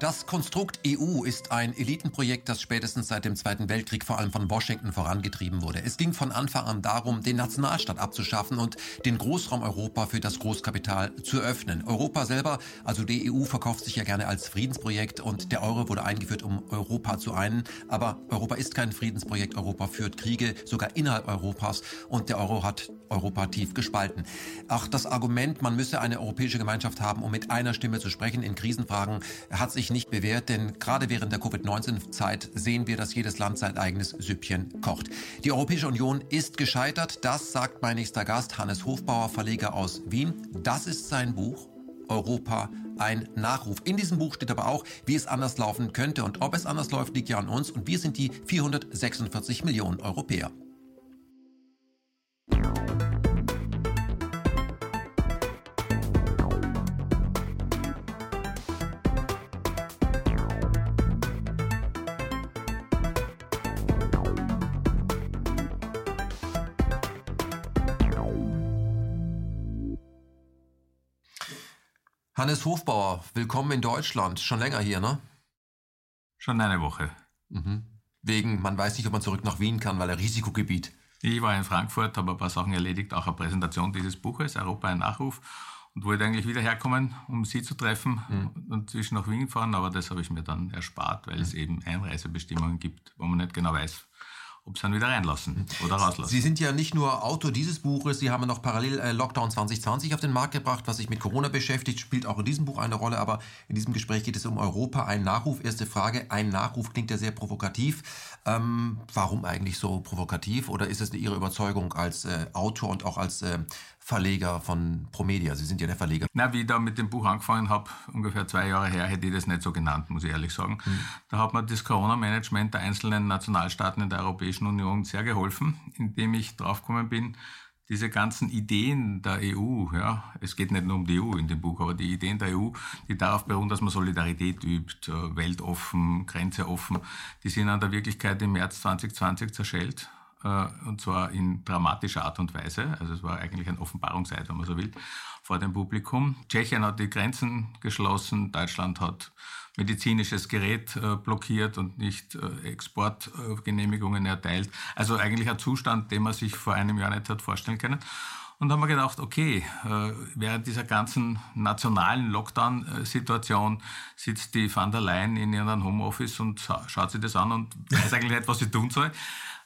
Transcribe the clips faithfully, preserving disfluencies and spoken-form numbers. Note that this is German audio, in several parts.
Das Konstrukt E U ist ein Elitenprojekt, das spätestens seit dem Zweiten Weltkrieg vor allem von Washington vorangetrieben wurde. Es ging von Anfang an darum, den Nationalstaat abzuschaffen und den Großraum Europa für das Großkapital zu öffnen. Europa selber, also die E U, verkauft sich ja gerne als Friedensprojekt und der Euro wurde eingeführt, um Europa zu einen. Aber Europa ist kein Friedensprojekt, Europa führt Kriege, sogar innerhalb Europas, und der Euro hat Europa tief gespalten. Auch das Argument, man müsse eine europäische Gemeinschaft haben, um mit einer Stimme zu sprechen in Krisenfragen, hat sich nicht bewährt, denn gerade während der Covid neunzehn Zeit sehen wir, dass jedes Land sein eigenes Süppchen kocht. Die Europäische Union ist gescheitert, das sagt mein nächster Gast, Hannes Hofbauer, Verleger aus Wien. Das ist sein Buch Europa, ein Nachruf. In diesem Buch steht aber auch, wie es anders laufen könnte, und ob es anders läuft, liegt ja an uns, und wir sind die vierhundertsechsundvierzig Millionen Europäer. Hannes Hofbauer, willkommen in Deutschland. Schon länger hier, ne? Schon eine Woche. Mhm. Wegen, man weiß nicht, ob man zurück nach Wien kann, weil ein Risikogebiet. Ich war in Frankfurt, habe ein paar Sachen erledigt, auch eine Präsentation dieses Buches, Europa, ein Nachruf, und wollte eigentlich wieder herkommen, um Sie zu treffen, mhm, und zwischen nach Wien fahren, aber das habe ich mir dann erspart, weil, mhm, es eben Einreisebestimmungen gibt, wo man nicht genau weiß, ob sie dann wieder reinlassen oder rauslassen. Sie sind ja nicht nur Autor dieses Buches, Sie haben noch parallel Lockdown zwanzig zwanzig auf den Markt gebracht, was sich mit Corona beschäftigt, spielt auch in diesem Buch eine Rolle, aber in diesem Gespräch geht es um Europa, ein Nachruf. Erste Frage, ein Nachruf klingt ja sehr provokativ. Ähm, warum eigentlich so provokativ? Oder ist es Ihre Überzeugung als äh, Autor und auch als äh, Verleger von Promedia? Sie sind ja der Verleger. Na, wie ich da mit dem Buch angefangen habe, ungefähr zwei Jahre her, hätte ich das nicht so genannt, muss ich ehrlich sagen. Mhm. Da hat mir das Corona-Management der einzelnen Nationalstaaten in der Europäischen Union sehr geholfen, indem ich draufgekommen bin, diese ganzen Ideen der E U, ja, es geht nicht nur um die E U in dem Buch, aber die Ideen der E U, die darauf beruhen, dass man Solidarität übt, weltoffen, Grenze offen, die sind an der Wirklichkeit im März zwanzig zwanzig zerschellt. Und zwar in dramatischer Art und Weise. Also es war eigentlich ein Offenbarungseid, wenn man so will, vor dem Publikum. Tschechien hat die Grenzen geschlossen, Deutschland hat medizinisches Gerät blockiert und nicht Exportgenehmigungen erteilt. Also eigentlich ein Zustand, den man sich vor einem Jahr nicht hat vorstellen können. Und da haben wir gedacht, okay, während dieser ganzen nationalen Lockdown-Situation sitzt die Van der Leyen in ihrem Homeoffice und schaut sich das an und weiß eigentlich nicht, was sie tun soll.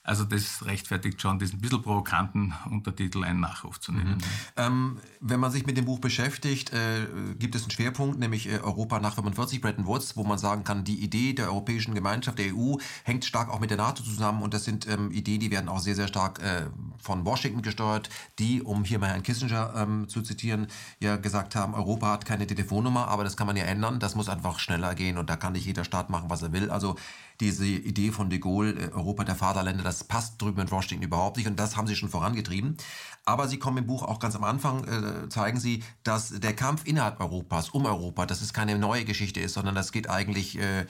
Also das rechtfertigt schon, diesen bisschen provokanten Untertitel einen Nachruf zu nehmen. Mhm. Ähm, wenn man sich mit dem Buch beschäftigt, äh, gibt es einen Schwerpunkt, nämlich äh, Europa nach fünfundvierzig, Bretton Woods, wo man sagen kann, die Idee der Europäischen Gemeinschaft, der E U, hängt stark auch mit der NATO zusammen, und das sind ähm, Ideen, die werden auch sehr, sehr stark äh, von Washington gesteuert, die, um hier mal Herrn Kissinger ähm, zu zitieren, ja gesagt haben, Europa hat keine Telefonnummer, aber das kann man ja ändern, das muss einfach schneller gehen und da kann nicht jeder Staat machen, was er will. Also diese Idee von de Gaulle, Europa der Vaterländer, das passt drüben in Washington überhaupt nicht, und das haben Sie schon vorangetrieben. Aber Sie kommen im Buch auch ganz am Anfang, äh, zeigen Sie, dass der Kampf innerhalb Europas, um Europa, dass es keine neue Geschichte ist, sondern das geht eigentlich äh,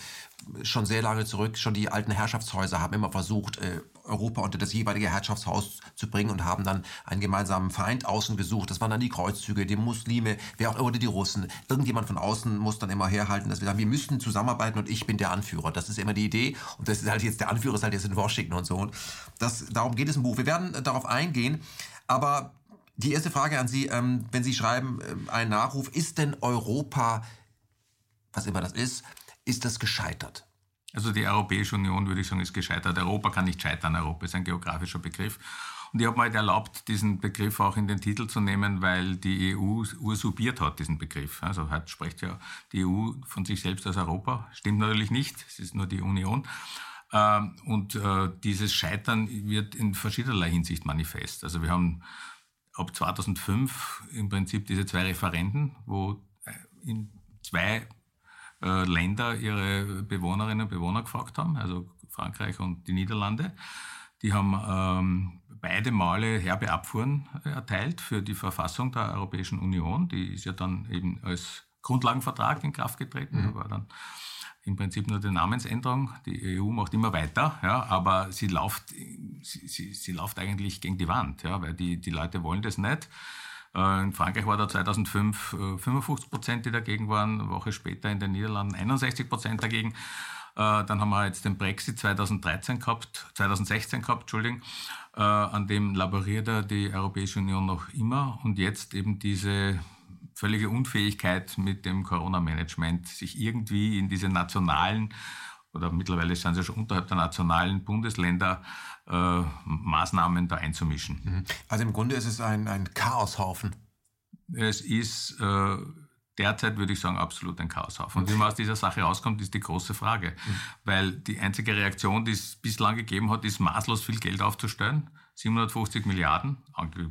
schon sehr lange zurück. Schon die alten Herrschaftshäuser haben immer versucht, äh, Europa unter das jeweilige Herrschaftshaus zu bringen und haben dann einen gemeinsamen Feind außen gesucht. Das waren dann die Kreuzzüge, die Muslime, wer auch immer, die Russen. Irgendjemand von außen muss dann immer herhalten, dass wir sagen, wir müssen zusammenarbeiten und ich bin der Anführer. Das ist immer die Idee, und das ist halt jetzt, der Anführer ist halt jetzt in Washington und so. Und das, darum geht es im Buch. Wir werden darauf eingehen, aber die erste Frage an Sie, ähm, wenn Sie schreiben, äh, ein Nachruf, ist denn Europa, was immer das ist, ist das gescheitert? Also die Europäische Union, würde ich sagen, ist gescheitert. Europa kann nicht scheitern. Europa ist ein geografischer Begriff. Und ich habe mir halt erlaubt, diesen Begriff auch in den Titel zu nehmen, weil die E U usurpiert hat, diesen Begriff. Also halt spricht ja die E U von sich selbst als Europa. Stimmt natürlich nicht, es ist nur die Union. Und dieses Scheitern wird in verschiedenerlei Hinsicht manifest. Also wir haben ab zweitausendfünf im Prinzip diese zwei Referenden, wo in zwei Länder ihre Bewohnerinnen und Bewohner gefragt haben, also Frankreich und die Niederlande. Die haben ähm, beide Male herbe Abfuhren erteilt für die Verfassung der Europäischen Union. Die ist ja dann eben als Grundlagenvertrag in Kraft getreten, mhm, war dann im Prinzip nur die Namensänderung. Die E U macht immer weiter, ja, aber sie läuft, sie, sie, sie läuft eigentlich gegen die Wand, ja, weil die, die Leute wollen das nicht. In Frankreich war da zweitausendfünf fünfundfünfzig Prozent, die dagegen waren, eine Woche später in den Niederlanden einundsechzig Prozent dagegen. Dann haben wir jetzt den Brexit zweitausenddreizehn gehabt, zweitausendsechzehn gehabt, Entschuldigung, an dem laboriert die Europäische Union noch immer und jetzt eben diese völlige Unfähigkeit mit dem Corona-Management, sich irgendwie in diese nationalen oder mittlerweile sind sie schon unterhalb der nationalen Bundesländer äh, Maßnahmen da einzumischen. Also im Grunde ist es ein, ein Chaoshaufen. Es ist äh, derzeit, würde ich sagen, absolut ein Chaoshaufen. Und wie man aus dieser Sache rauskommt, ist die große Frage. Mhm. Weil die einzige Reaktion, die es bislang gegeben hat, ist maßlos viel Geld aufzustellen. siebenhundertfünfzig Milliarden,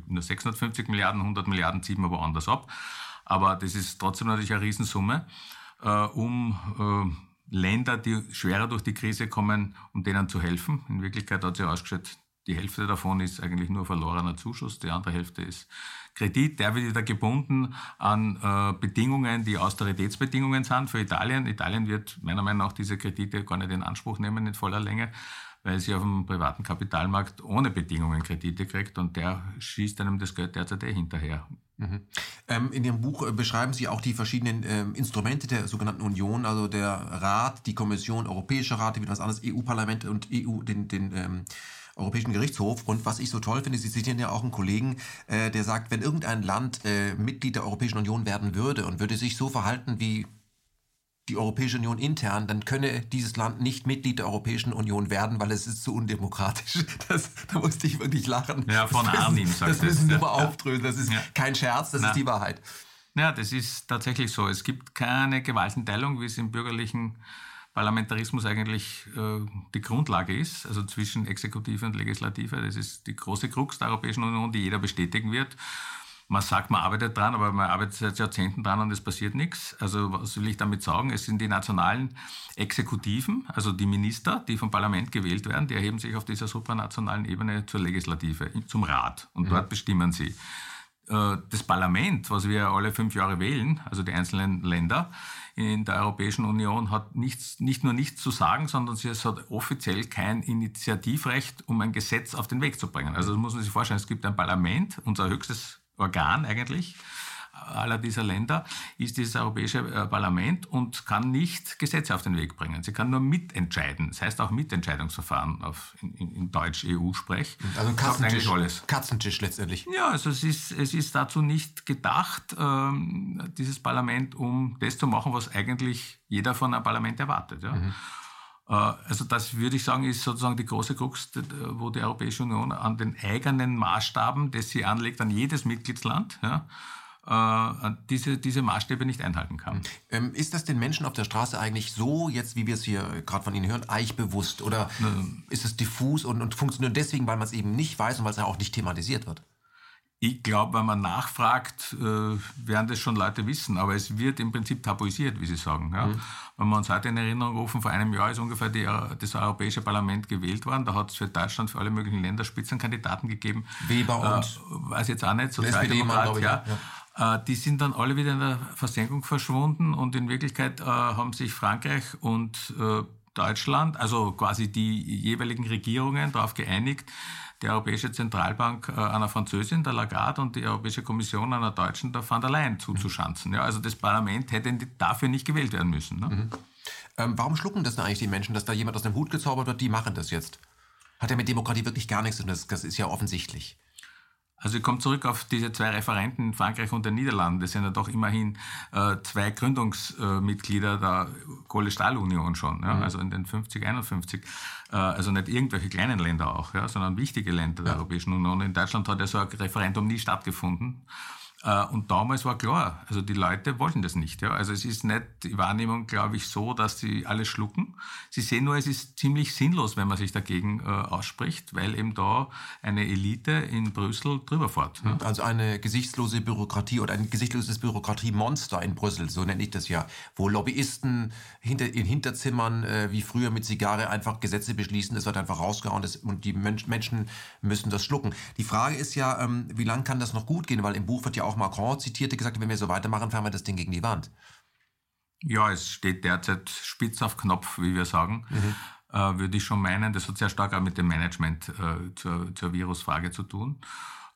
nur sechshundertfünfzig Milliarden, hundert Milliarden ziehen wir woanders ab. Aber das ist trotzdem natürlich eine Riesensumme, äh, um... Äh, Länder, die schwerer durch die Krise kommen, um denen zu helfen. In Wirklichkeit hat sich ausgestellt, die Hälfte davon ist eigentlich nur verlorener Zuschuss, die andere Hälfte ist Kredit. Der wird wieder gebunden an äh, Bedingungen, die Austeritätsbedingungen sind für Italien. Italien wird meiner Meinung nach diese Kredite gar nicht in Anspruch nehmen in voller Länge, weil sie auf dem privaten Kapitalmarkt ohne Bedingungen Kredite kriegt und der schießt einem das Geld derzeit eh hinterher. Mhm. Ähm, in Ihrem Buch beschreiben Sie auch die verschiedenen ähm, Instrumente der sogenannten Union, also der Rat, die Kommission, Europäischer Rat, wieder was anderes, E U-Parlament und E U, den, den ähm, Europäischen Gerichtshof. Und was ich so toll finde, Sie zitieren ja auch einen Kollegen, äh, der sagt, wenn irgendein Land äh, Mitglied der Europäischen Union werden würde und würde sich so verhalten wie die Europäische Union intern, dann könne dieses Land nicht Mitglied der Europäischen Union werden, weil es ist zu undemokratisch. Das, da musste ich wirklich lachen. Ja, von Arnim sagt das. Das müssen wir mal aufdröseln. Das ist ja kein Scherz, das Na. ist die Wahrheit. Ja, das ist tatsächlich so. Es gibt keine Gewaltenteilung, wie es im bürgerlichen Parlamentarismus eigentlich äh, die Grundlage ist, also zwischen Exekutive und Legislative. Das ist die große Krux der Europäischen Union, die jeder bestätigen wird. Man sagt, man arbeitet dran, aber man arbeitet seit Jahrzehnten dran und es passiert nichts. Also was will ich damit sagen? Es sind die nationalen Exekutiven, also die Minister, die vom Parlament gewählt werden, die erheben sich auf dieser supranationalen Ebene zur Legislative, zum Rat. Und mhm. dort bestimmen sie. Das Parlament, was wir alle fünf Jahre wählen, also die einzelnen Länder in der Europäischen Union, hat nichts, nicht nur nichts zu sagen, sondern es hat offiziell kein Initiativrecht, um ein Gesetz auf den Weg zu bringen. Also das muss man sich vorstellen, es gibt ein Parlament, unser höchstes Organ eigentlich aller dieser Länder, ist dieses Europäische Parlament und kann nicht Gesetze auf den Weg bringen. Sie kann nur mitentscheiden. Das heißt auch Mitentscheidungsverfahren auf, in, in Deutsch E U-Sprech. Also ein Katzentisch, alles. Katzentisch letztendlich. Ja, also es ist, es ist dazu nicht gedacht, ähm, dieses Parlament, um das zu machen, was eigentlich jeder von einem Parlament erwartet. Ja. Mhm. Also das würde ich sagen, ist sozusagen die große Krux, wo die Europäische Union an den eigenen Maßstaben, das sie anlegt, an jedes Mitgliedsland, ja, diese, diese Maßstäbe nicht einhalten kann. Ist das den Menschen auf der Straße eigentlich so, jetzt wie wir es hier gerade von Ihnen hören, eichbewusst? Oder ist es diffus und, und funktioniert deswegen, weil man es eben nicht weiß und weil es ja auch nicht thematisiert wird? Ich glaube, wenn man nachfragt, werden das schon Leute wissen, aber es wird im Prinzip tabuisiert, wie Sie sagen. Ja? Mhm. Wenn wir uns heute in Erinnerung rufen, vor einem Jahr ist ungefähr die, das Europäische Parlament gewählt worden, da hat es für Deutschland, für alle möglichen Länder Spitzenkandidaten gegeben. Weber und? Äh, weiß jetzt auch nicht, Sozialdemokrat, ja. ja. Die sind dann alle wieder in der Versenkung verschwunden und in Wirklichkeit äh, haben sich Frankreich und äh, Deutschland, also quasi die jeweiligen Regierungen, darauf geeinigt, die Europäische Zentralbank äh, einer Französin, der Lagarde, und die Europäische Kommission einer Deutschen, der Van der Leyen, zuzuschanzen. Ja, also das Parlament hätte dafür nicht gewählt werden müssen. Ne? Mhm. Ähm, warum schlucken das denn eigentlich die Menschen, dass da jemand aus dem Hut gezaubert wird, die machen das jetzt? Hat ja mit Demokratie wirklich gar nichts zu tun, das, das ist ja offensichtlich. Also ich komme zurück auf diese zwei Referenten in Frankreich und den Niederlanden. Das sind ja doch immerhin äh, zwei Gründungsmitglieder äh, der Kohle-Stahl-Union schon, ja? Mhm. Also in den fünfzig, einundfünfzig. Äh, also nicht irgendwelche kleinen Länder auch, ja? Sondern wichtige Länder der ja. Europäischen Union. In Deutschland hat ja so ein Referendum nie stattgefunden. Äh, und damals war klar, also die Leute wollten das nicht. Ja? Also es ist nicht die Wahrnehmung, glaube ich, so, dass sie alles schlucken. Sie sehen nur, es ist ziemlich sinnlos, wenn man sich dagegen äh, ausspricht, weil eben da eine Elite in Brüssel drüber fährt. Ja? Also eine gesichtslose Bürokratie oder ein gesichtloses Bürokratiemonster in Brüssel, so nenne ich das ja, wo Lobbyisten hinter, in Hinterzimmern äh, wie früher mit Zigarre einfach Gesetze beschließen, es wird einfach rausgehauen das, und die Mensch, Menschen müssen das schlucken. Die Frage ist ja, ähm, wie lange kann das noch gut gehen, weil im Buch wird ja auch Macron zitierte, gesagt, wenn wir so weitermachen, fahren wir das Ding gegen die Wand. Ja, es steht derzeit spitz auf Knopf, wie wir sagen, mhm. äh, würde ich schon meinen. Das hat sehr stark auch mit dem Management äh, zur, zur Virusfrage zu tun.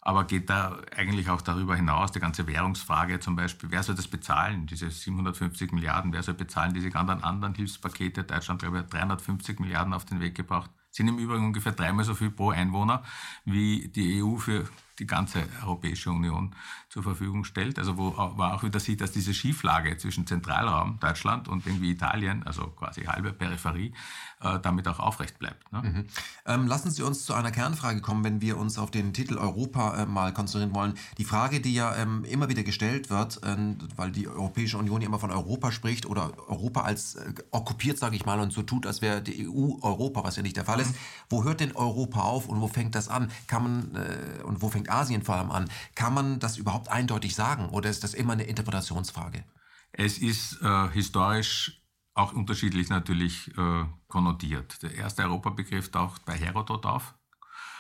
aber geht da eigentlich auch darüber hinaus, die ganze Währungsfrage zum Beispiel, wer soll das bezahlen, diese siebenhundertfünfzig Milliarden, wer soll bezahlen diese ganzen anderen Hilfspakete? Deutschland, glaube ich, hat dreihundertfünfzig Milliarden auf den Weg gebracht, sind im Übrigen ungefähr dreimal so viel pro Einwohner, wie die E U für die ganze Europäische Union zur Verfügung stellt. Also wo man auch wieder sieht, dass diese Schieflage zwischen Zentralraum Deutschland und irgendwie Italien, also quasi halbe Peripherie, äh, damit auch aufrecht bleibt. Ne? Mhm. Ähm, lassen Sie uns zu einer Kernfrage kommen, wenn wir uns auf den Titel Europa äh, mal konzentrieren wollen. Die Frage, die ja ähm, immer wieder gestellt wird, ähm, weil die Europäische Union ja immer von Europa spricht oder Europa als äh, okkupiert, sage ich mal, und so tut, als wäre die E U Europa, was ja nicht der Fall ist. Wo hört denn Europa auf und wo fängt das an? Kann man äh, und wo fängt Asien vor allem an. Kann man das überhaupt eindeutig sagen oder ist das immer eine Interpretationsfrage? Es ist äh, historisch auch unterschiedlich natürlich äh, konnotiert. Der erste Europabegriff taucht bei Herodot auf.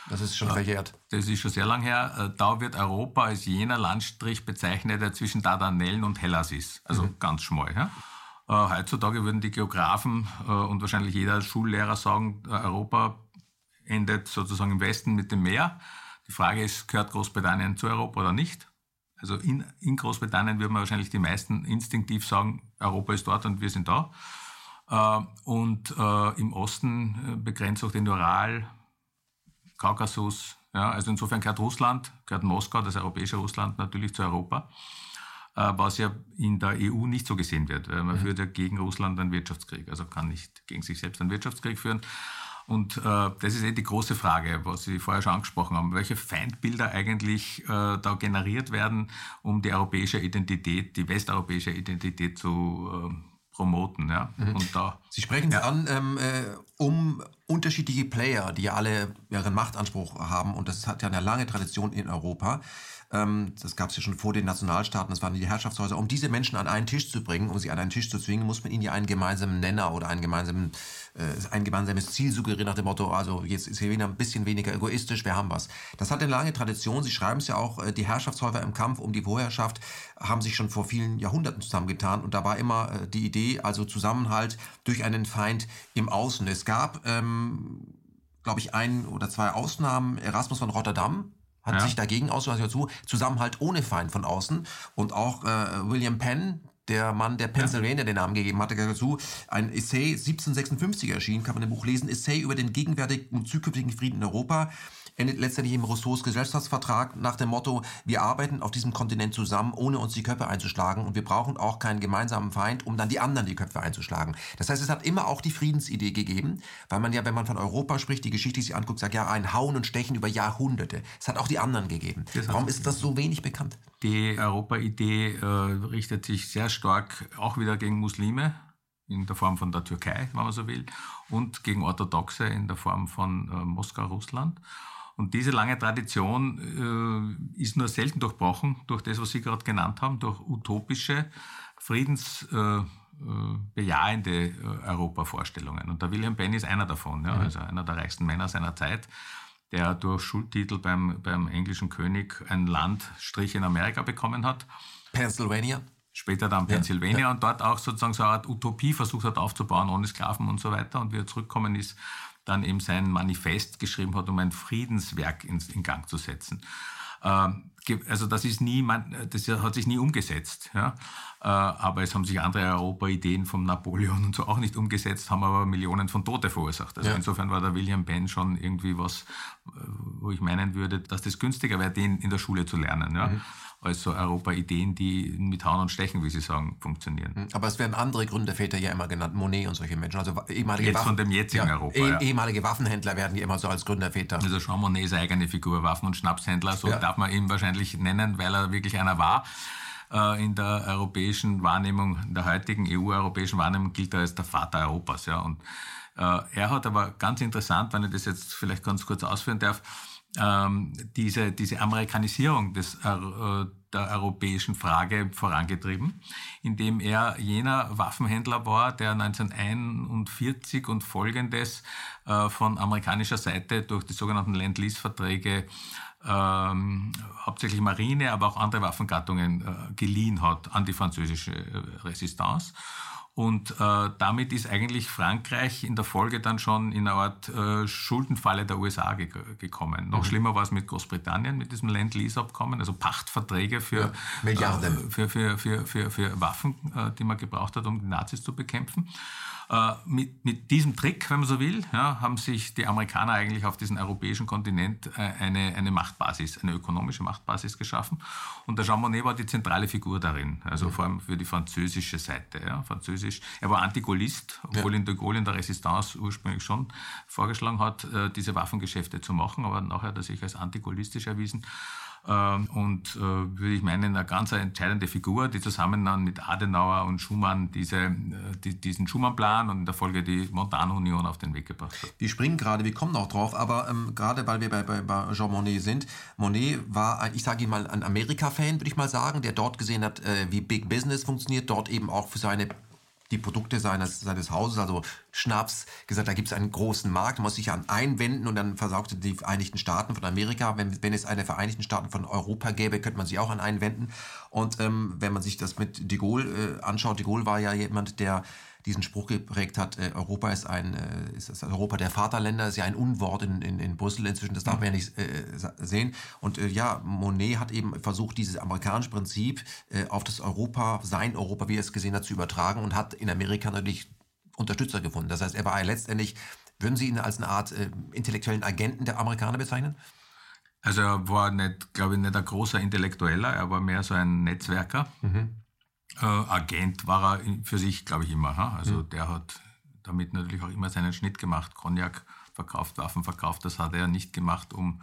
Das ist schon verjährt. Das ist schon sehr lang her. Da wird Europa als jener Landstrich bezeichnet, der zwischen Dardanellen und Hellas ist. Also mhm. ganz schmal. Ja? Äh, heutzutage würden die Geografen äh, und wahrscheinlich jeder Schullehrer sagen, Europa endet sozusagen im Westen mit dem Meer. Die Frage ist, gehört Großbritannien zu Europa oder nicht? Also in, in Großbritannien würden wahrscheinlich die meisten instinktiv sagen, Europa ist dort und wir sind da. Äh, und äh, im Osten begrenzt auch den Ural, Kaukasus. Ja, also insofern gehört Russland, gehört Moskau, das europäische Russland, natürlich zu Europa, äh, was ja in der E U nicht so gesehen wird. Weil man mhm. führt ja gegen Russland einen Wirtschaftskrieg, also kann nicht gegen sich selbst einen Wirtschaftskrieg führen. Und äh, das ist eh die große Frage, was Sie vorher schon angesprochen haben, welche Feindbilder eigentlich äh, da generiert werden, um die europäische Identität, die westeuropäische Identität zu äh, promoten. Ja? Mhm. Und da, Sie sprechen es ja. an, ähm, äh, um unterschiedliche Player, die ja alle ihren Machtanspruch haben und das hat ja eine lange Tradition in Europa. Das gab es ja schon vor den Nationalstaaten, das waren die Herrschaftshäuser. Um diese Menschen an einen Tisch zu bringen, um sie an einen Tisch zu zwingen, muss man ihnen ja einen gemeinsamen Nenner oder einen gemeinsamen, äh, ein gemeinsames Ziel suggerieren nach dem Motto, also jetzt ist hier wieder ein bisschen weniger egoistisch, wir haben was. Das hat eine lange Tradition, Sie schreiben es ja auch, die Herrschaftshäuser im Kampf um die Vorherrschaft haben sich schon vor vielen Jahrhunderten zusammengetan und da war immer äh, die Idee, also Zusammenhalt durch einen Feind im Außen. Es gab, ähm, glaube ich, ein oder zwei Ausnahmen, Erasmus von Rotterdam, hat ja. sich dagegen ausgesprochen, zu Zusammenhalt ohne Feind von außen. Und auch äh, William Penn, der Mann, der Pennsylvania ja. den Namen gegeben hatte, dazu ein Essay, siebzehnhundertsechsundfünfzig erschienen, kann man im Buch lesen, Essay über den gegenwärtigen und zukünftigen Frieden in Europa, endet letztendlich im Rousseaus Gesellschaftsvertrag nach dem Motto, wir arbeiten auf diesem Kontinent zusammen, ohne uns die Köpfe einzuschlagen und wir brauchen auch keinen gemeinsamen Feind, um dann die anderen die Köpfe einzuschlagen. Das heißt, es hat immer auch die Friedensidee gegeben, weil man ja, wenn man von Europa spricht, die Geschichte, die sich anguckt, sagt, ja, ein Hauen und Stechen über Jahrhunderte. Es hat auch die anderen gegeben. Warum ist das so wenig bekannt? Die Europa-Idee äh, richtet sich sehr stark auch wieder gegen Muslime, in der Form von der Türkei, wenn man so will, und gegen Orthodoxe in der Form von äh, Moskau, Russland. Und diese lange Tradition äh, ist nur selten durchbrochen durch das, was Sie gerade genannt haben, durch utopische, friedensbejahende äh, äh, Europa-Vorstellungen. Und der William Penn ist einer davon, ja, mhm. also einer der reichsten Männer seiner Zeit, der durch Schuldtitel beim, beim englischen König einen Landstrich in Amerika bekommen hat. Pennsylvania. Später dann Pennsylvania ja, ja. und dort auch sozusagen so eine Art Utopie versucht hat aufzubauen, ohne Sklaven und so weiter. Und wie er zurückgekommen ist, dann eben sein Manifest geschrieben hat, um ein Friedenswerk in, in Gang zu setzen. Ähm, also das ist nie, das hat sich nie umgesetzt. Ja? Äh, aber es haben sich andere Europa-Ideen vom Napoleon und so auch nicht umgesetzt, haben aber Millionen von Tote verursacht. Also ja. insofern war der William Penn schon irgendwie was, wo ich meinen würde, dass das günstiger wäre, den in der Schule zu lernen. Ja? Mhm. Also Europa-Ideen, die mit Hauen und Stechen, wie Sie sagen, funktionieren. Aber es werden andere Gründerväter ja immer genannt, Monet und solche Menschen. Also ehemalige Jetzt Waffen, von dem jetzigen ja, Europa, eh, ja. ehemalige Waffenhändler werden ja immer so als Gründerväter. Also Jean Monnet ist eine eigene Figur, Waffen- und Schnapshändler, so ja. darf man ihn wahrscheinlich nennen, weil er wirklich einer war. In der europäischen Wahrnehmung, in der heutigen E U-europäischen Wahrnehmung gilt er als der Vater Europas. Ja. Und er hat aber ganz interessant, wenn ich das jetzt vielleicht ganz kurz ausführen darf, Ähm, diese, diese Amerikanisierung des, äh, der europäischen Frage vorangetrieben, indem er jener Waffenhändler war, der neunzehnhunderteinundvierzig und folgendes äh, von amerikanischer Seite durch die sogenannten Land-Lease-Verträge ähm, hauptsächlich Marine, aber auch andere Waffengattungen äh, geliehen hat an die französische äh, Resistance. Und äh, damit ist eigentlich Frankreich in der Folge dann schon in eine Art äh, Schuldenfalle der U S A ge gekommen. Noch mhm. schlimmer war es mit Großbritannien, mit diesem Land-Lease-Abkommen, also Pachtverträge für, ja, Milliarden. Äh, für, für, für, für, für Waffen, äh, die man gebraucht hat, um die Nazis zu bekämpfen. Äh, mit, mit diesem Trick, wenn man so will, ja, haben sich die Amerikaner eigentlich auf diesen europäischen Kontinent äh, eine, eine Machtbasis, eine ökonomische Machtbasis geschaffen. Und der Jean Monnet war die zentrale Figur darin, also mhm. vor allem für die französische Seite, ja, französisch. Er war Anti-Gaullist, obwohl ja. ihn de Gaulle in der Resistance ursprünglich schon vorgeschlagen hat, diese Waffengeschäfte zu machen, aber nachher hat er sich als anti-gaullistisch erwiesen. Und würde ich meinen, eine ganz entscheidende Figur, die zusammen dann mit Adenauer und Schumann diese, die, diesen Schumann-Plan und in der Folge die Montanunion auf den Weg gebracht hat. Wir springen gerade, wir kommen noch drauf, aber ähm, gerade weil wir bei, bei, bei Jean Monnet sind, Monnet war, ich sage ihn mal, ein Amerika-Fan, würde ich mal sagen, der dort gesehen hat, äh, wie Big Business funktioniert, dort eben auch für seine die Produkte seines, seines Hauses, also Schnaps, gesagt, da gibt es einen großen Markt, man muss sich an einwenden und dann versaugte die Vereinigten Staaten von Amerika. Wenn, wenn es eine Vereinigten Staaten von Europa gäbe, könnte man sich auch an einwenden. Und ähm, wenn man sich das mit de Gaulle äh, anschaut, de Gaulle war ja jemand, der diesen Spruch geprägt hat, äh, Europa ist ein, äh, ist das Europa der Vaterländer, ist ja ein Unwort in, in, in Brüssel inzwischen, das darf man ja nicht äh, sehen. Und äh, ja, Monnet hat eben versucht, dieses amerikanische Prinzip äh, auf das Europa, sein Europa, wie er es gesehen hat, zu übertragen und hat in Amerika natürlich Unterstützer gefunden. Das heißt, er war letztendlich, würden Sie ihn als eine Art äh, intellektuellen Agenten der Amerikaner bezeichnen? Also er war nicht, glaube ich, nicht ein großer Intellektueller, er war mehr so ein Netzwerker. Mhm. Äh, Agent war er für sich, glaube ich, immer. Ha? Also mhm. der hat damit natürlich auch immer seinen Schnitt gemacht. Cognac verkauft, Waffen verkauft. Das hat er nicht gemacht, um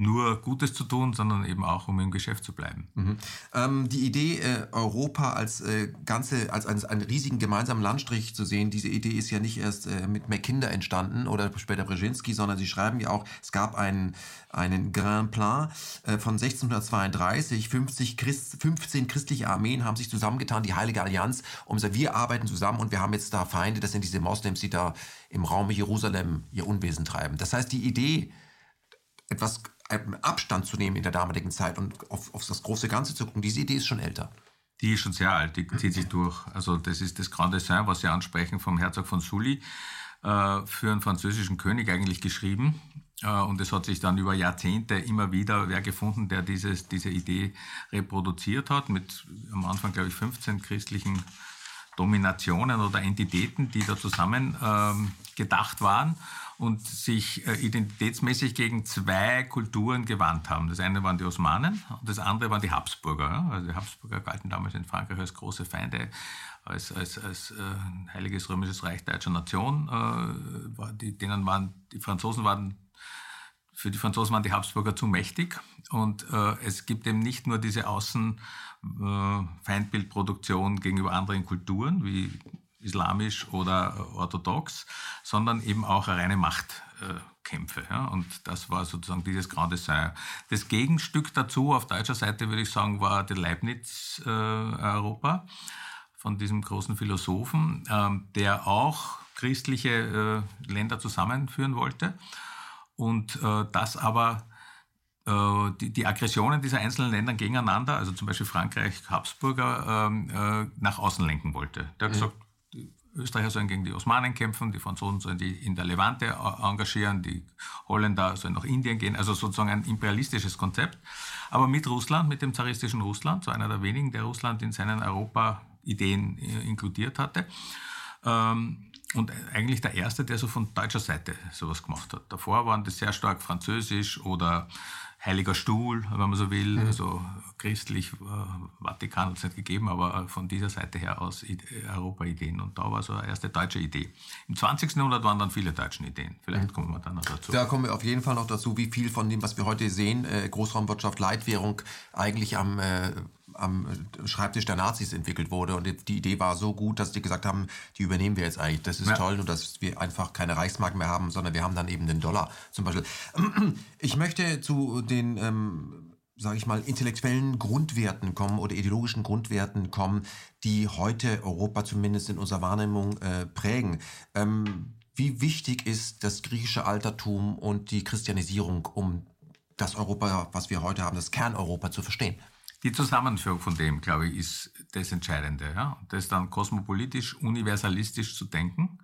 nur Gutes zu tun, sondern eben auch, um im Geschäft zu bleiben. Mhm. Ähm, die Idee, äh, Europa als äh, ganze, als, als einen riesigen gemeinsamen Landstrich zu sehen, diese Idee ist ja nicht erst äh, mit Mackinder entstanden oder später Brzezinski, sondern sie schreiben ja auch, es gab einen, einen Grand Plan äh, von sechzehnhundertzweiunddreißig, fünfzig Christ, fünfzehn christliche Armeen haben sich zusammengetan, die Heilige Allianz, um sagen, wir arbeiten zusammen und wir haben jetzt da Feinde, das sind diese Moslems, die da im Raum Jerusalem ihr Unwesen treiben. Das heißt, die Idee, etwas Abstand zu nehmen in der damaligen Zeit und auf, auf das große Ganze zu gucken, diese Idee ist schon älter. Die ist schon sehr alt, die zieht sich durch. Also das ist das Grand Dessein, was Sie ansprechen, vom Herzog von Sully, äh, für einen französischen König eigentlich geschrieben. Äh, und es hat sich dann über Jahrzehnte immer wieder wer gefunden, der dieses, diese Idee reproduziert hat, mit am Anfang, glaube ich, fünfzehn christlichen Dominationen oder Entitäten, die da zusammen ähm, gedacht waren und sich äh, identitätsmäßig gegen zwei Kulturen gewandt haben. Das eine waren die Osmanen und das andere waren die Habsburger. Ja? Also die Habsburger galten damals in Frankreich als große Feinde, als, als, als äh, Heiliges Römisches Reich deutscher Nation. Äh, war die, denen waren, die Franzosen waren Für die Franzosen waren die Habsburger zu mächtig und äh, es gibt eben nicht nur diese Außenfeindbildproduktion äh, gegenüber anderen Kulturen wie islamisch oder äh, orthodox, sondern eben auch reine Machtkämpfe. Äh, ja? Und das war sozusagen dieses Grand Dessein. Das Gegenstück dazu auf deutscher Seite, würde ich sagen, war der Leibniz-Europa äh, von diesem großen Philosophen, äh, der auch christliche äh, Länder zusammenführen wollte. Und äh, das aber, äh, die, die Aggressionen dieser einzelnen Länder gegeneinander, also zum Beispiel Frankreich, Habsburger, ähm, äh, nach außen lenken wollte. Der hat gesagt, die Österreicher sollen gegen die Osmanen kämpfen, die Franzosen sollen die in der Levante engagieren, die Holländer sollen nach Indien gehen, also sozusagen ein imperialistisches Konzept. Aber mit Russland, mit dem zaristischen Russland, so einer der wenigen, der Russland in seinen Europa-Ideen äh, inkludiert hatte, ähm, und eigentlich der Erste, der so von deutscher Seite sowas gemacht hat. Davor waren das sehr stark französisch oder Heiliger Stuhl, wenn man so will, mhm. also christlich, äh, Vatikan hat es nicht gegeben, aber von dieser Seite her aus Europa-Ideen. Und da war so eine erste deutsche Idee. Im zwanzigsten Jahrhundert waren dann viele deutsche Ideen. Vielleicht mhm. kommen wir dann noch dazu. Da kommen wir auf jeden Fall noch dazu, wie viel von dem, was wir heute sehen, äh, Großraumwirtschaft, Leitwährung, eigentlich am... Äh, am Schreibtisch der Nazis entwickelt wurde. Und die Idee war so gut, dass die gesagt haben, die übernehmen wir jetzt eigentlich. Das ist ja. toll, nur dass wir einfach keine Reichsmarken mehr haben, sondern wir haben dann eben den Dollar zum Beispiel. Ich möchte zu den, ähm, sage ich mal, intellektuellen Grundwerten kommen oder ideologischen Grundwerten kommen, die heute Europa zumindest in unserer Wahrnehmung äh, prägen. Ähm, wie wichtig ist das griechische Altertum und die Christianisierung, um das Europa, was wir heute haben, das Kerneuropa zu verstehen? Die Zusammenführung von dem, glaube ich, ist das Entscheidende. Ja? Das dann kosmopolitisch, universalistisch zu denken.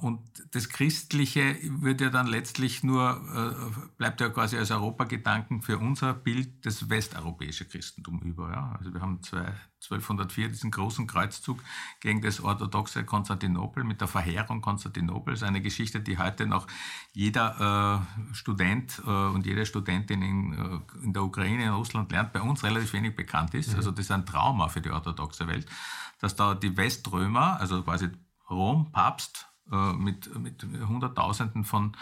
Und das Christliche wird ja dann letztlich nur, bleibt ja quasi als Europagedanken für unser Bild das westeuropäische Christentum über. Ja? Also wir haben zwei, zwölfhundertvier diesen großen Kreuzzug gegen das orthodoxe Konstantinopel mit der Verheerung Konstantinopels. Eine Geschichte, die heute noch jeder äh, Student äh, und jede Studentin in, äh, in der Ukraine, in Russland lernt, bei uns relativ wenig bekannt ist. Mhm. Also das ist ein Trauma für die orthodoxe Welt, dass da die Weströmer, also quasi Rom, Papst, mit, mit Hunderttausenden von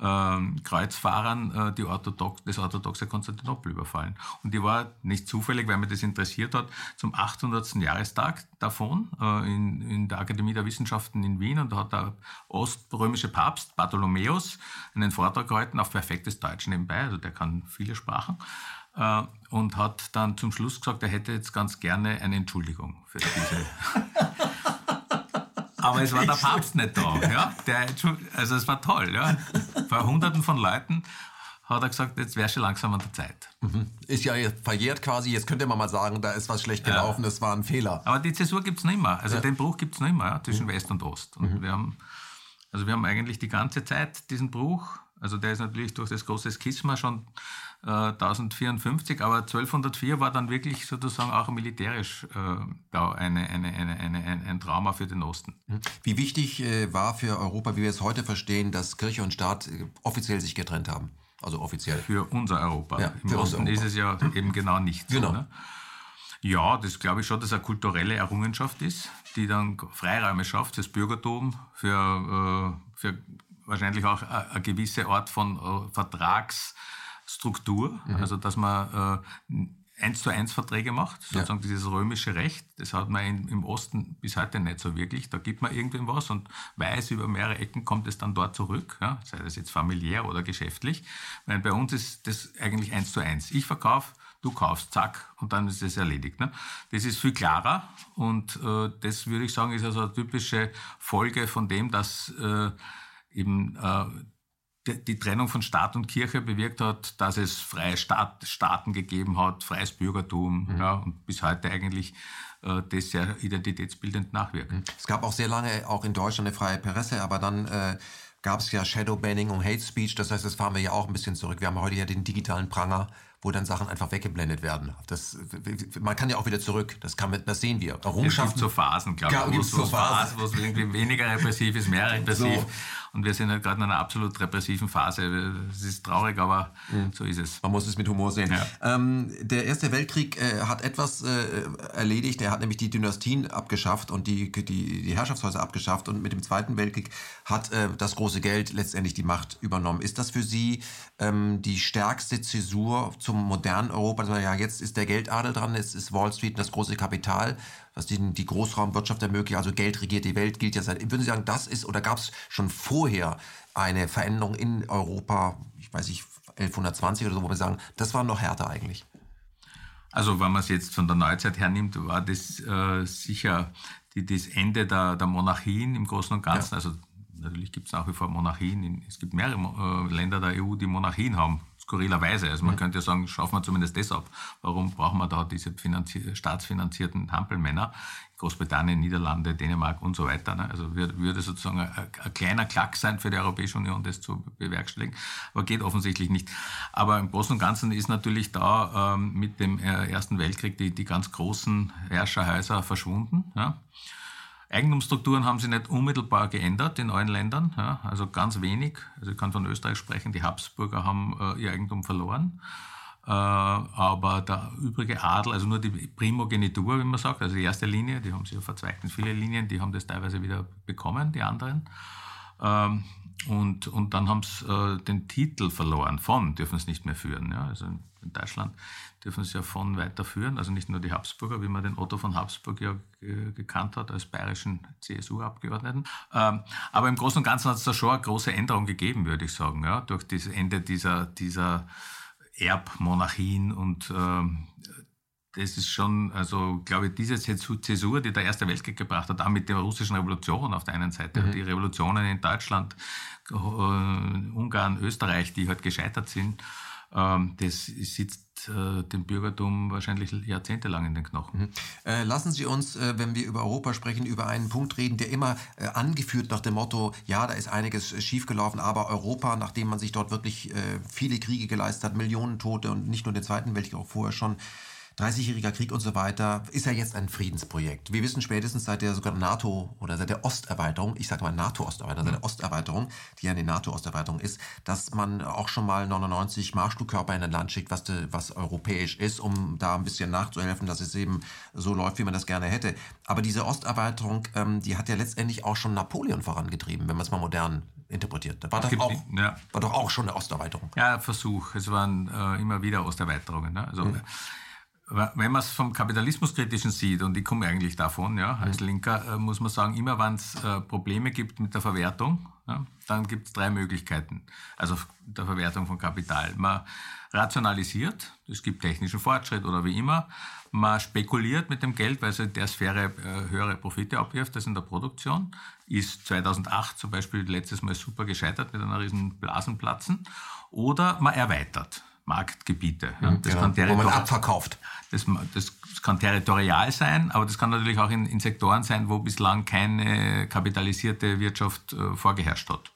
ähm, Kreuzfahrern äh, die Orthodox, das orthodoxe Konstantinopel überfallen. Und die war nicht zufällig, weil mir das interessiert hat, zum achthundertsten Jahrestag davon äh, in, in der Akademie der Wissenschaften in Wien. Und da hat der oströmische Papst Bartholomäus einen Vortrag gehalten auf perfektes Deutsch nebenbei, also der kann viele Sprachen. Uh, und hat dann zum Schluss gesagt, er hätte jetzt ganz gerne eine Entschuldigung für diese. Aber es war der Papst nicht da. Ja? Der, also es war toll. Ja? Vor Hunderten von Leuten hat er gesagt, jetzt wäre schon langsam an der Zeit. Mhm. Ist ja jetzt verjährt quasi, jetzt könnte man mal sagen, da ist was schlecht gelaufen, ja. Das war ein Fehler. Aber die Zäsur gibt es nicht mehr. Also ja. Den Bruch gibt es nicht mehr, ja? Zwischen mhm. West und Ost. Und mhm. wir haben, also wir haben eigentlich die ganze Zeit diesen Bruch. Also der ist natürlich durch das große Schisma schon äh, tausendvierundfünfzig, aber zwölfhundertvier war dann wirklich sozusagen auch militärisch äh, da eine, eine, eine, eine, ein, ein Trauma für den Osten. Wie wichtig äh, war für Europa, wie wir es heute verstehen, dass Kirche und Staat äh, offiziell sich getrennt haben? Also offiziell. Für unser Europa. Ja, für Im Osten Europa. Ist es ja eben genau nicht so. Genau. Ne? Ja, das glaube ich schon, dass eine kulturelle Errungenschaft ist, die dann Freiräume schafft fürs Bürgertum, für, äh, für wahrscheinlich auch eine gewisse Art von Vertragsstruktur, mhm. also dass man eins zu eins Verträge macht, sozusagen ja. Dieses römische Recht, das hat man im Osten bis heute nicht so wirklich, da gibt man irgendwem was und weiß, über mehrere Ecken kommt es dann dort zurück, ja? Sei das jetzt familiär oder geschäftlich, weil bei uns ist das eigentlich eins zu eins, ich verkaufe, du kaufst, zack, und dann ist es erledigt. Ne? Das ist viel klarer und äh, das würde ich sagen, ist also eine typische Folge von dem, dass äh, eben äh, die, die Trennung von Staat und Kirche bewirkt hat, dass es freie Staat, Staaten gegeben hat, freies Bürgertum mhm. ja, und bis heute eigentlich äh, das sehr identitätsbildend nachwirkt. Es gab auch sehr lange auch in Deutschland eine freie Presse, aber dann äh, gab es ja Shadowbanning und Hate Speech, das heißt, das fahren wir ja auch ein bisschen zurück. Wir haben heute ja den digitalen Pranger, wo dann Sachen einfach weggeblendet werden. Das, man kann ja auch wieder zurück, das, kann, das sehen wir. Es gibt so Phasen, glaube ich, wo es so Phasen, wo es irgendwie weniger repressiv ist, mehr repressiv. So. Und wir sind halt gerade in einer absolut repressiven Phase. Es ist traurig, aber mhm. so ist es. Man muss es mit Humor sehen. Ja. Ähm, der Erste Weltkrieg äh, hat etwas äh, erledigt, er hat nämlich die Dynastien abgeschafft und die, die, die Herrschaftshäuser abgeschafft und mit dem Zweiten Weltkrieg hat äh, das große Geld letztendlich die Macht übernommen. Ist das für Sie ähm, die stärkste Zäsur zum modernen Europa, dass man ja jetzt ist der Geldadel dran, jetzt ist Wall Street und das große Kapital, was die, die Großraumwirtschaft ermöglicht, also Geld regiert die Welt, gilt ja seit. Würden Sie sagen, das ist oder gab es schon vorher eine Veränderung in Europa, ich weiß nicht, elfhundertzwanzig oder so, wo wir sagen, das war noch härter eigentlich? Also wenn man es jetzt von der Neuzeit hernimmt, war das äh, sicher die, das Ende der, der Monarchien im Großen und Ganzen, ja. Also natürlich gibt es nach wie vor Monarchien, es gibt mehrere äh, Länder der E U, die Monarchien haben. Skurrilerweise. Also man könnte ja sagen, schaffen wir zumindest das ab. Warum brauchen wir da diese finanzi- staatsfinanzierten Hampelmänner? Großbritannien, Niederlande, Dänemark und so weiter. Ne? Also würde sozusagen ein, ein kleiner Klack sein für die Europäische Union, das zu bewerkstelligen. Aber geht offensichtlich nicht. Aber im Großen und Ganzen ist natürlich da ähm, mit dem äh, Ersten Weltkrieg die, die ganz großen Herrscherhäuser verschwunden. Ja? Eigentumsstrukturen haben sich nicht unmittelbar geändert in allen Ländern, ja, also ganz wenig. Also ich kann von Österreich sprechen, die Habsburger haben äh, ihr Eigentum verloren. Äh, aber der übrige Adel, also nur die Primogenitur, wie man sagt, also die erste Linie, die haben sich ja verzweigt in viele Linien, die haben das teilweise wieder bekommen, die anderen. Ähm, und, und dann haben sie äh, den Titel verloren, von dürfen es nicht mehr führen. Ja, also in Deutschland dürfen sie ja von weiterführen, also nicht nur die Habsburger, wie man den Otto von Habsburg ja äh, gekannt hat, als bayerischen C S U-Abgeordneten. Ähm, aber im Großen und Ganzen hat es da schon eine große Änderung gegeben, würde ich sagen, ja, durch das Ende dieser, dieser Erbmonarchien. Und ähm, das ist schon, also glaube ich, diese Zäsur, die der Erste Weltkrieg gebracht hat, auch mit der russischen Revolution auf der einen Seite, mhm. die Revolutionen in Deutschland, äh, Ungarn, Österreich, die halt gescheitert sind, Das sitzt dem Bürgertum wahrscheinlich jahrzehntelang in den Knochen. Lassen Sie uns, wenn wir über Europa sprechen, über einen Punkt reden, der immer angeführt nach dem Motto, ja, da ist einiges schiefgelaufen, aber Europa, nachdem man sich dort wirklich viele Kriege geleistet hat, Millionen Tote und nicht nur den Zweiten Weltkrieg, auch vorher schon, dreißigjähriger Krieg und so weiter, ist ja jetzt ein Friedensprojekt. Wir wissen spätestens seit der sogenannten NATO oder seit der Osterweiterung, ich sage mal NATO-Osterweiterung, seit der Osterweiterung, die ja eine NATO-Osterweiterung ist, dass man auch schon mal neunundneunzig Marschflugkörper in ein Land schickt, was, de, was europäisch ist, um da ein bisschen nachzuhelfen, dass es eben so läuft, wie man das gerne hätte. Aber diese Osterweiterung, ähm, die hat ja letztendlich auch schon Napoleon vorangetrieben, wenn man es mal modern interpretiert. War das auch, ja. war doch auch schon eine Osterweiterung. Ja, Versuch. Es waren äh, immer wieder Osterweiterungen. Ne? Also, mhm. Wenn man es vom Kapitalismuskritischen sieht, und ich komme eigentlich davon, ja, als Linker äh, muss man sagen, immer wenn es äh, Probleme gibt mit der Verwertung, ja, dann gibt es drei Möglichkeiten, also der Verwertung von Kapital. Man rationalisiert, es gibt technischen Fortschritt oder wie immer, man spekuliert mit dem Geld, weil es in der Sphäre äh, höhere Profite abwirft als in der Produktion, ist zweitausendacht zum Beispiel letztes Mal super gescheitert mit einer riesen Blasenplatzen, oder man erweitert. Marktgebiete. Ja. Das, genau. kann Territor- Wo man abverkauft. Das, das kann territorial sein, aber das kann natürlich auch in, in Sektoren sein, wo bislang keine kapitalisierte Wirtschaft äh, vorgeherrscht hat.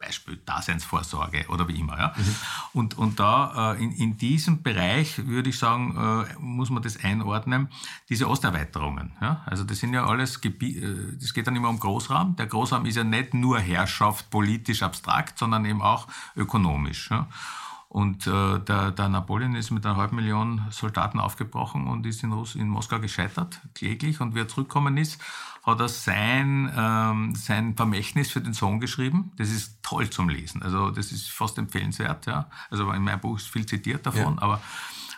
Beispiel Daseinsvorsorge oder wie immer. Ja. Mhm. Und, und da äh, in, in diesem Bereich, würde ich sagen, äh, muss man das einordnen, diese Osterweiterungen. Ja. Also das sind ja alles, Gebi- äh, das geht dann immer um Großraum. Der Großraum ist ja nicht nur Herrschaft politisch abstrakt, sondern eben auch ökonomisch. Ja. Und äh, der, der Napoleon ist mit einer halben Million Soldaten aufgebrochen und ist in, Russ- in Moskau gescheitert, kläglich. Und wie er zurückgekommen ist, hat er sein, ähm, sein Vermächtnis für den Sohn geschrieben. Das ist toll zum Lesen. Also das ist fast empfehlenswert. Ja. Also in meinem Buch ist viel zitiert davon. Ja. Aber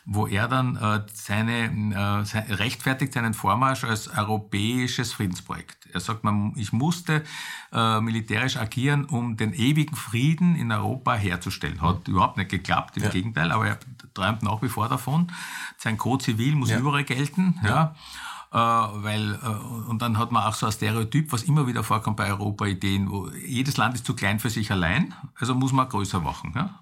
wo er dann äh, seine, äh, se- rechtfertigt seinen Vormarsch als europäisches Friedensprojekt. Er sagt, man, ich musste äh, militärisch agieren, um den ewigen Frieden in Europa herzustellen. Hat mhm. überhaupt nicht geklappt, im ja. Gegenteil, aber er träumt nach wie vor davon. Sein Code Zivil muss ja. überall gelten. Ja. ja. Weil, und dann hat man auch so ein Stereotyp, was immer wieder vorkommt bei Europa-Ideen, wo jedes Land ist zu klein für sich allein, also muss man größer machen. Ja?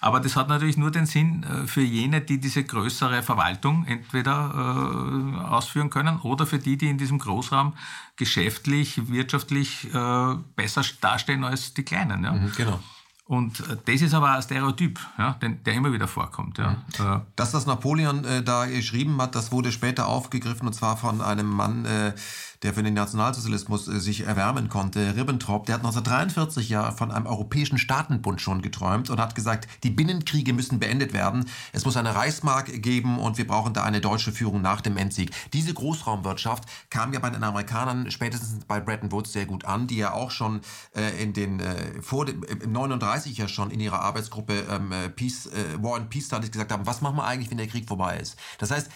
Aber das hat natürlich nur den Sinn für jene, die diese größere Verwaltung entweder ausführen können oder für die, die in diesem Großraum geschäftlich, wirtschaftlich besser dastehen als die Kleinen. Ja? Mhm, genau. Und das ist aber ein Stereotyp, ja, der immer wieder vorkommt. Ja. Dass das Napoleon äh, da geschrieben hat, das wurde später aufgegriffen, und zwar von einem Mann, äh, der für den Nationalsozialismus äh, sich erwärmen konnte, Ribbentrop. Der hat neunzehnhundertdreiundvierzig ja von einem europäischen Staatenbund schon geträumt und hat gesagt, die Binnenkriege müssen beendet werden. Es muss eine Reichsmark geben und wir brauchen da eine deutsche Führung nach dem Endsieg. Diese Großraumwirtschaft kam ja bei den Amerikanern, spätestens bei Bretton Woods, sehr gut an, die ja auch schon äh, in den äh, vor dem, im neununddreißig ja schon in ihrer Arbeitsgruppe ähm, Peace, äh, War and Peace Studies gesagt haben, was machen wir eigentlich, wenn der Krieg vorbei ist. Das heißt,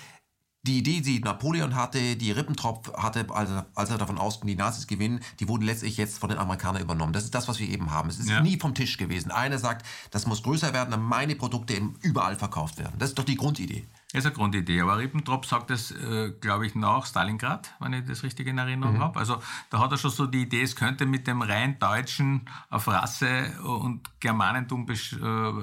die Idee, die Napoleon hatte, die Ribbentrop hatte, also, als er davon ausging, die Nazis gewinnen, die wurden letztlich jetzt von den Amerikanern übernommen. Das ist das, was wir eben haben. Es ist ja. nie vom Tisch gewesen. Einer sagt, das muss größer werden, dann meine Produkte eben überall verkauft werden. Das ist doch die Grundidee. Das ist eine Grundidee, aber Ribbentrop sagt das, äh, glaube ich, nach Stalingrad, wenn ich das richtig in Erinnerung mhm. habe. Also da hat er schon so die Idee, es könnte mit dem rein deutschen, auf Rasse und Germanentum besch-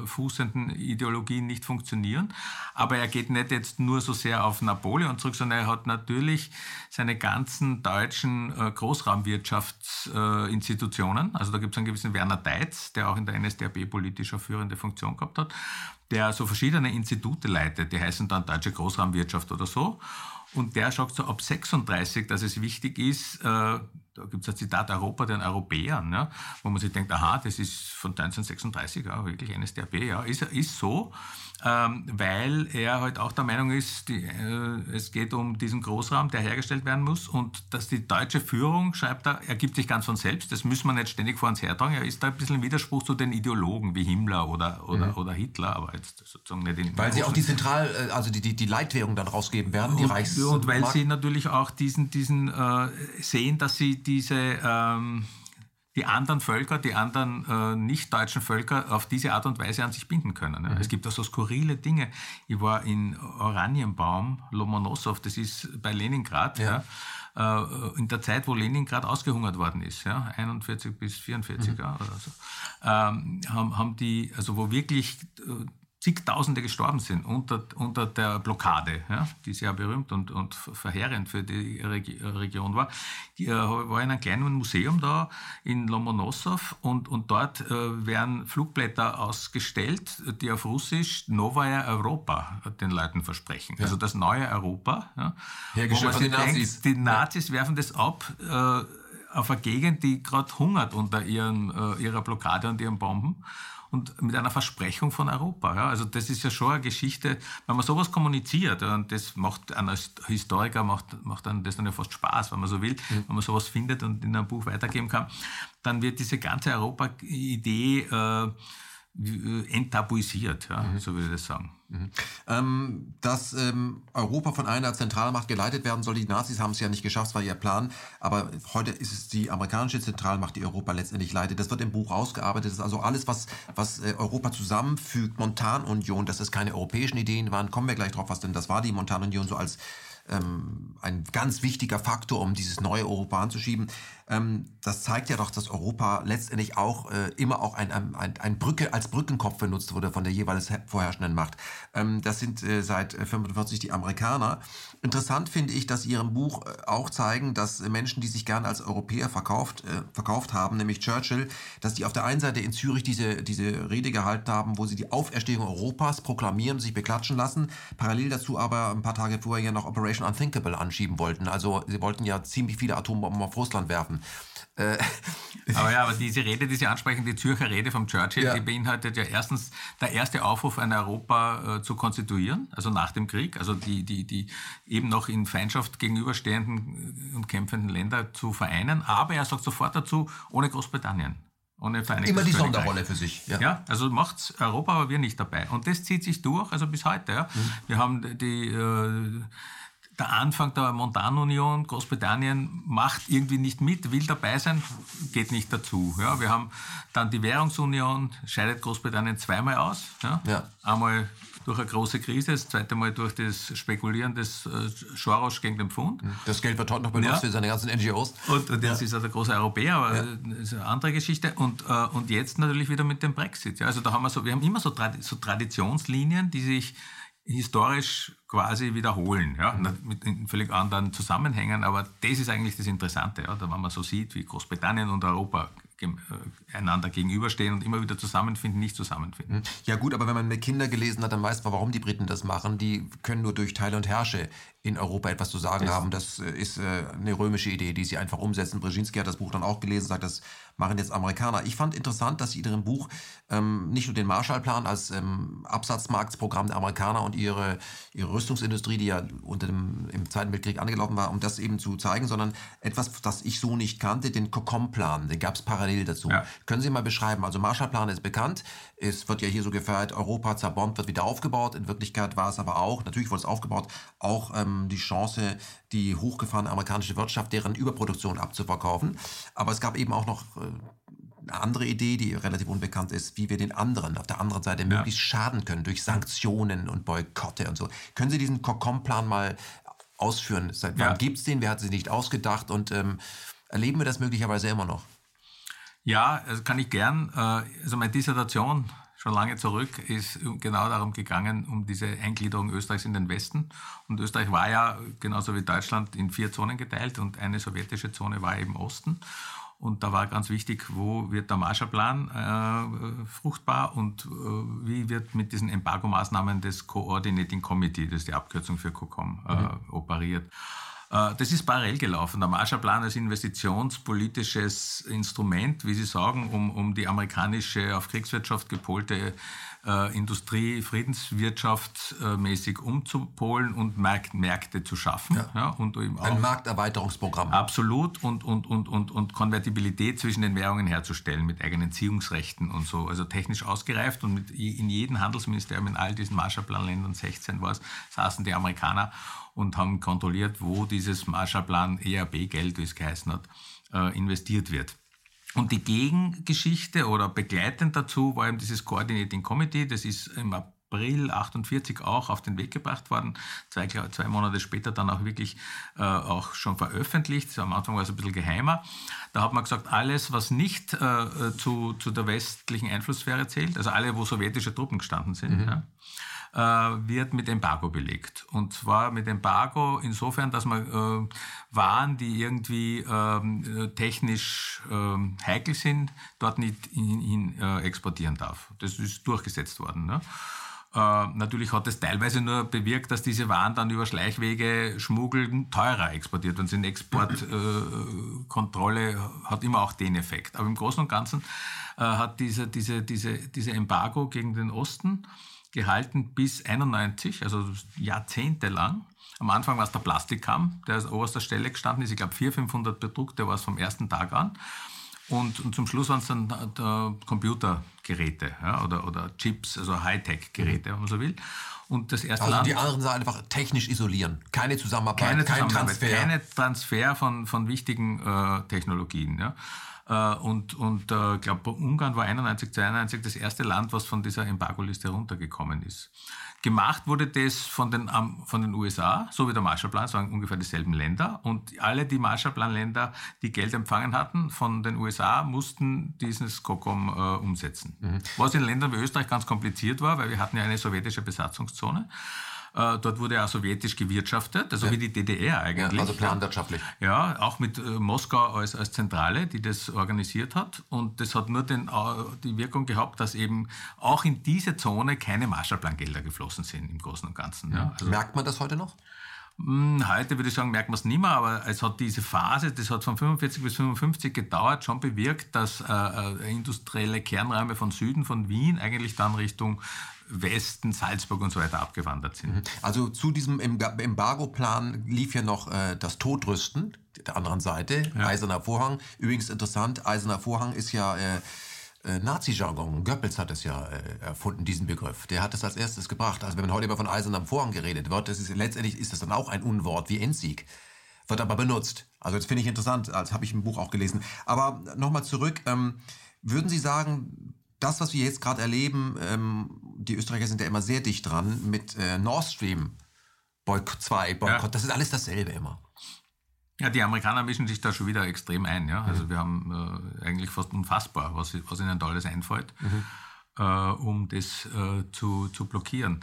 äh, fußenden Ideologien nicht funktionieren. Aber er geht nicht jetzt nur so sehr auf Napoleon zurück, sondern er hat natürlich seine ganzen deutschen äh, Großraumwirtschaftsinstitutionen. Äh, also da gibt es einen gewissen Werner Deitz, der auch in der N S D A P politischer führende Funktion gehabt hat, der so verschiedene Institute leitet, die heißen dann Deutsche Großraumwirtschaft oder so. Und der sagt so ab sechsunddreißig, dass es wichtig ist, äh, da gibt es ein Zitat, Europa den Europäern, ja, wo man sich denkt, aha, das ist von neunzehnhundertsechsunddreißig, ja, wirklich N S D A P, ja, ist, ist so, ähm, weil er halt auch der Meinung ist, die, äh, es geht um diesen Großraum, der hergestellt werden muss, und dass die deutsche Führung, schreibt er, ergibt sich ganz von selbst, das müssen wir nicht ständig vor uns hertragen, er ist da ein bisschen im Widerspruch zu den Ideologen wie Himmler oder, oder, mhm. oder Hitler, aber jetzt sozusagen nicht in... Weil sie auch die Zentral, also die, die, die Leitwährung dann rausgeben werden, die Reichs... Und weil sie natürlich auch diesen, diesen äh, sehen, dass sie diese, ähm, die anderen Völker, die anderen äh, nicht-deutschen Völker auf diese Art und Weise an sich binden können. Ja. Mhm. Es gibt auch so skurrile Dinge. Ich war in Oranienbaum, Lomonossow, das ist bei Leningrad, ja. Ja, äh, in der Zeit, wo Leningrad ausgehungert worden ist, ja, einundvierzig bis vierundvierzig, mhm. ja, oder so, ähm, haben, haben die, also wo wirklich... Äh, zigtausende gestorben sind unter, unter der Blockade, ja, die sehr berühmt und, und verheerend für die Reg- Region war. Ich äh, war in einem kleinen Museum da in Lomonossow und, und dort äh, werden Flugblätter ausgestellt, die auf Russisch Novaya Europa den Leuten versprechen. Ja. Also das neue Europa. Ja, hergestellt von den Nazis. Die Nazis werfen das ab, äh, auf eine Gegend, die gerade hungert unter ihren, äh, ihrer Blockade und ihren Bomben. Und mit einer Versprechung von Europa. Ja. Also das ist ja schon eine Geschichte, wenn man sowas kommuniziert, und das macht ein Historiker, macht, macht dann das dann ja fast Spaß, wenn man so will, mhm. wenn man sowas findet und in einem Buch weitergeben kann, dann wird diese ganze Europa-Idee äh, enttabuisiert, ja, mhm. so würde ich das sagen. Mhm. Ähm, dass ähm, Europa von einer Zentralmacht geleitet werden soll, die Nazis haben es ja nicht geschafft, das war ihr Plan, aber heute ist es die amerikanische Zentralmacht, die Europa letztendlich leitet. Das wird im Buch ausgearbeitet, das ist also alles, was, was äh, Europa zusammenfügt, Montanunion, dass es keine europäischen Ideen waren, kommen wir gleich drauf, was denn das war, die Montanunion, so als ähm, ein ganz wichtiger Faktor, um dieses neue Europa anzuschieben. Ähm, das zeigt ja doch, dass Europa letztendlich auch äh, immer auch ein, ein, ein Brücke, als Brückenkopf benutzt wurde von der jeweils vorherrschenden Macht. Das sind seit neunzehnhundertfünfundvierzig die Amerikaner. Interessant finde ich, dass Sie Ihrem Buch auch zeigen, dass Menschen, die sich gerne als Europäer verkauft, äh, verkauft haben, nämlich Churchill, dass die auf der einen Seite in Zürich diese, diese Rede gehalten haben, wo sie die Auferstehung Europas proklamieren, sich beklatschen lassen, parallel dazu aber ein paar Tage vorher ja noch Operation Unthinkable anschieben wollten. Also sie wollten ja ziemlich viele Atombomben auf Russland werfen. aber ja, aber diese Rede, die Sie ansprechen, die Zürcher Rede vom Churchill, ja. die beinhaltet ja erstens der erste Aufruf, ein Europa äh, zu konstituieren, also nach dem Krieg, also die, die, die eben noch in Feindschaft gegenüberstehenden und kämpfenden Länder zu vereinen. Aber er sagt sofort dazu, ohne Großbritannien. Ohne Vereinigtes Immer die Königreich. Sonderrolle für sich. Ja, ja, also macht's Europa, aber wir nicht dabei. Und das zieht sich durch, also bis heute. Ja. Mhm. Wir haben die... Äh, Der Anfang der Montanunion, Großbritannien macht irgendwie nicht mit, will dabei sein, geht nicht dazu. Ja, wir haben dann die Währungsunion, scheidet Großbritannien zweimal aus. Ja? Ja. Einmal durch eine große Krise, das zweite Mal durch das Spekulieren des Soros gegen den Pfund. Das Geld wird heute noch benutzt ja. für seine ganzen N G Os. Und, und jetzt ja. ist er der große Europäer, aber ja. das ist eine andere Geschichte. Und, und jetzt natürlich wieder mit dem Brexit. Ja? Also da haben wir so, wir haben immer so, Trad- so Traditionslinien, die sich historisch quasi wiederholen, ja, mit völlig anderen Zusammenhängen, aber das ist eigentlich das Interessante, ja, wenn man so sieht, wie Großbritannien und Europa einander gegenüberstehen und immer wieder zusammenfinden, nicht zusammenfinden. Ja gut, aber wenn man mit Kindern gelesen hat, dann weiß man, warum die Briten das machen. Die können nur durch Teile und Herrsche in Europa etwas zu sagen das haben. Das ist eine römische Idee, die sie einfach umsetzen. Brzezinski hat das Buch dann auch gelesen, sagt, das machen jetzt Amerikaner. Ich fand interessant, dass sie in ihrem Buch ähm, nicht nur den Marshallplan als ähm, Absatzmarktprogramm der Amerikaner und ihre, ihre Rüstungsindustrie, die ja unter dem im Zweiten Weltkrieg angelaufen war, um das eben zu zeigen, sondern etwas, das ich so nicht kannte, den Cocom-Plan, den gab es parallel dazu. Ja. Können Sie mal beschreiben? Also Marshallplan ist bekannt. Es wird ja hier so gefeiert, Europa zerbombt, wird wieder aufgebaut. In Wirklichkeit war es aber auch, natürlich wurde es aufgebaut, auch ähm, die Chance, die hochgefahrene amerikanische Wirtschaft, deren Überproduktion abzuverkaufen. Aber es gab eben auch noch äh, eine andere Idee, die relativ unbekannt ist, wie wir den anderen auf der anderen Seite ja. möglichst schaden können durch Sanktionen und Boykotte und so. Können Sie diesen Cocom-Plan mal ausführen? Seit wann ja. gibt es den? Wer hat sich nicht ausgedacht? Und ähm, erleben wir das möglicherweise immer noch? Ja, das kann ich gern. Also meine Dissertation, schon lange zurück, ist genau darum gegangen, um diese Eingliederung Österreichs in den Westen. Und Österreich war ja, genauso wie Deutschland, in vier Zonen geteilt und eine sowjetische Zone war eben Osten. Und da war ganz wichtig, wo wird der Marshallplan äh, fruchtbar und äh, wie wird mit diesen Embargo-Maßnahmen des Coordinating Committee, das ist die Abkürzung für COCOM, äh, mhm. operiert. Das ist parallel gelaufen. Der Marshallplan als investitionspolitisches Instrument, wie Sie sagen, um, um die amerikanische, auf Kriegswirtschaft gepolte äh, Industrie, Friedenswirtschaft äh, mäßig umzupolen und Markt, Märkte zu schaffen. Ja. Ja, und eben auch ein Markterweiterungsprogramm. Absolut. Und, und, und, und, und Konvertibilität zwischen den Währungen herzustellen mit eigenen Ziehungsrechten und so. Also technisch ausgereift und mit, in jedem Handelsministerium, in all diesen Marshallplanländern, sechzehn war es, saßen die Amerikaner und haben kontrolliert, wo dieses Marshallplan E R B-Geld, wie es geheißen hat, äh, investiert wird. Und die Gegengeschichte oder begleitend dazu war eben dieses Coordinating Committee, das ist im April achtundvierzig auch auf den Weg gebracht worden, zwei, zwei Monate später dann auch wirklich äh, auch schon veröffentlicht. Am Anfang war es ein bisschen geheimer. Da hat man gesagt, alles, was nicht äh, zu, zu der westlichen Einflusssphäre zählt, also alle, wo sowjetische Truppen gestanden sind, mhm. ja, äh, wird mit Embargo belegt. Und zwar mit Embargo insofern, dass man äh, Waren, die irgendwie äh, technisch äh, heikel sind, dort nicht hin, hin äh, exportieren darf. Das ist durchgesetzt worden, ne? Äh, natürlich hat es teilweise nur bewirkt, dass diese Waren dann über Schleichwege schmuggeln, teurer exportiert werden sind. Exportkontrolle äh, hat immer auch den Effekt. Aber im Großen und Ganzen äh, hat diese, diese, diese, diese Embargo gegen den Osten gehalten bis einundneunzig, also jahrzehntelang. Am Anfang war es der Plastikkamm, der an oberster Stelle gestanden ist. Ich glaube, vierhundert, fünfhundert bedruckt, der war es vom ersten Tag an. Und, und zum Schluss waren es dann äh, Computergeräte ja, oder, oder Chips, also Hightech-Geräte, wenn man so will. Und das erste also Land, die anderen sind einfach technisch isolieren. Keine Zusammenarbeit, keine Zusammenarbeit, kein Transfer. Keine Transfer von, von wichtigen äh, Technologien. Ja. Äh, und und äh, ich glaube, Ungarn war einundneunzig, zweiundneunzig das erste Land, was von dieser Embargo-Liste runtergekommen ist. Gemacht wurde das von den, von den U S A, so wie der Marshallplan, es waren ungefähr dieselben Länder. Und alle die Marshallplan-Länder, die Geld empfangen hatten von den U S A, mussten dieses COCOM äh, umsetzen. Mhm. Was in Ländern wie Österreich ganz kompliziert war, weil wir hatten ja eine sowjetische Besatzungszone. Äh, dort wurde ja sowjetisch gewirtschaftet, also ja. wie die D D R eigentlich. Ja, also planwirtschaftlich. Ja, auch mit äh, Moskau als, als Zentrale, die das organisiert hat. Und das hat nur den, die Wirkung gehabt, dass eben auch in diese Zone keine Marshallplangelder geflossen sind im Großen und Ganzen. Ja. Ja. Also, merkt man das heute noch? Heute würde ich sagen, merkt man es nicht mehr, aber es hat diese Phase, das hat von fünfundvierzig bis fünfundfünfzig gedauert, schon bewirkt, dass äh, industrielle Kernräume von Süden, von Wien eigentlich dann Richtung Westen, Salzburg und so weiter abgewandert sind. Also zu diesem Embargo-Plan lief ja noch äh, das Todrüsten, der anderen Seite, ja. Eiserner Vorhang. Übrigens interessant, Eiserner Vorhang ist ja... Äh, Nazi-Jargon. Goebbels hat es ja äh, erfunden, diesen Begriff. Der hat es als erstes gebracht. Also wenn man heute immer von Eisernem Vorhang geredet wird, das ist, letztendlich ist das dann auch ein Unwort wie Endsieg. Wird aber benutzt. Also das finde ich interessant, das habe ich im Buch auch gelesen. Aber nochmal zurück, ähm, würden Sie sagen, das, was wir jetzt gerade erleben, ähm, die Österreicher sind ja immer sehr dicht dran, mit äh, Nord Stream zwei, Boykott, ja. Das ist alles dasselbe immer. Ja, die Amerikaner mischen sich da schon wieder extrem ein. Ja? Also wir haben äh, eigentlich fast unfassbar, was, was ihnen da alles einfällt, mhm. äh, um das äh, zu, zu blockieren.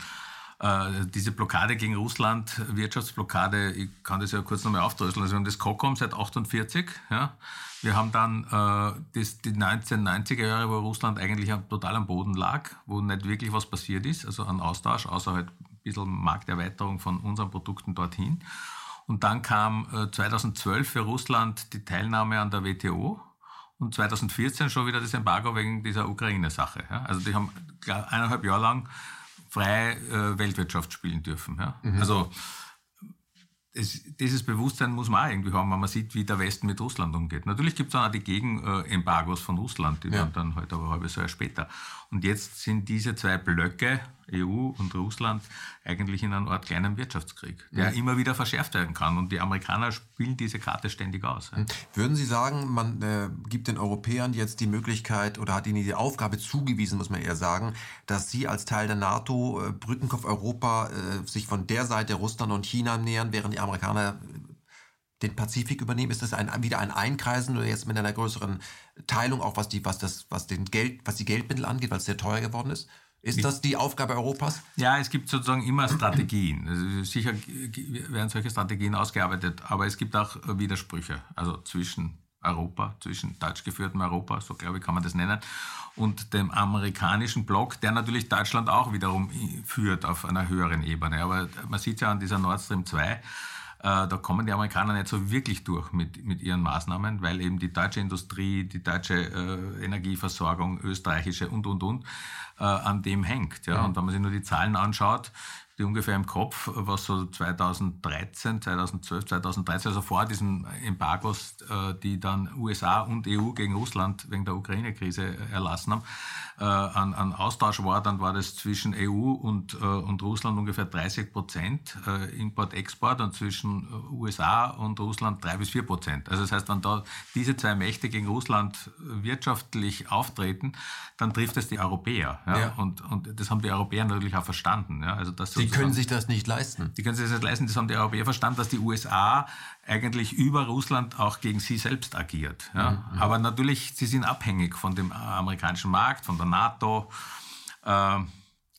Äh, diese Blockade gegen Russland, Wirtschaftsblockade, ich kann das ja kurz nochmal aufdröseln. Also wir haben das COCOM seit achtundvierzig. Ja? Wir haben dann äh, das, die neunzehnhundertneunziger Jahre, wo Russland eigentlich total am Boden lag, wo nicht wirklich was passiert ist, also an Austausch, außer halt ein bisschen Markterweiterung von unseren Produkten dorthin. Und dann kam äh, zweitausendzwölf für Russland die Teilnahme an der W T O und zweitausendvierzehn schon wieder das Embargo wegen dieser Ukraine-Sache. Ja? Also die haben klar, eineinhalb Jahre lang freie äh, Weltwirtschaft spielen dürfen. Ja? Mhm. Also es, dieses Bewusstsein muss man auch irgendwie haben, wenn man sieht, wie der Westen mit Russland umgeht. Natürlich gibt es dann auch die Gegenembargos von Russland, die ja. waren dann heute halt aber ein halbes Jahr später. Und jetzt sind diese zwei Blöcke, E U und Russland, eigentlich in einem Art kleinen Wirtschaftskrieg, der ja. immer wieder verschärft werden kann. Und die Amerikaner spielen diese Karte ständig aus. Ja. Würden Sie sagen, man äh, gibt den Europäern jetzt die Möglichkeit oder hat ihnen die Aufgabe zugewiesen, muss man eher sagen, dass sie als Teil der NATO, äh, Brückenkopf Europa, äh, sich von der Seite Russland und China nähern, während die Amerikaner den Pazifik übernehmen? Ist das ein, wieder ein Einkreisen oder jetzt mit einer größeren Teilung, auch was die, was das, was den Geld, was die Geldmittel angeht, weil es sehr teuer geworden ist? Ist das die Aufgabe Europas? Ja, es gibt sozusagen immer Strategien. Also sicher werden solche Strategien ausgearbeitet, aber es gibt auch Widersprüche, also zwischen Europa, zwischen deutsch geführtem Europa, so glaube ich kann man das nennen, und dem amerikanischen Block, der natürlich Deutschland auch wiederum führt auf einer höheren Ebene. Aber man sieht ja an dieser Nord Stream zwei, da kommen die Amerikaner nicht so wirklich durch mit, mit ihren Maßnahmen, weil eben die deutsche Industrie, die deutsche äh, Energieversorgung, österreichische und, und, und, äh, an dem hängt. Ja? Mhm. Und wenn man sich nur die Zahlen anschaut, die ungefähr im Kopf, was so zweitausenddreizehn, zweitausendzwölf, zweitausenddreizehn, also vor diesen Embargos, die dann U S A und E U gegen Russland wegen der Ukraine-Krise erlassen haben, an, an Austausch war. Dann war das zwischen E U und, und Russland ungefähr dreißig Prozent Import-Export und zwischen U S A und Russland drei bis vier Prozent. Also das heißt, wenn da diese zwei Mächte gegen Russland wirtschaftlich auftreten, dann trifft es die Europäer. Ja? Ja. Und, und das haben die Europäer natürlich auch verstanden. Ja? Also das Die können sich das nicht leisten. Die können sich das nicht leisten. Das haben die Europäer verstanden, dass die U S A eigentlich über Russland auch gegen sie selbst agiert. Ja? Mhm. Aber natürlich, sie sind abhängig von dem amerikanischen Markt, von der NATO. Ähm,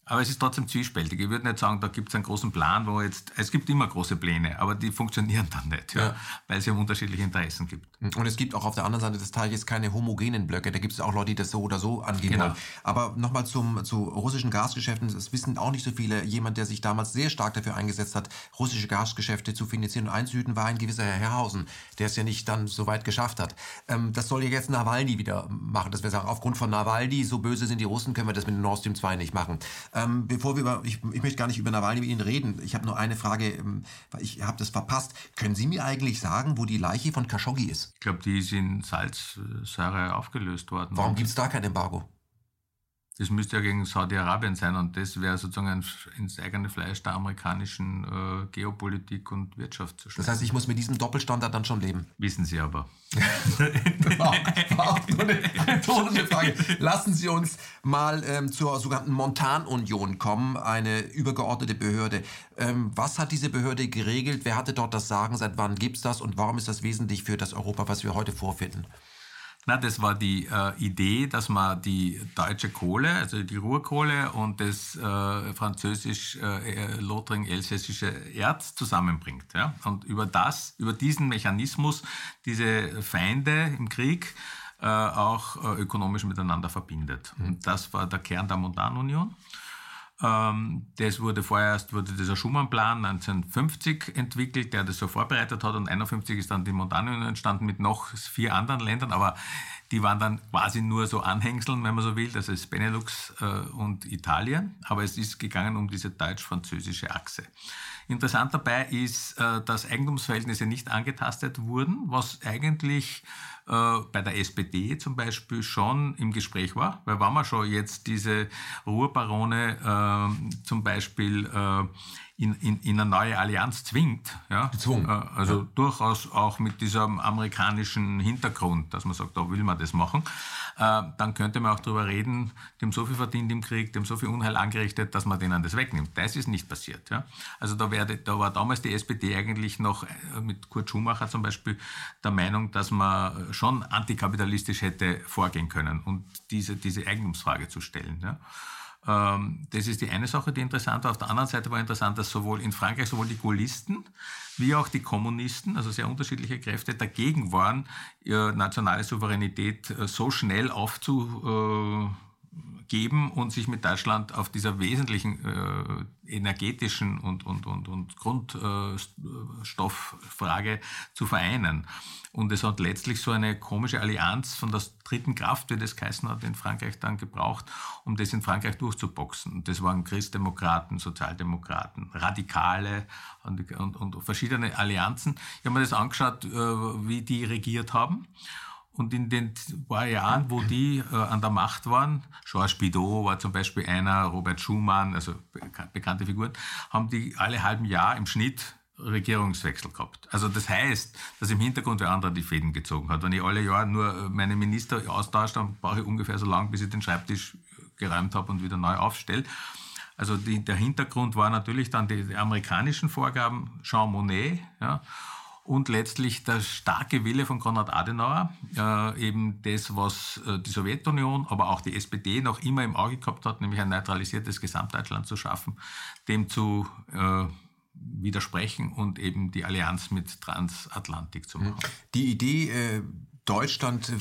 aber es ist trotzdem zwiespältig. Ich würde nicht sagen, da gibt es einen großen Plan, wo jetzt, es gibt immer große Pläne, aber die funktionieren dann nicht, ja? Ja. Weil es ja unterschiedliche Interessen gibt. Und es gibt auch auf der anderen Seite des Teiches keine homogenen Blöcke. Da gibt es auch Leute, die das so oder so angehen genau. wollen. Aber nochmal zum, zu russischen Gasgeschäften. Das wissen auch nicht so viele. Jemand, der sich damals sehr stark dafür eingesetzt hat, russische Gasgeschäfte zu finanzieren und einzuhüten, war ein gewisser Herr Herrhausen, der es ja nicht dann so weit geschafft hat. Ähm, das soll ja jetzt Nawalny wieder machen, dass wir sagen, aufgrund von Nawalny, so böse sind die Russen, können wir das mit Nord Stream zwei nicht machen. Ähm, bevor wir über, ich, ich möchte gar nicht über Nawalny mit Ihnen reden. Ich habe nur eine Frage, weil ich habe das verpasst. Können Sie mir eigentlich sagen, wo die Leiche von Khashoggi ist? Ich glaube, die ist in Salzsäure aufgelöst worden. Warum gibt es da kein Embargo? Das müsste ja gegen Saudi-Arabien sein und das wäre sozusagen ein, ins eigene Fleisch der amerikanischen äh, Geopolitik und Wirtschaft zu schneiden. Das heißt, ich muss mit diesem Doppelstandard dann schon leben? Wissen Sie aber. War, war auch nur eine rhetorische Frage. Lassen Sie uns mal ähm, zur sogenannten Montanunion kommen, eine übergeordnete Behörde. Ähm, was hat diese Behörde geregelt? Wer hatte dort das Sagen? Seit wann gibt es das? Und warum ist das wesentlich für das Europa, was wir heute vorfinden? Na, das war die äh, Idee, dass man die deutsche Kohle, also die Ruhrkohle und das äh, französisch-lothring-elsässische äh, Erz zusammenbringt. Ja? Und über das, über diesen Mechanismus, diese Feinde im Krieg äh, auch äh, ökonomisch miteinander verbindet. Und das war der Kern der Montanunion. Das wurde vorerst, wurde dieser Schumann-Plan neunzehnhundertfünfzig entwickelt, der das so vorbereitet hat, und einundfünfzig ist dann die Montanunion entstanden mit noch vier anderen Ländern, aber die waren dann quasi nur so Anhängseln, wenn man so will, das ist Benelux und Italien, aber es ist gegangen um diese deutsch-französische Achse. Interessant dabei ist, dass Eigentumsverhältnisse nicht angetastet wurden, was eigentlich bei der S P D zum Beispiel schon im Gespräch war, weil wenn man schon jetzt diese Ruhrbarone äh, zum Beispiel äh, in, in, in eine neue Allianz zwingt, ja, äh, also ja. durchaus auch mit diesem amerikanischen Hintergrund, dass man sagt, da will man das machen, äh, dann könnte man auch darüber reden, dem so viel verdient im Krieg, dem so viel Unheil angerichtet, dass man denen das wegnimmt. Das ist nicht passiert. Ja. Also da, wär, da war damals die S P D eigentlich noch mit Kurt Schumacher zum Beispiel der Meinung, dass man schon antikapitalistisch hätte vorgehen können und diese, diese Eigentumsfrage zu stellen. Ja. Ähm, das ist die eine Sache, die interessant war. Auf der anderen Seite war interessant, dass sowohl in Frankreich sowohl die Gaullisten wie auch die Kommunisten, also sehr unterschiedliche Kräfte, dagegen waren, ihre nationale Souveränität so schnell aufzu äh, geben und sich mit Deutschland auf dieser wesentlichen äh, energetischen und, und, und, und Grundstofffrage äh, zu vereinen. Und es hat letztlich so eine komische Allianz von der dritten Kraft, wie das geheißen hat, in Frankreich dann gebraucht, um das in Frankreich durchzuboxen. Und das waren Christdemokraten, Sozialdemokraten, Radikale und, und, und verschiedene Allianzen. Ich habe mir das angeschaut, äh, wie die regiert haben. Und in den paar Jahren, wo die äh, an der Macht waren, Georges Bidault war zum Beispiel einer, Robert Schuman, also bekan- bekannte Figuren, haben die alle halben Jahr im Schnitt Regierungswechsel gehabt. Also das heißt, dass im Hintergrund der andere die Fäden gezogen hat. Wenn ich alle Jahre nur meine Minister austausche, dann brauche ich ungefähr so lange, bis ich den Schreibtisch geräumt habe und wieder neu aufstelle. Also die, der Hintergrund war natürlich dann die, die amerikanischen Vorgaben, Jean Monnet, ja, und letztlich der starke Wille von Konrad Adenauer, äh, eben das, was äh, die Sowjetunion, aber auch die S P D noch immer im Auge gehabt hat, nämlich ein neutralisiertes Gesamtdeutschland zu schaffen, dem zu äh, widersprechen und eben die Allianz mit Transatlantik zu machen. Die Idee, äh, Deutschland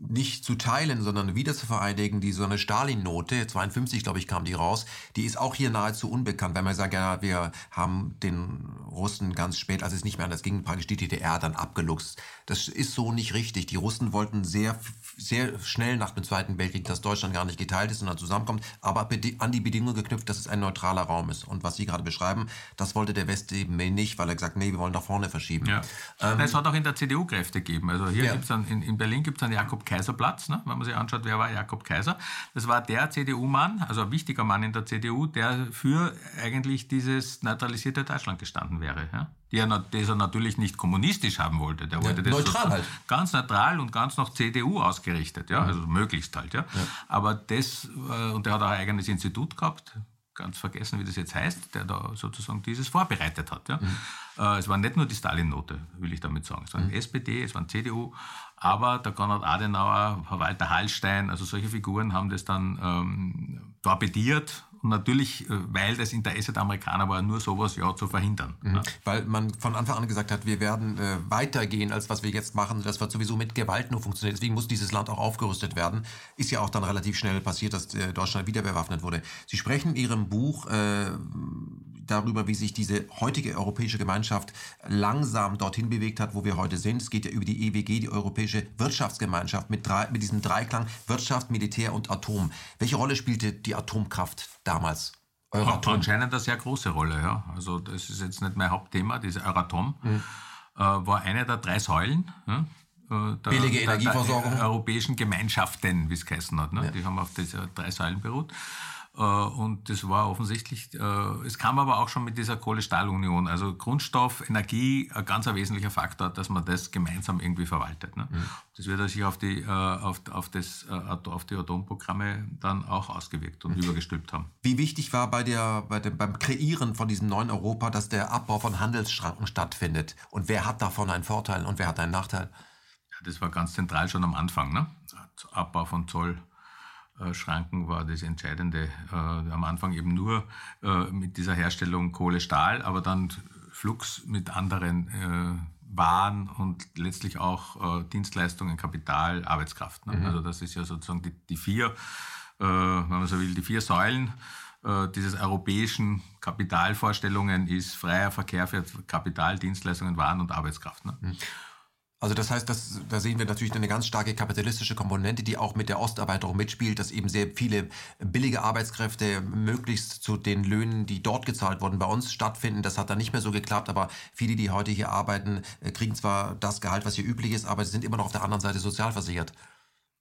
nicht zu teilen, sondern wieder zu vereinigen, die so eine Stalin-Note, zweiundfünfzig glaube ich kam die raus, die ist auch hier nahezu unbekannt, weil man sagt, ja, wir haben den Russen ganz spät, als es nicht mehr anders ging, praktisch die D D R dann abgeluchst. Das ist so nicht richtig. Die Russen wollten sehr, sehr schnell nach dem Zweiten Weltkrieg, dass Deutschland gar nicht geteilt ist, sondern zusammenkommt, aber an die Bedingung geknüpft, dass es ein neutraler Raum ist. Und was Sie gerade beschreiben, das wollte der Westen eben nicht, weil er gesagt, nee, wir wollen nach vorne verschieben. Ja. Ähm, es hat auch in der C D U Kräfte gegeben. Also hier ja. gibt's dann, in, in Berlin gibt es einen Jakob-Kaiser-Platz, ne? Wenn man sich anschaut, wer war Jakob Kaiser? Das war der C D U-Mann, also ein wichtiger Mann in der C D U, der für eigentlich dieses neutralisierte Deutschland gestanden wäre. Ja? Die er, das er natürlich nicht kommunistisch haben wollte. Der wollte ja, das neutral halt. Ganz neutral und ganz nach C D U ausgerichtet. Ja? Mhm. Also möglichst halt. Ja? Ja. Aber das, und der hat auch ein eigenes Institut gehabt, ganz vergessen, wie das jetzt heißt, der da sozusagen dieses vorbereitet hat. Ja. Mhm. Äh, es war nicht nur die Stalin-Note, will ich damit sagen. Es waren mhm. S P D, es waren C D U, aber der Konrad Adenauer, Walter Hallstein, also solche Figuren haben das dann ähm, torpediert. Und natürlich, weil das Interesse der Amerikaner war, nur sowas ja zu verhindern. Mhm. Ja. Weil man von Anfang an gesagt hat, wir werden äh, weitergehen, als was wir jetzt machen. Das wird sowieso mit Gewalt nur funktionieren. Deswegen muss dieses Land auch aufgerüstet werden. Ist ja auch dann relativ schnell passiert, dass äh, Deutschland wieder bewaffnet wurde. Sie sprechen in Ihrem Buch äh, darüber, wie sich diese heutige europäische Gemeinschaft langsam dorthin bewegt hat, wo wir heute sind. Es geht ja über die E W G, die Europäische Wirtschaftsgemeinschaft, mit, drei, mit diesem Dreiklang Wirtschaft, Militär und Atom. Welche Rolle spielte die Atomkraft damals? Euratom. Anscheinend eine sehr große Rolle, ja. Also das ist jetzt nicht mein Hauptthema, diese Euratom mhm. äh, war eine der drei Säulen, ja? äh, der, billige der, Energieversorgung der europäischen Gemeinschaften, wie es geheißen hat. Ne? Ja. Die haben auf diese drei Säulen beruht. Und das war offensichtlich, es kam aber auch schon mit dieser Kohle-Stahl-Union. Also Grundstoff, Energie, ein ganz wesentlicher Faktor, dass man das gemeinsam irgendwie verwaltet. Ne? Mhm. Das wird sich auf die, auf, auf, das, auf die Atomprogramme dann auch ausgewirkt und mhm. übergestülpt haben. Wie wichtig war bei der, bei dem, beim Kreieren von diesem neuen Europa, dass der Abbau von Handelsschranken stattfindet? Und wer hat davon einen Vorteil und wer hat einen Nachteil? Ja, das war ganz zentral schon am Anfang, ne? Abbau von Zoll. Schranken war das Entscheidende. Äh, am Anfang eben nur äh, mit dieser Herstellung Kohle, Stahl, aber dann flugs mit anderen äh, Waren und letztlich auch äh, Dienstleistungen, Kapital, Arbeitskraft. Ne? Mhm. Also das ist ja sozusagen die, die vier, äh, wenn man so will, die vier Säulen äh, dieses europäischen Kapitalvorstellungen ist freier Verkehr für Kapital, Dienstleistungen, Waren und Arbeitskraft. Ne? Mhm. Also das heißt, das, da sehen wir natürlich eine ganz starke kapitalistische Komponente, die auch mit der Osterweiterung mitspielt, dass eben sehr viele billige Arbeitskräfte möglichst zu den Löhnen, die dort gezahlt wurden, bei uns stattfinden. Das hat dann nicht mehr so geklappt, aber viele, die heute hier arbeiten, kriegen zwar das Gehalt, was hier üblich ist, aber sie sind immer noch auf der anderen Seite sozialversichert.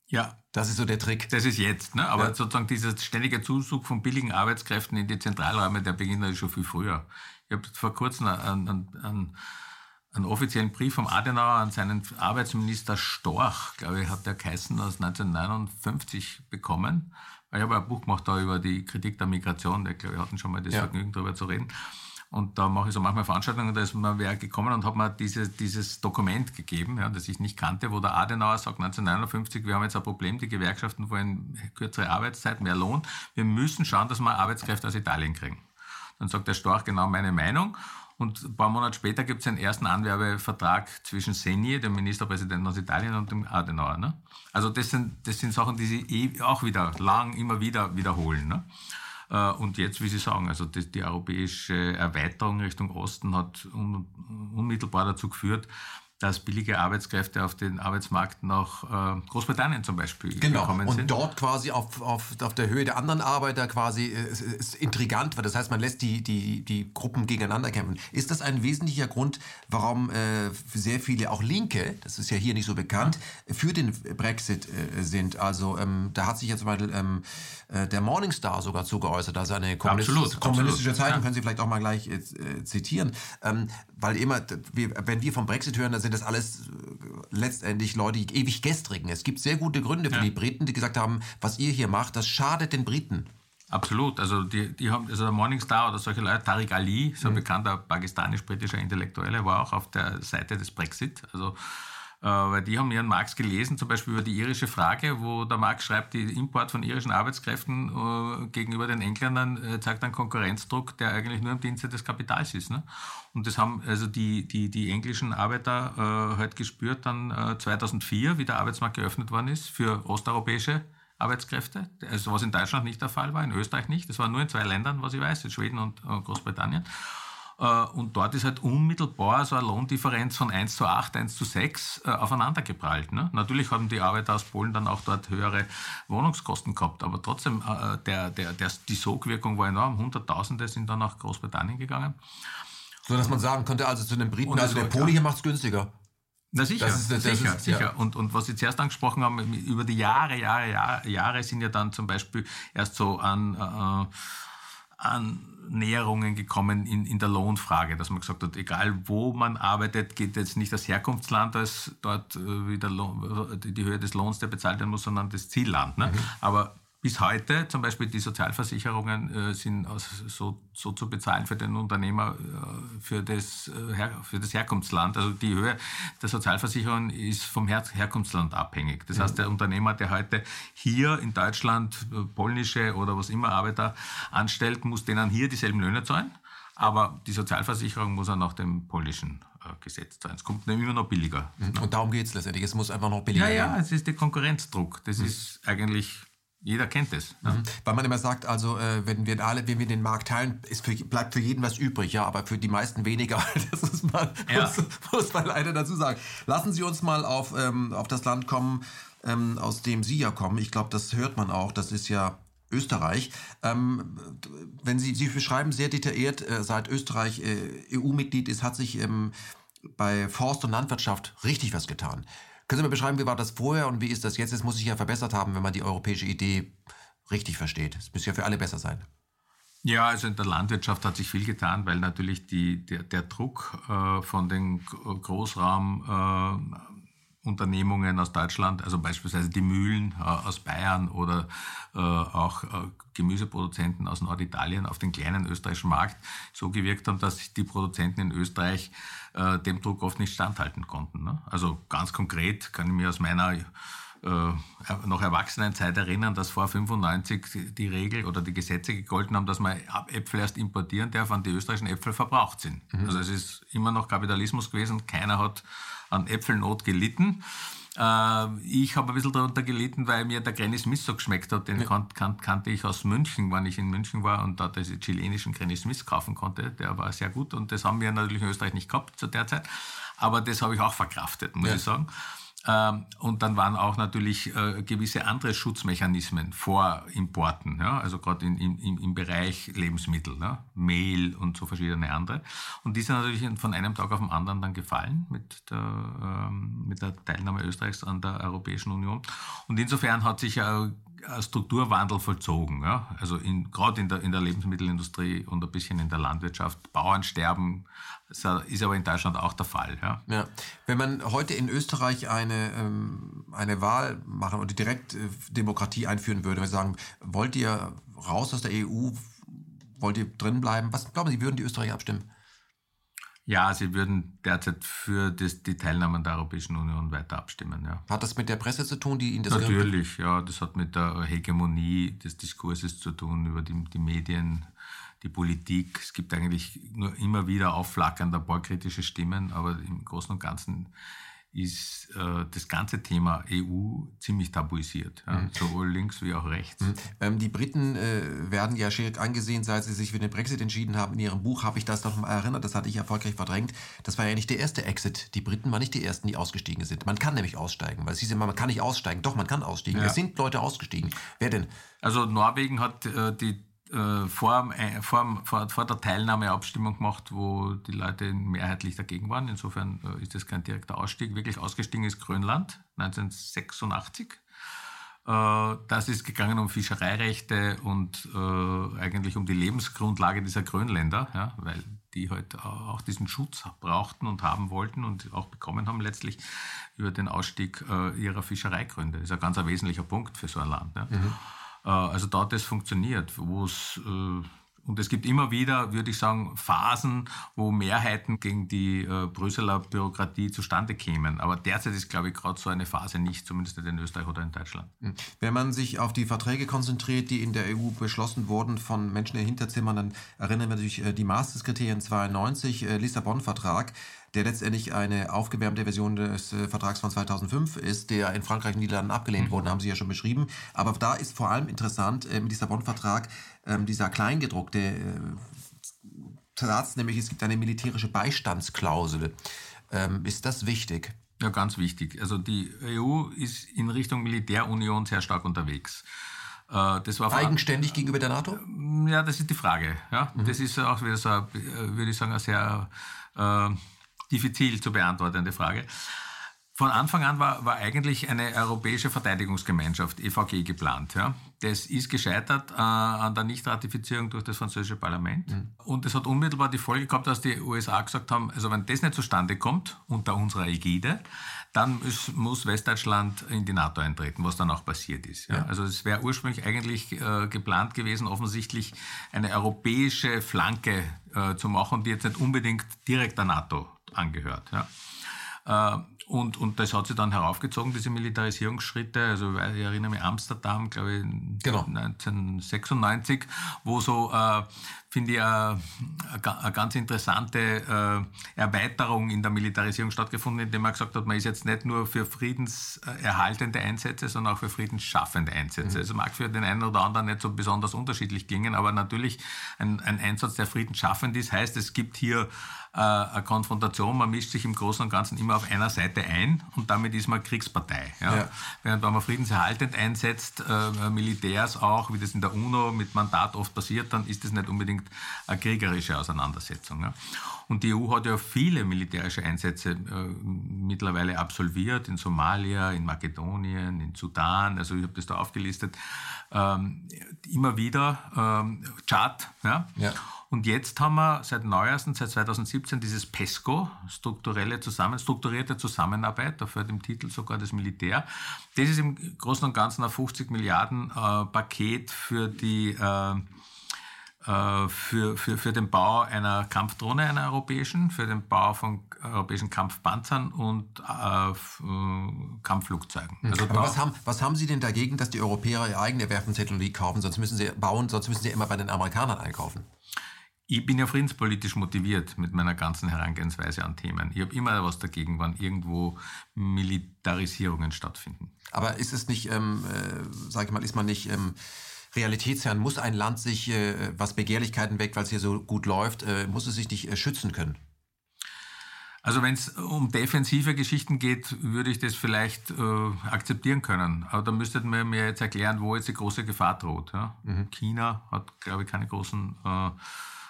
Ja, das ist so der Trick. Das ist jetzt, ne? Aber ja. sozusagen dieser ständige Zuzug von billigen Arbeitskräften in die Zentralräume, der beginnt schon viel früher. Ich habe vor kurzem an... an, an einen offiziellen Brief vom Adenauer an seinen Arbeitsminister Storch, glaube ich, hat der geheißen, aus neunzehnhundertneunundfünfzig bekommen. Ich habe ein Buch gemacht da über die Kritik der Migration, ich glaube, wir hatten schon mal das ja. Vergnügen, darüber zu reden. Und da mache ich so manchmal Veranstaltungen, da ist mir wer gekommen und hat mir diese, dieses Dokument gegeben, ja, das ich nicht kannte, wo der Adenauer sagt, neunzehnhundertneunundfünfzig, wir haben jetzt ein Problem, die Gewerkschaften wollen kürzere Arbeitszeit, mehr Lohn, wir müssen schauen, dass wir Arbeitskräfte aus Italien kriegen. Dann sagt der Storch genau meine Meinung. Und ein paar Monate später gibt es einen ersten Anwerbevertrag zwischen Segni, dem Ministerpräsidenten aus Italien, und dem Adenauer. Ne? Also das sind, das sind Sachen, die sie eh auch wieder lang immer wieder wiederholen. Ne? Und jetzt, wie Sie sagen, also die, die europäische Erweiterung Richtung Osten hat un, unmittelbar dazu geführt, dass billige Arbeitskräfte auf den Arbeitsmarkt nach äh, Großbritannien zum Beispiel genau. gekommen sind. Genau, und dort quasi auf, auf, auf der Höhe der anderen Arbeiter quasi, äh, ist, ist intrigant, weil das heißt, man lässt die, die, die Gruppen gegeneinander kämpfen. Ist das ein wesentlicher Grund, warum äh, sehr viele, auch Linke, das ist ja hier nicht so bekannt, ja. für den Brexit äh, sind? Also ähm, da hat sich jetzt zum Beispiel ähm, äh, der Morningstar sogar zugeäußert, also eine kommunist- absolut, kommunistische absolut. Zeitung, ja. können Sie vielleicht auch mal gleich äh, zitieren, ähm, weil immer, wir, wenn wir vom Brexit hören, dann sind das alles letztendlich Leute, die ewig gestrigen. Es gibt sehr gute Gründe für ja. die Briten, die gesagt haben, was ihr hier macht, das schadet den Briten. Absolut. Also die, die haben, also der Morningstar oder solche Leute, Tariq Ali, so ein mhm. bekannter pakistanisch-britischer Intellektueller, war auch auf der Seite des Brexit. Also äh, Weil die haben ihren Marx gelesen, zum Beispiel über die irische Frage, wo der Marx schreibt, der Import von irischen Arbeitskräften äh, gegenüber den Engländern äh, zeigt einen Konkurrenzdruck, der eigentlich nur im Dienste des Kapitals ist. Ne? Und das haben also die, die, die englischen Arbeiter äh, halt gespürt dann äh, zweitausendvier, wie der Arbeitsmarkt geöffnet worden ist für osteuropäische Arbeitskräfte, also was in Deutschland nicht der Fall war, in Österreich nicht. Das war nur in zwei Ländern, was ich weiß, in Schweden und äh, Großbritannien. Und dort ist halt unmittelbar so eine Lohndifferenz von eins zu acht, eins zu sechs äh, aufeinandergeprallt. Ne? Natürlich haben die Arbeiter aus Polen dann auch dort höhere Wohnungskosten gehabt, aber trotzdem, äh, der, der, der, die Sogwirkung war enorm. Hunderttausende sind dann nach Großbritannien gegangen. So, dass man sagen könnte, also zu den Briten, also der Pole hier macht es günstiger. Na sicher, das ist, das sicher, ist, sicher. Ja. Und, und was Sie zuerst angesprochen haben, über die Jahre, Jahre, Jahre, Jahre sind ja dann zum Beispiel erst so an... Äh, an Näherungen gekommen in, in der Lohnfrage, dass man gesagt hat, egal wo man arbeitet, geht jetzt nicht das Herkunftsland als dort äh, wieder Lohn, die Höhe des Lohns, der bezahlt werden muss, sondern das Zielland. Ne? Mhm. Aber bis heute zum Beispiel die Sozialversicherungen äh, sind aus, so, so zu bezahlen für den Unternehmer, äh, für, das, äh, Her- für das Herkunftsland. Also die Höhe der Sozialversicherung ist vom Her- Herkunftsland abhängig. Das heißt, der Unternehmer, der heute hier in Deutschland äh, polnische oder was immer Arbeiter anstellt, muss denen hier dieselben Löhne zahlen. Aber die Sozialversicherung muss ja nach dem polnischen äh, Gesetz sein. Es kommt nämlich immer noch billiger. Mhm. Und darum geht es letztendlich. Es muss einfach noch billiger ja, werden. Ja, es ist der Konkurrenzdruck. Das mhm. ist eigentlich... Jeder kennt es. Ja. Mhm. Weil man immer sagt, also äh, wenn wir alle, wenn wir den Markt teilen, ist für, bleibt für jeden was übrig, ja, aber für die meisten weniger. Das ist mal, ja. muss, muss man leider dazu sagen. Lassen Sie uns mal auf, ähm, auf das Land kommen, ähm, aus dem Sie ja kommen. Ich glaube, das hört man auch. Das ist ja Österreich. Ähm, wenn Sie, Sie beschreiben sehr detailliert, äh, seit Österreich äh, E U-Mitglied ist, hat sich ähm, bei Forst und Landwirtschaft richtig was getan. Können Sie mir beschreiben, wie war das vorher und wie ist das jetzt? Das muss sich ja verbessert haben, wenn man die europäische Idee richtig versteht. Es muss ja für alle besser sein. Ja, also in der Landwirtschaft hat sich viel getan, weil natürlich die, der, der Druck äh, von den Großraumunternehmen äh, aus Deutschland, also beispielsweise die Mühlen äh, aus Bayern oder äh, auch äh, Gemüseproduzenten aus Norditalien auf den kleinen österreichischen Markt so gewirkt haben, dass die Produzenten in Österreich äh, dem Druck oft nicht standhalten konnten. Ne? Also ganz konkret kann ich mir aus meiner äh, noch Erwachsenenzeit erinnern, dass vor fünfundneunzig die Regel oder die Gesetze gegolten haben, dass man Äpfel erst importieren darf, wann die österreichischen Äpfel verbraucht sind. Mhm. Also es ist immer noch Kapitalismus gewesen, keiner hat an Äpfelnot gelitten. Ich habe ein bisschen darunter gelitten, weil mir der Granny Smith so geschmeckt hat. Den ja. kan- kan- kannte ich aus München, wann ich in München war und da diese chilenischen Granny Smith kaufen konnte. Der war sehr gut und das haben wir natürlich in Österreich nicht gehabt zu der Zeit. Aber das habe ich auch verkraftet, muss ja. ich sagen. Und dann waren auch natürlich gewisse andere Schutzmechanismen vor Importen, ja? Also gerade in, in, im Bereich Lebensmittel, ja? Mehl und so verschiedene andere. Und die sind natürlich von einem Tag auf den anderen dann gefallen mit der, mit der Teilnahme Österreichs an der Europäischen Union. Und insofern hat sich ja ein Strukturwandel vollzogen, ja? Also gerade in der, in der Lebensmittelindustrie und ein bisschen in der Landwirtschaft. Bauern sterben, ist aber in Deutschland auch der Fall. Ja? Ja. Wenn man heute in Österreich eine, ähm, eine Wahl machen oder direkt äh, Demokratie einführen würde, würde ich sagen, wollt ihr raus aus der E U, wollt ihr drin bleiben? Was glauben Sie, würden die Österreicher abstimmen? Ja, sie würden derzeit für das, die Teilnahme der Europäischen Union weiter abstimmen. Ja. Hat das mit der Presse zu tun, die Ihnen das Natürlich, gehört? Ja, das hat mit der Hegemonie des Diskurses zu tun, über die, die Medien, die Politik. Es gibt eigentlich nur immer wieder aufflackern ein paar kritische Stimmen, aber im Großen und Ganzen ist äh, das ganze Thema E U ziemlich tabuisiert, ja? Mhm. Sowohl links wie auch rechts. Mhm. Ähm, die Briten äh, werden ja schwierig angesehen, seit sie sich für den Brexit entschieden haben. In ihrem Buch habe ich das noch mal erinnert, das hatte ich erfolgreich verdrängt. Das war ja nicht der erste Exit. Die Briten waren nicht die ersten, die ausgestiegen sind. Man kann nämlich aussteigen, weil es hieß immer, man kann nicht aussteigen. Doch, man kann aussteigen. Ja. Es sind Leute ausgestiegen. Wer denn? Also Norwegen hat äh, die Äh, vor, äh, vor, vor, vor der Teilnahme Abstimmung gemacht, wo die Leute mehrheitlich dagegen waren. Insofern äh, ist das kein direkter Ausstieg. Wirklich ausgestiegen ist Grönland neunzehnhundertsechsundachtzig. Äh, das ist gegangen um Fischereirechte und äh, eigentlich um die Lebensgrundlage dieser Grönländer, ja, weil die halt auch diesen Schutz brauchten und haben wollten und auch bekommen haben letztlich über den Ausstieg äh, ihrer Fischereigründe. Das ist ein ganz ein wesentlicher Punkt für so ein Land. Ja. Mhm. Also da hat das funktioniert, wo es äh, Und es gibt immer wieder, würde ich sagen, Phasen, wo Mehrheiten gegen die äh, Brüsseler Bürokratie zustande kämen. Aber derzeit ist, glaube ich, gerade so eine Phase nicht, zumindest nicht in Österreich oder in Deutschland. Wenn man sich auf die Verträge konzentriert, die in der E U beschlossen wurden von Menschen in Hinterzimmern, dann erinnern wir natürlich äh, die Maastricht-Kriterien zweiundneunzig, äh, Lissabon-Vertrag, der letztendlich eine aufgewärmte Version des äh, Vertrags von zweitausendfünf ist, der in Frankreich und Niederlanden abgelehnt mhm. wurde, haben Sie ja schon beschrieben. Aber da ist vor allem interessant, äh, im Lissabon-Vertrag äh, dieser kleingedruckte äh, Satz, nämlich es gibt eine militärische Beistandsklausel. Ähm, ist das wichtig? Ja, ganz wichtig. Also die E U ist in Richtung Militärunion sehr stark unterwegs. Das war eigenständig gegenüber der NATO? Ja, das ist die Frage. Ja, mhm. Das ist auch wieder so, würde ich sagen, eine sehr äh, diffizil zu beantwortende Frage. Von Anfang an war, war eigentlich eine europäische Verteidigungsgemeinschaft, E V G, geplant. Ja. Das ist gescheitert äh, an der Nichtratifizierung durch das französische Parlament. Mhm. Und das hat unmittelbar die Folge gehabt, dass die U S A gesagt haben, also wenn das nicht zustande kommt, unter unserer Ägide, dann muss, muss Westdeutschland in die NATO eintreten, was dann auch passiert ist. Ja. Ja. Also es wäre ursprünglich eigentlich äh, geplant gewesen, offensichtlich eine europäische Flanke äh, zu machen, die jetzt nicht unbedingt direkt der NATO angehört. Ja. Äh, Und, und das hat sich dann heraufgezogen, diese Militarisierungsschritte. Also ich erinnere mich, Amsterdam, glaube ich, genau. neunzehnhundertsechsundneunzig, wo so, äh, finde ich, äh, eine ganz interessante äh, Erweiterung in der Militarisierung stattgefunden, indem man gesagt hat, man ist jetzt nicht nur für friedenserhaltende Einsätze, sondern auch für friedensschaffende Einsätze. Mhm. Also mag für den einen oder anderen nicht so besonders unterschiedlich klingen, aber natürlich ein, ein Einsatz, der friedensschaffend ist, heißt, es gibt hier eine Konfrontation, man mischt sich im Großen und Ganzen immer auf einer Seite ein und damit ist man Kriegspartei. Ja. Ja. Während wenn man friedenserhaltend einsetzt, äh, Militärs auch, wie das in der UNO mit Mandat oft passiert, dann ist das nicht unbedingt eine kriegerische Auseinandersetzung. Ja. Und die E U hat ja viele militärische Einsätze äh, mittlerweile absolviert, in Somalia, in Makedonien, in Sudan, also ich habe das da aufgelistet, ähm, immer wieder, ähm, Tschad, ja. ja. Und jetzt haben wir seit neuestens, seit zweitausendsiebzehn, dieses PESCO, strukturelle Zusammen- strukturierte Zusammenarbeit, da fällt im Titel sogar das Militär. Das ist im Großen und Ganzen ein fünfzig Milliarden äh, Paket für die, äh, äh, für, für, für den Bau einer Kampfdrohne, einer europäischen, für den Bau von europäischen Kampfpanzern und äh, f- äh, Kampfflugzeugen. Also Aber was haben, was haben Sie denn dagegen, dass die Europäer ihre eigene Werfentechnologie kaufen? Sonst müssen sie bauen, sonst müssen sie immer bei den Amerikanern einkaufen. Ich bin ja friedenspolitisch motiviert mit meiner ganzen Herangehensweise an Themen. Ich habe immer was dagegen, wann irgendwo Militarisierungen stattfinden. Aber ist es nicht, ähm, äh, sage ich mal, ist man nicht ähm, realitätsfern? Muss ein Land sich, äh, was Begehrlichkeiten weckt, weil es hier so gut läuft, äh, muss es sich nicht äh, schützen können? Also wenn es um defensive Geschichten geht, würde ich das vielleicht äh, akzeptieren können. Aber da müsstet ihr mir jetzt erklären, wo jetzt die große Gefahr droht. Ja? Mhm. China hat, glaube ich, keine großen... Äh,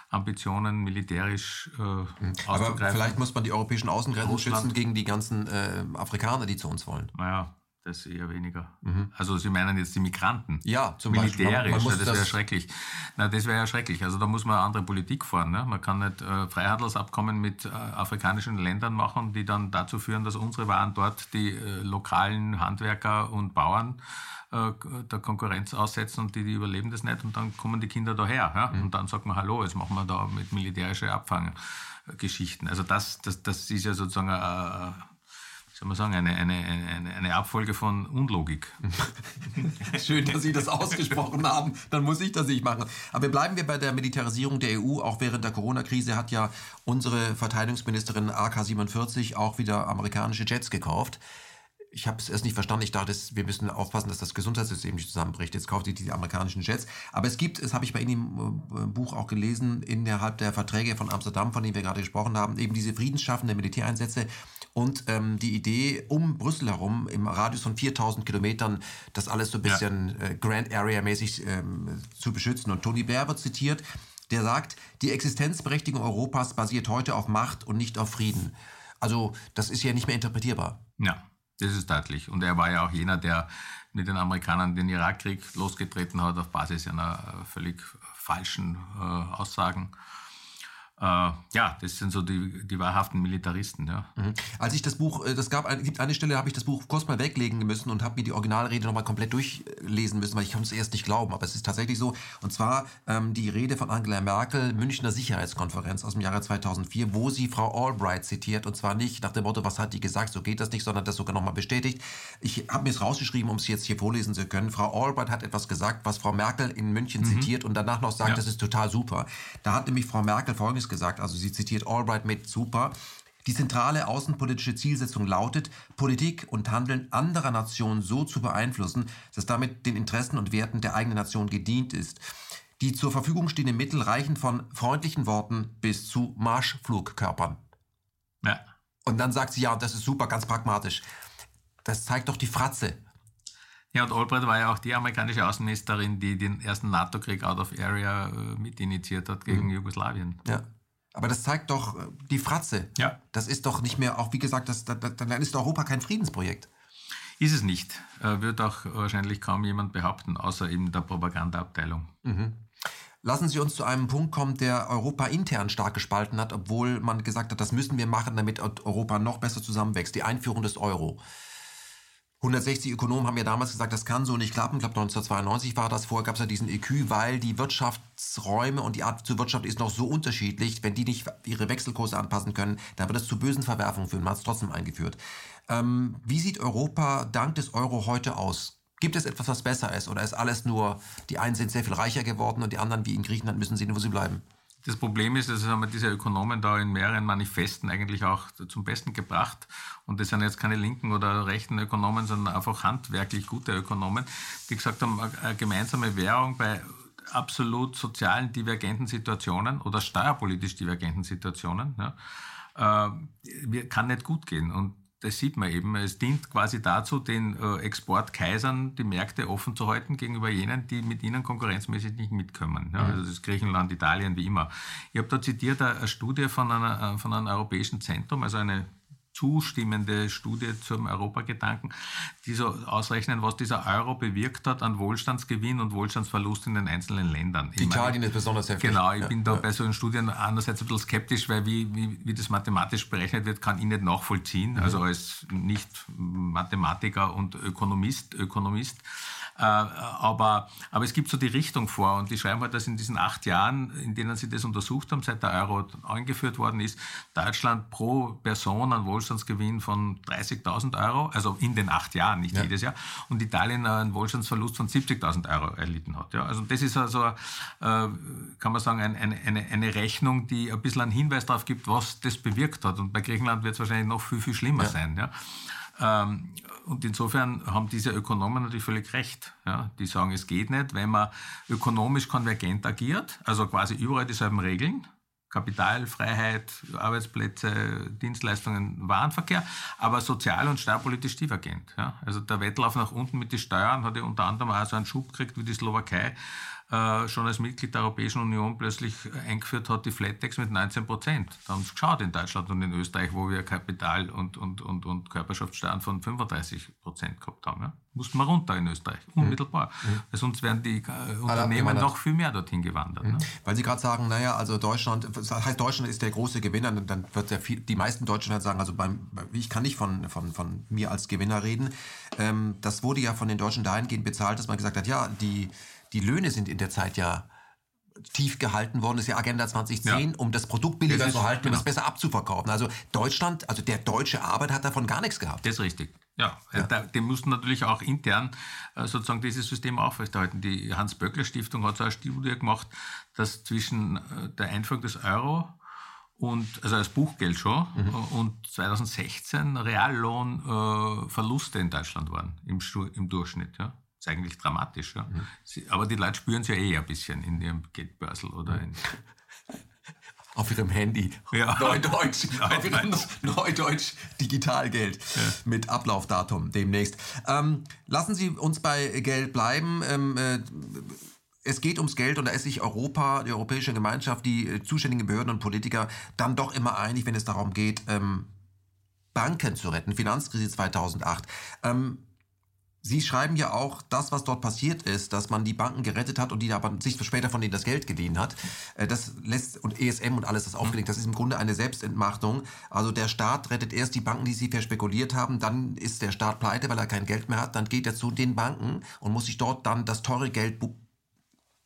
Ambitionen militärisch äh, auszugreifen. Aber vielleicht muss man die europäischen Außengrenzen Russland schützen gegen die ganzen äh, Afrikaner, die zu uns wollen. Naja, das eher weniger. Mhm. Also Sie meinen jetzt die Migranten? Ja, zum militärisch, Beispiel. Man, man ja, das, das wäre ja schrecklich. Na, das wäre ja schrecklich. Also da muss man eine andere Politik fahren. Ne? Man kann nicht äh, Freihandelsabkommen mit äh, afrikanischen Ländern machen, die dann dazu führen, dass unsere Waren dort die äh, lokalen Handwerker und Bauern der Konkurrenz aussetzen und die, die überleben das nicht und dann kommen die Kinder daher. Ja? Mhm. Und dann sagt man, hallo, jetzt machen wir da mit militärische Abfanggeschichten. Also das, das, das ist ja sozusagen eine, wie soll man sagen, eine, eine, eine, eine Abfolge von Unlogik. Schön, dass Sie das ausgesprochen haben, dann muss ich das nicht machen. Aber wir bleiben wir bei der Militarisierung der E U. Auch während der Corona-Krise hat ja unsere Verteidigungsministerin A K siebenundvierzig auch wieder amerikanische Jets gekauft. Ich habe es erst nicht verstanden. Ich dachte, wir müssen aufpassen, dass das Gesundheitssystem nicht zusammenbricht. Jetzt kauft ihr die, die amerikanischen Jets. Aber es gibt, das habe ich bei Ihnen im Buch auch gelesen, innerhalb der Verträge von Amsterdam, von denen wir gerade gesprochen haben, eben diese friedensschaffenden Militäreinsätze und ähm, die Idee, um Brüssel herum, im Radius von viertausend Kilometern, das alles so ein bisschen ja. äh, Grand Area-mäßig ähm, zu beschützen. Und Tony Blair wird zitiert, der sagt, die Existenzberechtigung Europas basiert heute auf Macht und nicht auf Frieden. Also das ist ja nicht mehr interpretierbar. Ja. Das ist deutlich. Und er war ja auch jener, der mit den Amerikanern den Irakkrieg losgetreten hat, auf Basis einer völlig falschen äh, Aussagen. Äh, ja, das sind so die, die wahrhaften Militaristen. Ja. Mhm. Als ich das Buch, das gab, es gibt eine Stelle, habe ich das Buch kurz mal weglegen müssen und habe mir die Originalrede nochmal komplett durchlesen müssen, weil ich kann es erst nicht glauben, aber es ist tatsächlich so. Und zwar ähm, die Rede von Angela Merkel, Münchner Sicherheitskonferenz aus dem Jahre zweitausendvier, wo sie Frau Albright zitiert, und zwar nicht nach dem Motto, was hat die gesagt, so geht das nicht, sondern das sogar nochmal bestätigt. Ich habe mir es rausgeschrieben, um es jetzt hier vorlesen zu können. Frau Albright hat etwas gesagt, was Frau Merkel in München mhm. zitiert und danach noch sagt, ja. das ist total super. Da hat nämlich Frau Merkel Folgendes gesagt, also sie zitiert Albright mit super: Die zentrale außenpolitische Zielsetzung lautet, Politik und Handeln anderer Nationen so zu beeinflussen, dass damit den Interessen und Werten der eigenen Nation gedient ist. Die zur Verfügung stehenden Mittel reichen von freundlichen Worten bis zu Marschflugkörpern. Ja. Und dann sagt sie, ja, das ist super, ganz pragmatisch. Das zeigt doch die Fratze. Ja, und Albright war ja auch die amerikanische Außenministerin, die den ersten NATO-Krieg out of area äh, mitinitiiert hat gegen mhm. Jugoslawien. Ja, aber das zeigt doch äh, die Fratze. Ja. Das ist doch nicht mehr, auch wie gesagt, das, das, das, dann ist Europa kein Friedensprojekt. Ist es nicht. Äh, wird auch wahrscheinlich kaum jemand behaupten, außer eben der Propagandaabteilung. Mhm. Lassen Sie uns zu einem Punkt kommen, der Europa intern stark gespalten hat, obwohl man gesagt hat, das müssen wir machen, damit Europa noch besser zusammenwächst. Die Einführung des Euro. hundertsechzig Ökonomen haben ja damals gesagt, das kann so nicht klappen. Ich glaube, neunzehnhundertzweiundneunzig war das. Vorher gab es ja diesen E Q, weil die Wirtschaftsräume und die Art zur Wirtschaft ist noch so unterschiedlich. Wenn die nicht ihre Wechselkurse anpassen können, dann wird das zu bösen Verwerfungen führen. Man hat es trotzdem eingeführt. Ähm, wie sieht Europa dank des Euro heute aus? Gibt es etwas, was besser ist? Oder ist alles nur, die einen sind sehr viel reicher geworden und die anderen, wie in Griechenland, müssen sehen, wo sie bleiben? Das Problem ist, dass haben wir diese Ökonomen da in mehreren Manifesten eigentlich auch zum Besten gebracht. Und das sind jetzt keine linken oder rechten Ökonomen, sondern einfach handwerklich gute Ökonomen, die gesagt haben, eine gemeinsame Währung bei absolut sozialen divergenten Situationen oder steuerpolitisch divergenten Situationen, ja, kann nicht gut gehen. Und das sieht man eben. Es dient quasi dazu, den Exportkaisern die Märkte offen zu halten gegenüber jenen, die mit ihnen konkurrenzmäßig nicht mitkommen. Ja, also das ist Griechenland, Italien, wie immer. Ich habe da zitiert eine Studie von, einer, von einem europäischen Zentrum, also eine zustimmende Studie zum Europagedanken, die so ausrechnen, was dieser Euro bewirkt hat an Wohlstandsgewinn und Wohlstandsverlust in den einzelnen Ländern. Ich Italien meine, ist besonders heftig. Genau, ich ja, bin da ja. bei solchen Studien andererseits ein bisschen skeptisch, weil wie, wie, wie das mathematisch berechnet wird, kann ich nicht nachvollziehen, mhm. also als Nicht-Mathematiker und Ökonomist, Ökonomist. Äh, aber, aber es gibt so die Richtung vor, und die schreiben halt, dass in diesen acht Jahren, in denen sie das untersucht haben, seit der Euro eingeführt worden ist, Deutschland pro Person an Wohlstandsgewinn von dreißigtausend Euro, also in den acht Jahren, nicht ja. jedes Jahr, und Italien einen Wohlstandsverlust von siebzigtausend Euro erlitten hat. Ja, also das ist also, äh, kann man sagen, ein, ein, eine, eine Rechnung, die ein bisschen einen Hinweis darauf gibt, was das bewirkt hat. Und bei Griechenland wird es wahrscheinlich noch viel, viel schlimmer ja. sein. Ja. Ähm, und insofern haben diese Ökonomen natürlich völlig recht. Ja? Die sagen, es geht nicht, wenn man ökonomisch konvergent agiert, also quasi überall dieselben Regeln, Kapital, Freiheit, Arbeitsplätze, Dienstleistungen, Warenverkehr, aber sozial und steuerpolitisch divergent. Ja? Also der Wettlauf nach unten mit den Steuern hat ja unter anderem auch so einen Schub gekriegt, wie die Slowakei äh, schon als Mitglied der Europäischen Union plötzlich eingeführt hat, die Flat-Tax mit neunzehn Prozent. Da haben sie geschaut in Deutschland und in Österreich, wo wir Kapital- und, und, und, und Körperschaftssteuern von fünfunddreißig Prozent gehabt haben. Ja? Mussten wir runter in Österreich, unmittelbar. Mhm. Weil sonst wären die äh, Unternehmen also noch viel mehr dorthin gewandert. Mhm. Ne? Weil Sie gerade sagen, naja, also Deutschland, das heißt, Deutschland ist der große Gewinner, dann wird der viel, die meisten Deutschen halt sagen, also beim, ich kann nicht von, von, von mir als Gewinner reden. Ähm, das wurde ja von den Deutschen dahingehend bezahlt, dass man gesagt hat, ja, die, die Löhne sind in der Zeit ja tief gehalten worden, das ist ja Agenda zwanzig zehn, ja. um das Produkt billiger das ist, zu halten, genau. um es besser abzuverkaufen. Also Deutschland, also der deutsche Arbeiter hat davon gar nichts gehabt. Das ist richtig. Ja, ja. Da, die mussten natürlich auch intern äh, sozusagen dieses System aufrechterhalten. Die Hans-Böckler-Stiftung hat so eine Studie gemacht, dass zwischen äh, der Einführung des Euro und, also das Buchgeld schon, mhm. und zweitausendsechzehn Reallohnverluste äh, in Deutschland waren im, im Durchschnitt, ja. Das ist eigentlich dramatisch. Ja? Mhm. Sie, aber die Leute spüren es ja eh ein bisschen in ihrem Geldbörsel oder mhm. in auf ihrem Handy, ja. Neudeutsch, Neudeutsch. Neudeutsch Digitalgeld ja. mit Ablaufdatum demnächst. Ähm, lassen Sie uns bei Geld bleiben. Ähm, äh, es geht ums Geld, und da ist sich Europa, die Europäische Gemeinschaft, die äh, zuständigen Behörden und Politiker dann doch immer einig, wenn es darum geht, ähm, Banken zu retten. Finanzkrise zweitausendacht. Ähm, Sie schreiben ja auch, das, was dort passiert ist, dass man die Banken gerettet hat und die aber sich später von denen das Geld geliehen hat. Das lässt, und E S M und alles ist aufgelegt, das ist im Grunde eine Selbstentmachtung. Also der Staat rettet erst die Banken, die sie verspekuliert haben, dann ist der Staat pleite, weil er kein Geld mehr hat, dann geht er zu den Banken und muss sich dort dann das teure Geld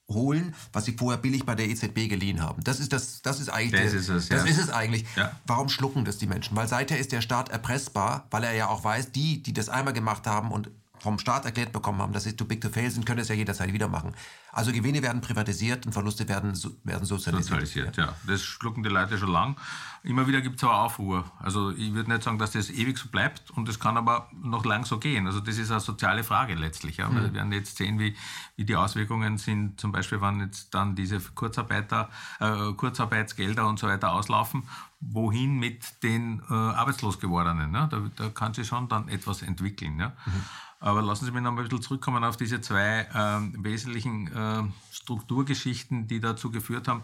holen, was sie vorher billig bei der E Z B geliehen haben. Das ist das, das ist eigentlich, das, der, ist, es, das ja. ist es eigentlich. Ja. Warum schlucken das die Menschen? Weil seither ist der Staat erpressbar, weil er ja auch weiß, die, die das einmal gemacht haben und vom Staat erklärt bekommen haben, dass sie too big to fail sind, können das ja jederzeit wieder machen. Also Gewinne werden privatisiert und Verluste werden, werden sozialisiert. Sozialisiert, ja. ja. Das schlucken die Leute schon lang. Immer wieder gibt es aber Aufruhr. Also ich würde nicht sagen, dass das ewig so bleibt und das kann aber noch lang so gehen. Also das ist eine soziale Frage letztlich. Ja. Mhm. Wir werden jetzt sehen, wie, wie die Auswirkungen sind. Zum Beispiel, wenn jetzt dann diese Kurzarbeiter, äh, Kurzarbeitsgelder und so weiter auslaufen, wohin mit den äh, arbeitslos gewordenen. Ne? Da, da kann sich schon dann etwas entwickeln. Ja? Mhm. Aber lassen Sie mich noch mal ein bisschen zurückkommen auf diese zwei äh, wesentlichen äh, Strukturgeschichten, die dazu geführt haben,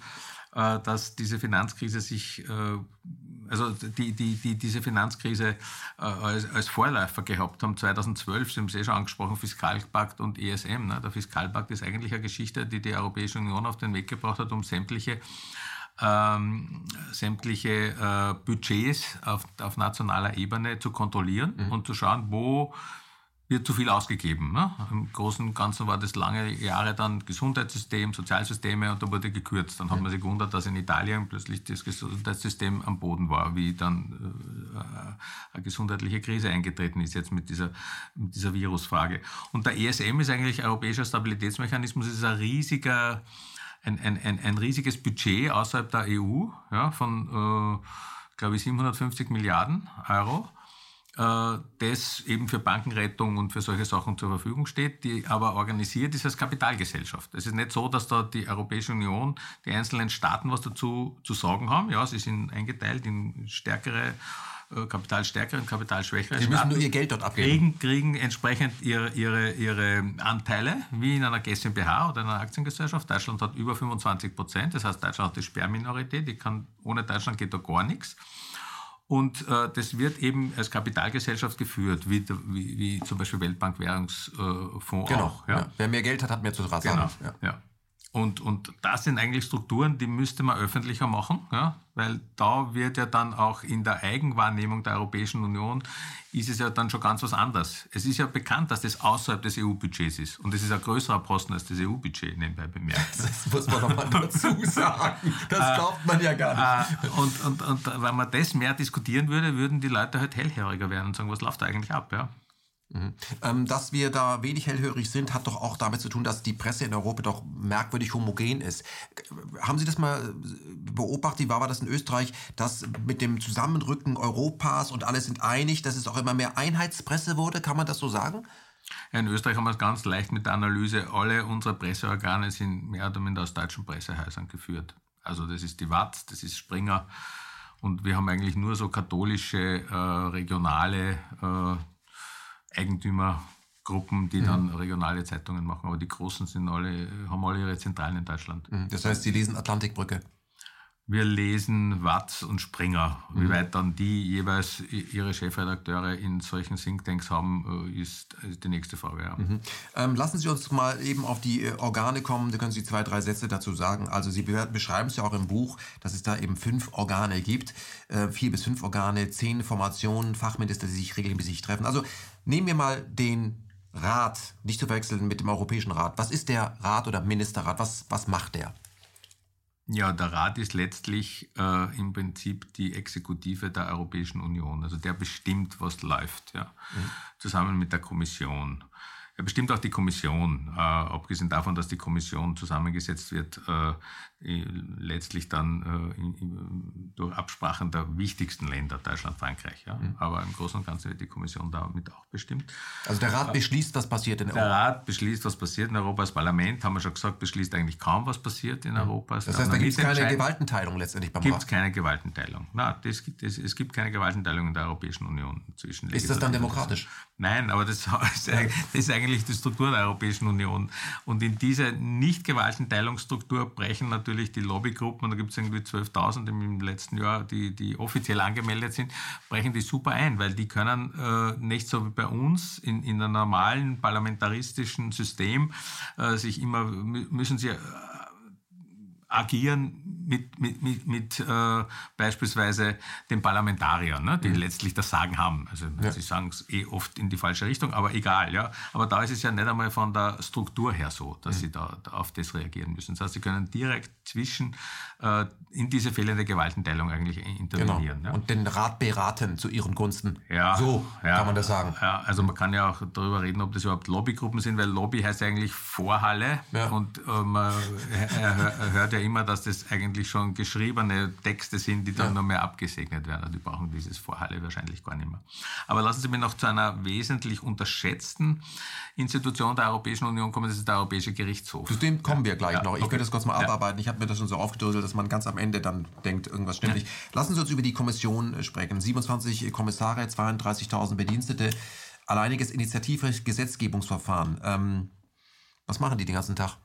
äh, dass diese Finanzkrise sich, äh, also die, die, die diese Finanzkrise äh, als, als Vorläufer gehabt haben. zweitausendzwölf, Sie haben es eh schon angesprochen, Fiskalpakt und E S M. Ne? Der Fiskalpakt ist eigentlich eine Geschichte, die die Europäische Union auf den Weg gebracht hat, um sämtliche Ähm, sämtliche äh, Budgets auf, auf nationaler Ebene zu kontrollieren mhm. und zu schauen, wo wird zu viel ausgegeben. Ne? Im Großen und Ganzen war das lange Jahre dann Gesundheitssystem, Sozialsysteme und da wurde gekürzt. Dann hat ja. man sich gewundert, dass in Italien plötzlich das Gesundheitssystem am Boden war, wie dann äh, eine gesundheitliche Krise eingetreten ist jetzt mit dieser, mit dieser Virusfrage. Und der E S M ist eigentlich europäischer Stabilitätsmechanismus, ist ein riesiger Ein, ein, ein, ein riesiges Budget außerhalb der E U ja, von, äh, glaube ich, siebenhundertfünfzig Milliarden Euro, äh, das eben für Bankenrettung und für solche Sachen zur Verfügung steht, die aber organisiert ist als Kapitalgesellschaft. Es ist nicht so, dass da die Europäische Union, die einzelnen Staaten was dazu zu sagen haben. Ja, sie sind eingeteilt in stärkere kapitalstärkere und kapitalschwächere Staaten. Die müssen nur ihr Geld dort abgeben. Kriegen, kriegen entsprechend ihre, ihre, ihre Anteile, wie in einer GmbH oder einer Aktiengesellschaft. Deutschland hat über fünfundzwanzig Prozent, das heißt, Deutschland hat die Sperrminorität, die kann, ohne Deutschland geht da gar nichts. Und äh, das wird eben als Kapitalgesellschaft geführt, wie, wie, wie zum Beispiel Weltbank-Währungsfonds äh, genau, auch. Ja. Ja. Wer mehr Geld hat, hat mehr zu rasen. Genau, ja. ja. Und, und das sind eigentlich Strukturen, die müsste man öffentlicher machen, ja? Weil da wird ja dann auch in der Eigenwahrnehmung der Europäischen Union, ist es ja dann schon ganz was anderes. Es ist ja bekannt, dass das außerhalb des E U-Budgets ist. Und es ist ein größerer Posten als das E U-Budget, nebenbei bemerkt. Das muss man nochmal dazu sagen. Das glaubt man ja gar nicht. Und, und, und wenn man das mehr diskutieren würde, würden die Leute halt hellhöriger werden und sagen, was läuft da eigentlich ab, ja? Mhm. Ähm, dass wir da wenig hellhörig sind, hat doch auch damit zu tun, dass die Presse in Europa doch merkwürdig homogen ist. Haben Sie das mal beobachtet? Wie war das in Österreich? Das mit dem Zusammenrücken Europas und alle sind einig, dass es auch immer mehr Einheitspresse wurde? Kann man das so sagen? In Österreich haben wir es ganz leicht mit der Analyse. Alle unsere Presseorgane sind mehr oder minder aus deutschen Pressehäusern geführt. Also das ist die W A Z, das ist Springer. Und wir haben eigentlich nur so katholische, äh, regionale äh, Eigentümergruppen, die mhm. dann regionale Zeitungen machen, aber die Großen sind alle, haben alle ihre Zentralen in Deutschland. Mhm. Das heißt, Sie lesen Atlantikbrücke? Wir lesen Watz und Springer. Mhm. Wie weit dann die jeweils ihre Chefredakteure in solchen Thinktanks haben, ist die nächste Frage. Ja. Mhm. Ähm, lassen Sie uns mal eben auf die Organe kommen. Da können Sie zwei, drei Sätze dazu sagen. Also Sie beschreiben es ja auch im Buch, dass es da eben fünf Organe gibt. Äh, vier bis fünf Organe, zehn Formationen, Fachminister, die sich regelmäßig treffen. Also nehmen wir mal den Rat, nicht zu verwechseln mit dem Europäischen Rat. Was ist der Rat oder Ministerrat? Was, was macht der? Ja, der Rat ist letztlich äh, im Prinzip die Exekutive der Europäischen Union. Also der bestimmt, was läuft, ja. Mhm. Zusammen mit der Kommission. Er bestimmt auch die Kommission, äh, abgesehen davon, dass die Kommission zusammengesetzt wird, äh, letztlich dann äh, in, in, durch Absprachen der wichtigsten Länder, Deutschland, Frankreich. Ja? Mhm. Aber im Großen und Ganzen wird die Kommission damit auch bestimmt. Also der Rat äh, beschließt, was passiert in Europa? Der Rat beschließt, was passiert in Europa. Das Parlament, haben wir schon gesagt, beschließt eigentlich kaum, was passiert in mhm. Europa. Das, das heißt, da gibt es keine Gewaltenteilung letztendlich beim Rat? Gibt es keine Gewaltenteilung. Nein, das gibt, das, es gibt keine Gewaltenteilung in der Europäischen Union. Zwischen Ist das dann demokratisch? Nein, aber das, das ist eigentlich eigentlich die Strukturen der Europäischen Union. Und in diese Nicht-Gewaltenteilungsstruktur brechen natürlich die Lobbygruppen, da gibt es irgendwie zwölftausend im letzten Jahr, die, die offiziell angemeldet sind, brechen die super ein, weil die können äh, nicht so wie bei uns in, in einem normalen parlamentaristischen System äh, sich immer, müssen sie äh, agieren mit, mit, mit, mit äh, beispielsweise den Parlamentariern, ne, die mhm. letztlich das Sagen haben. Also ja. Sie sagen es eh oft in die falsche Richtung, aber egal. Ja. Aber da ist es ja nicht einmal von der Struktur her so, dass mhm. sie da, da auf das reagieren müssen. Das heißt, sie können direkt zwischen äh, in diese fehlende Gewaltenteilung eigentlich intervenieren. Genau. Ja. Und den Rat beraten zu ihren Gunsten. Ja. So ja. kann man das sagen. Ja. Also man kann ja auch darüber reden, ob das überhaupt Lobbygruppen sind, weil Lobby heißt ja eigentlich Vorhalle ja. und äh, man hört ja immer, dass das eigentlich schon geschriebene Texte sind, die dann ja. nur mehr abgesegnet werden. Also die brauchen dieses Vorhalle wahrscheinlich gar nicht mehr. Aber lassen Sie mich noch zu einer wesentlich unterschätzten Institution der Europäischen Union kommen, das ist der Europäische Gerichtshof. Zu dem kommen ja. wir gleich ja. noch. Ich okay. könnte das kurz mal ja. abarbeiten. Ich habe mir das schon so aufgedröselt, dass man ganz am Ende dann denkt, irgendwas stimmt ja. nicht. Lassen Sie uns über die Kommission sprechen. siebenundzwanzig Kommissare, zweiunddreißigtausend Bedienstete, alleiniges Initiativrecht, Gesetzgebungsverfahren. Ähm, was machen die den ganzen Tag?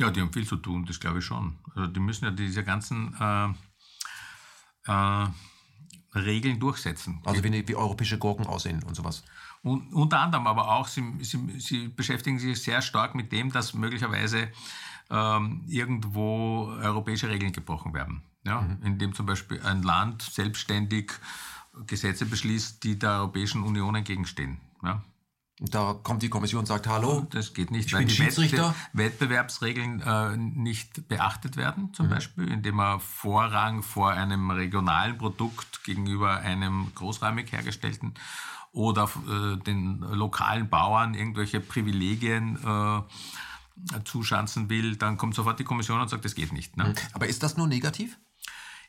Ja, die haben viel zu tun, das glaube ich schon. Also die müssen ja diese ganzen äh, äh, Regeln durchsetzen. Also wie, wie europäische Gurken aussehen und sowas. Und, unter anderem aber auch, sie, sie, sie beschäftigen sich sehr stark mit dem, dass möglicherweise ähm, irgendwo europäische Regeln gebrochen werden. Ja? Mhm. Indem zum Beispiel ein Land selbstständig Gesetze beschließt, die der Europäischen Union entgegenstehen. Ja? Und da kommt die Kommission und sagt, hallo, das geht nicht, ich weil bin die Schiedsrichter. Wettbewerbsregeln äh, nicht beachtet werden, zum mhm. Beispiel, indem man Vorrang vor einem regionalen Produkt gegenüber einem großräumig hergestellten oder äh, den lokalen Bauern irgendwelche Privilegien äh, zuschanzen will, dann kommt sofort die Kommission und sagt, das geht nicht. Ne? Mhm. Aber ist das nur negativ?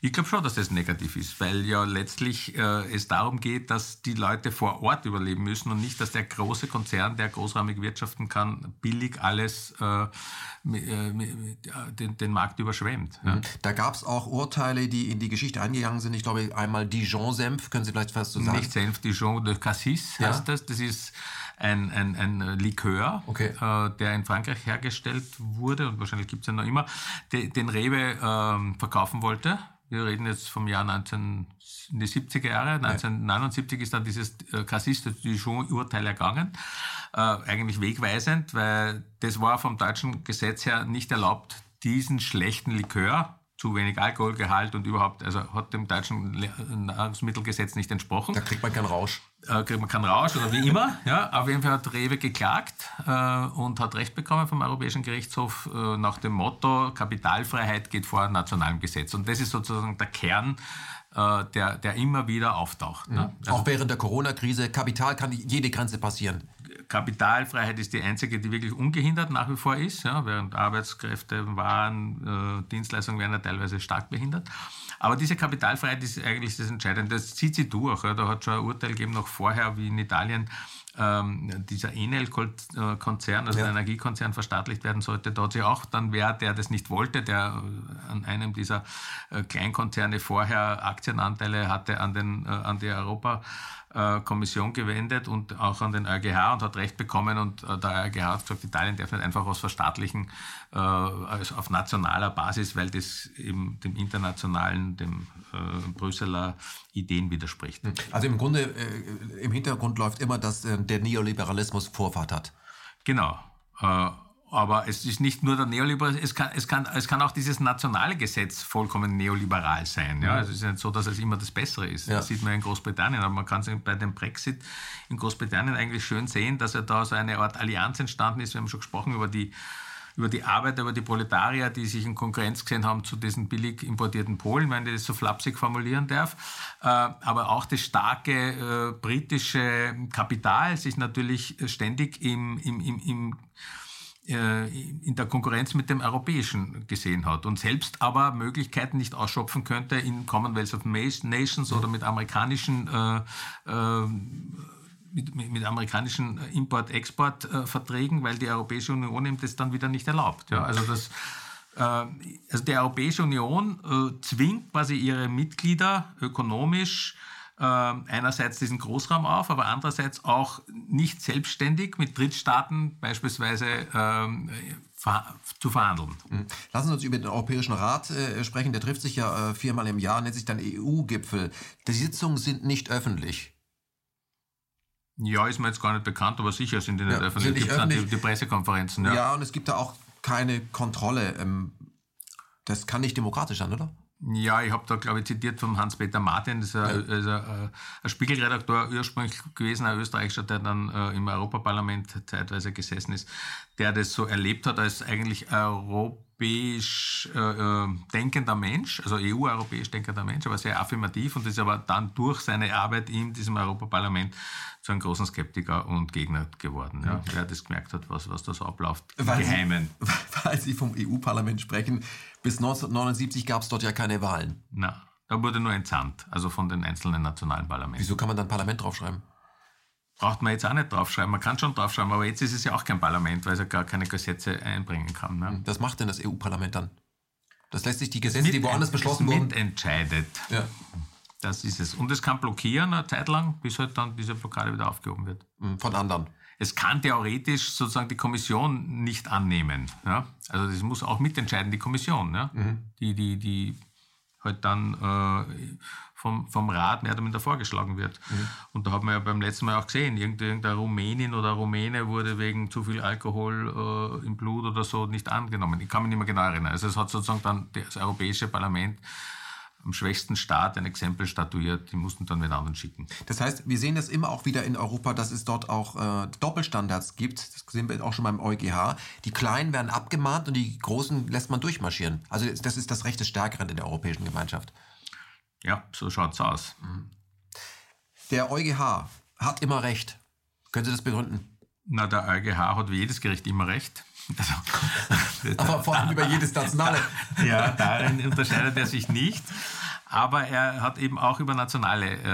Ich glaube schon, dass das negativ ist, weil ja letztlich äh, es darum geht, dass die Leute vor Ort überleben müssen und nicht, dass der große Konzern, der großräumig wirtschaften kann, billig alles äh, den, den Markt überschwemmt. Ja. Da gab es auch Urteile, die in die Geschichte eingegangen sind. Ich glaube, einmal Dijon-Senf, können Sie vielleicht was zu sagen? Nicht Senf, Dijon de Cassis ja. heißt das. Das ist ein, ein, ein Likör, okay. äh, der in Frankreich hergestellt wurde und wahrscheinlich gibt es ja noch immer, de, den Rewe äh, verkaufen wollte. Wir reden jetzt vom Jahr neunzehnhundertsiebziger Jahre. neunzehnhundertneunundsiebzig ist dann dieses Cassis de Dijon-Urteil ergangen. Äh, eigentlich wegweisend, weil das war vom deutschen Gesetz her nicht erlaubt, diesen schlechten Likör, zu wenig Alkoholgehalt und überhaupt, also hat dem deutschen Nahrungsmittelgesetz nicht entsprochen. Da kriegt man keinen Rausch. Äh, kriegt man keinen Rausch oder wie immer. Ja, auf jeden Fall hat Rewe geklagt äh, und hat Recht bekommen vom Europäischen Gerichtshof äh, nach dem Motto, Kapitalfreiheit geht vor nationalem Gesetz. Und das ist sozusagen der Kern, äh, der, der immer wieder auftaucht. Ne? Mhm. Auch also, während der Corona-Krise, Kapital kann jede Grenze passieren. Kapitalfreiheit ist die einzige, die wirklich ungehindert nach wie vor ist, ja, während Arbeitskräfte, Waren, äh, Dienstleistungen werden ja teilweise stark behindert. Aber diese Kapitalfreiheit ist eigentlich das Entscheidende. Das zieht sie durch. Ja. Da hat schon ein Urteil gegeben, noch vorher, wie in Italien ähm, dieser Enel-Konzern, also ja. der Energiekonzern, verstaatlicht werden sollte. Da hat sich auch dann wer, der das nicht wollte, der an einem dieser äh, Kleinkonzerne vorher Aktienanteile hatte, an, den, äh, an die Europa Kommission gewendet und auch an den EuGH und hat Recht bekommen und der EuGH hat gesagt, Italien darf nicht einfach was verstaatlichen äh, also auf nationaler Basis, weil das eben dem internationalen, dem äh, Brüsseler Ideen widerspricht. Also im Grunde, äh, im Hintergrund läuft immer, dass äh, der Neoliberalismus Vorfahrt hat. Genau. Äh, Aber es ist nicht nur der Neoliberal, es kann, es kann, es kann auch dieses nationale Gesetz vollkommen neoliberal sein. Ja, also es ist nicht so, dass es immer das Bessere ist. Ja. Das sieht man in Großbritannien, aber man kann es bei dem Brexit in Großbritannien eigentlich schön sehen, dass ja da so eine Art Allianz entstanden ist. Wir haben schon gesprochen über die über die Arbeiter, über die Proletarier, die sich in Konkurrenz gesehen haben zu diesen billig importierten Polen, wenn ich das so flapsig formulieren darf. Aber auch das starke äh, britische Kapital sich natürlich ständig im im im, im in der Konkurrenz mit dem Europäischen gesehen hat und selbst aber Möglichkeiten nicht ausschöpfen könnte in Commonwealth of Nations oder mit amerikanischen äh, äh, mit, mit amerikanischen Import-Export-Verträgen, weil die Europäische Union ihm das dann wieder nicht erlaubt. Ja, also das äh, also die Europäische Union äh, zwingt quasi ihre Mitglieder ökonomisch äh, einerseits diesen Großraum auf, aber andererseits auch nicht selbstständig mit Drittstaaten beispielsweise ähm, ver- zu verhandeln. Lassen Sie uns über den Europäischen Rat äh, sprechen. Der trifft sich ja äh, viermal im Jahr, nennt sich dann E U-Gipfel. Die Sitzungen sind nicht öffentlich. Ja, ist mir jetzt gar nicht bekannt, aber sicher sind die nicht ja, öffentlich. Gibt es dann die, die Pressekonferenzen? Ja. ja, und es gibt da auch keine Kontrolle. Das kann nicht demokratisch sein, oder? Ja, ich habe da, glaube ich, zitiert von Hans-Peter Martin, das ist ein, ja. ist ein, ein Spiegelredakteur ursprünglich gewesen, ein Österreicher, der dann äh, im Europaparlament zeitweise gesessen ist, der das so erlebt hat als eigentlich europäisch äh, denkender Mensch, also E U-europäisch denkender Mensch, aber sehr affirmativ und ist aber dann durch seine Arbeit in diesem Europaparlament zu einem großen Skeptiker und Gegner geworden, ja, wer das gemerkt hat, was, was da so abläuft, weil Geheimen. Sie, weil Sie vom E U-Parlament sprechen, bis neunzehnhundertneunundsiebzig gab es dort ja keine Wahlen. Nein, da wurde nur entsandt, also von den einzelnen nationalen Parlamenten. Wieso kann man dann Parlament draufschreiben? Braucht man jetzt auch nicht draufschreiben, man kann schon draufschreiben, aber jetzt ist es ja auch kein Parlament, weil es ja gar keine Gesetze einbringen kann. Ne? Das macht denn das E U-Parlament dann? Das lässt sich die Gesetze, mit die woanders beschlossen wurden... Mitentscheidet. Ja. Das ist es. Und es kann blockieren eine Zeit lang, bis halt dann diese Blockade wieder aufgehoben wird. Von anderen. Es kann theoretisch sozusagen die Kommission nicht annehmen. Ja? Also das muss auch mitentscheiden, die Kommission. Ja? Mhm. Die, die, die halt dann äh, vom, vom Rat mehr oder minder vorgeschlagen wird. Mhm. Und da hat man ja beim letzten Mal auch gesehen, irgendeine Rumänin oder Rumäne wurde wegen zu viel Alkohol äh, im Blut oder so nicht angenommen. Ich kann mich nicht mehr genau erinnern. Also es hat sozusagen dann das Europäische Parlament am schwächsten Staat ein Exempel statuiert, die mussten dann wieder anderen schicken. Das heißt, wir sehen das immer auch wieder in Europa, dass es dort auch äh, Doppelstandards gibt. Das sehen wir auch schon beim EuGH. Die Kleinen werden abgemahnt und die Großen lässt man durchmarschieren. Also das ist das Recht des Stärkeren in der europäischen Gemeinschaft. Ja, so schaut's aus. Der EuGH hat immer Recht. Können Sie das begründen? Na, der EuGH hat wie jedes Gericht immer Recht. Also, aber vor allem über jedes nationale. Ja, darin unterscheidet er sich nicht. Aber er hat eben auch über nationale äh,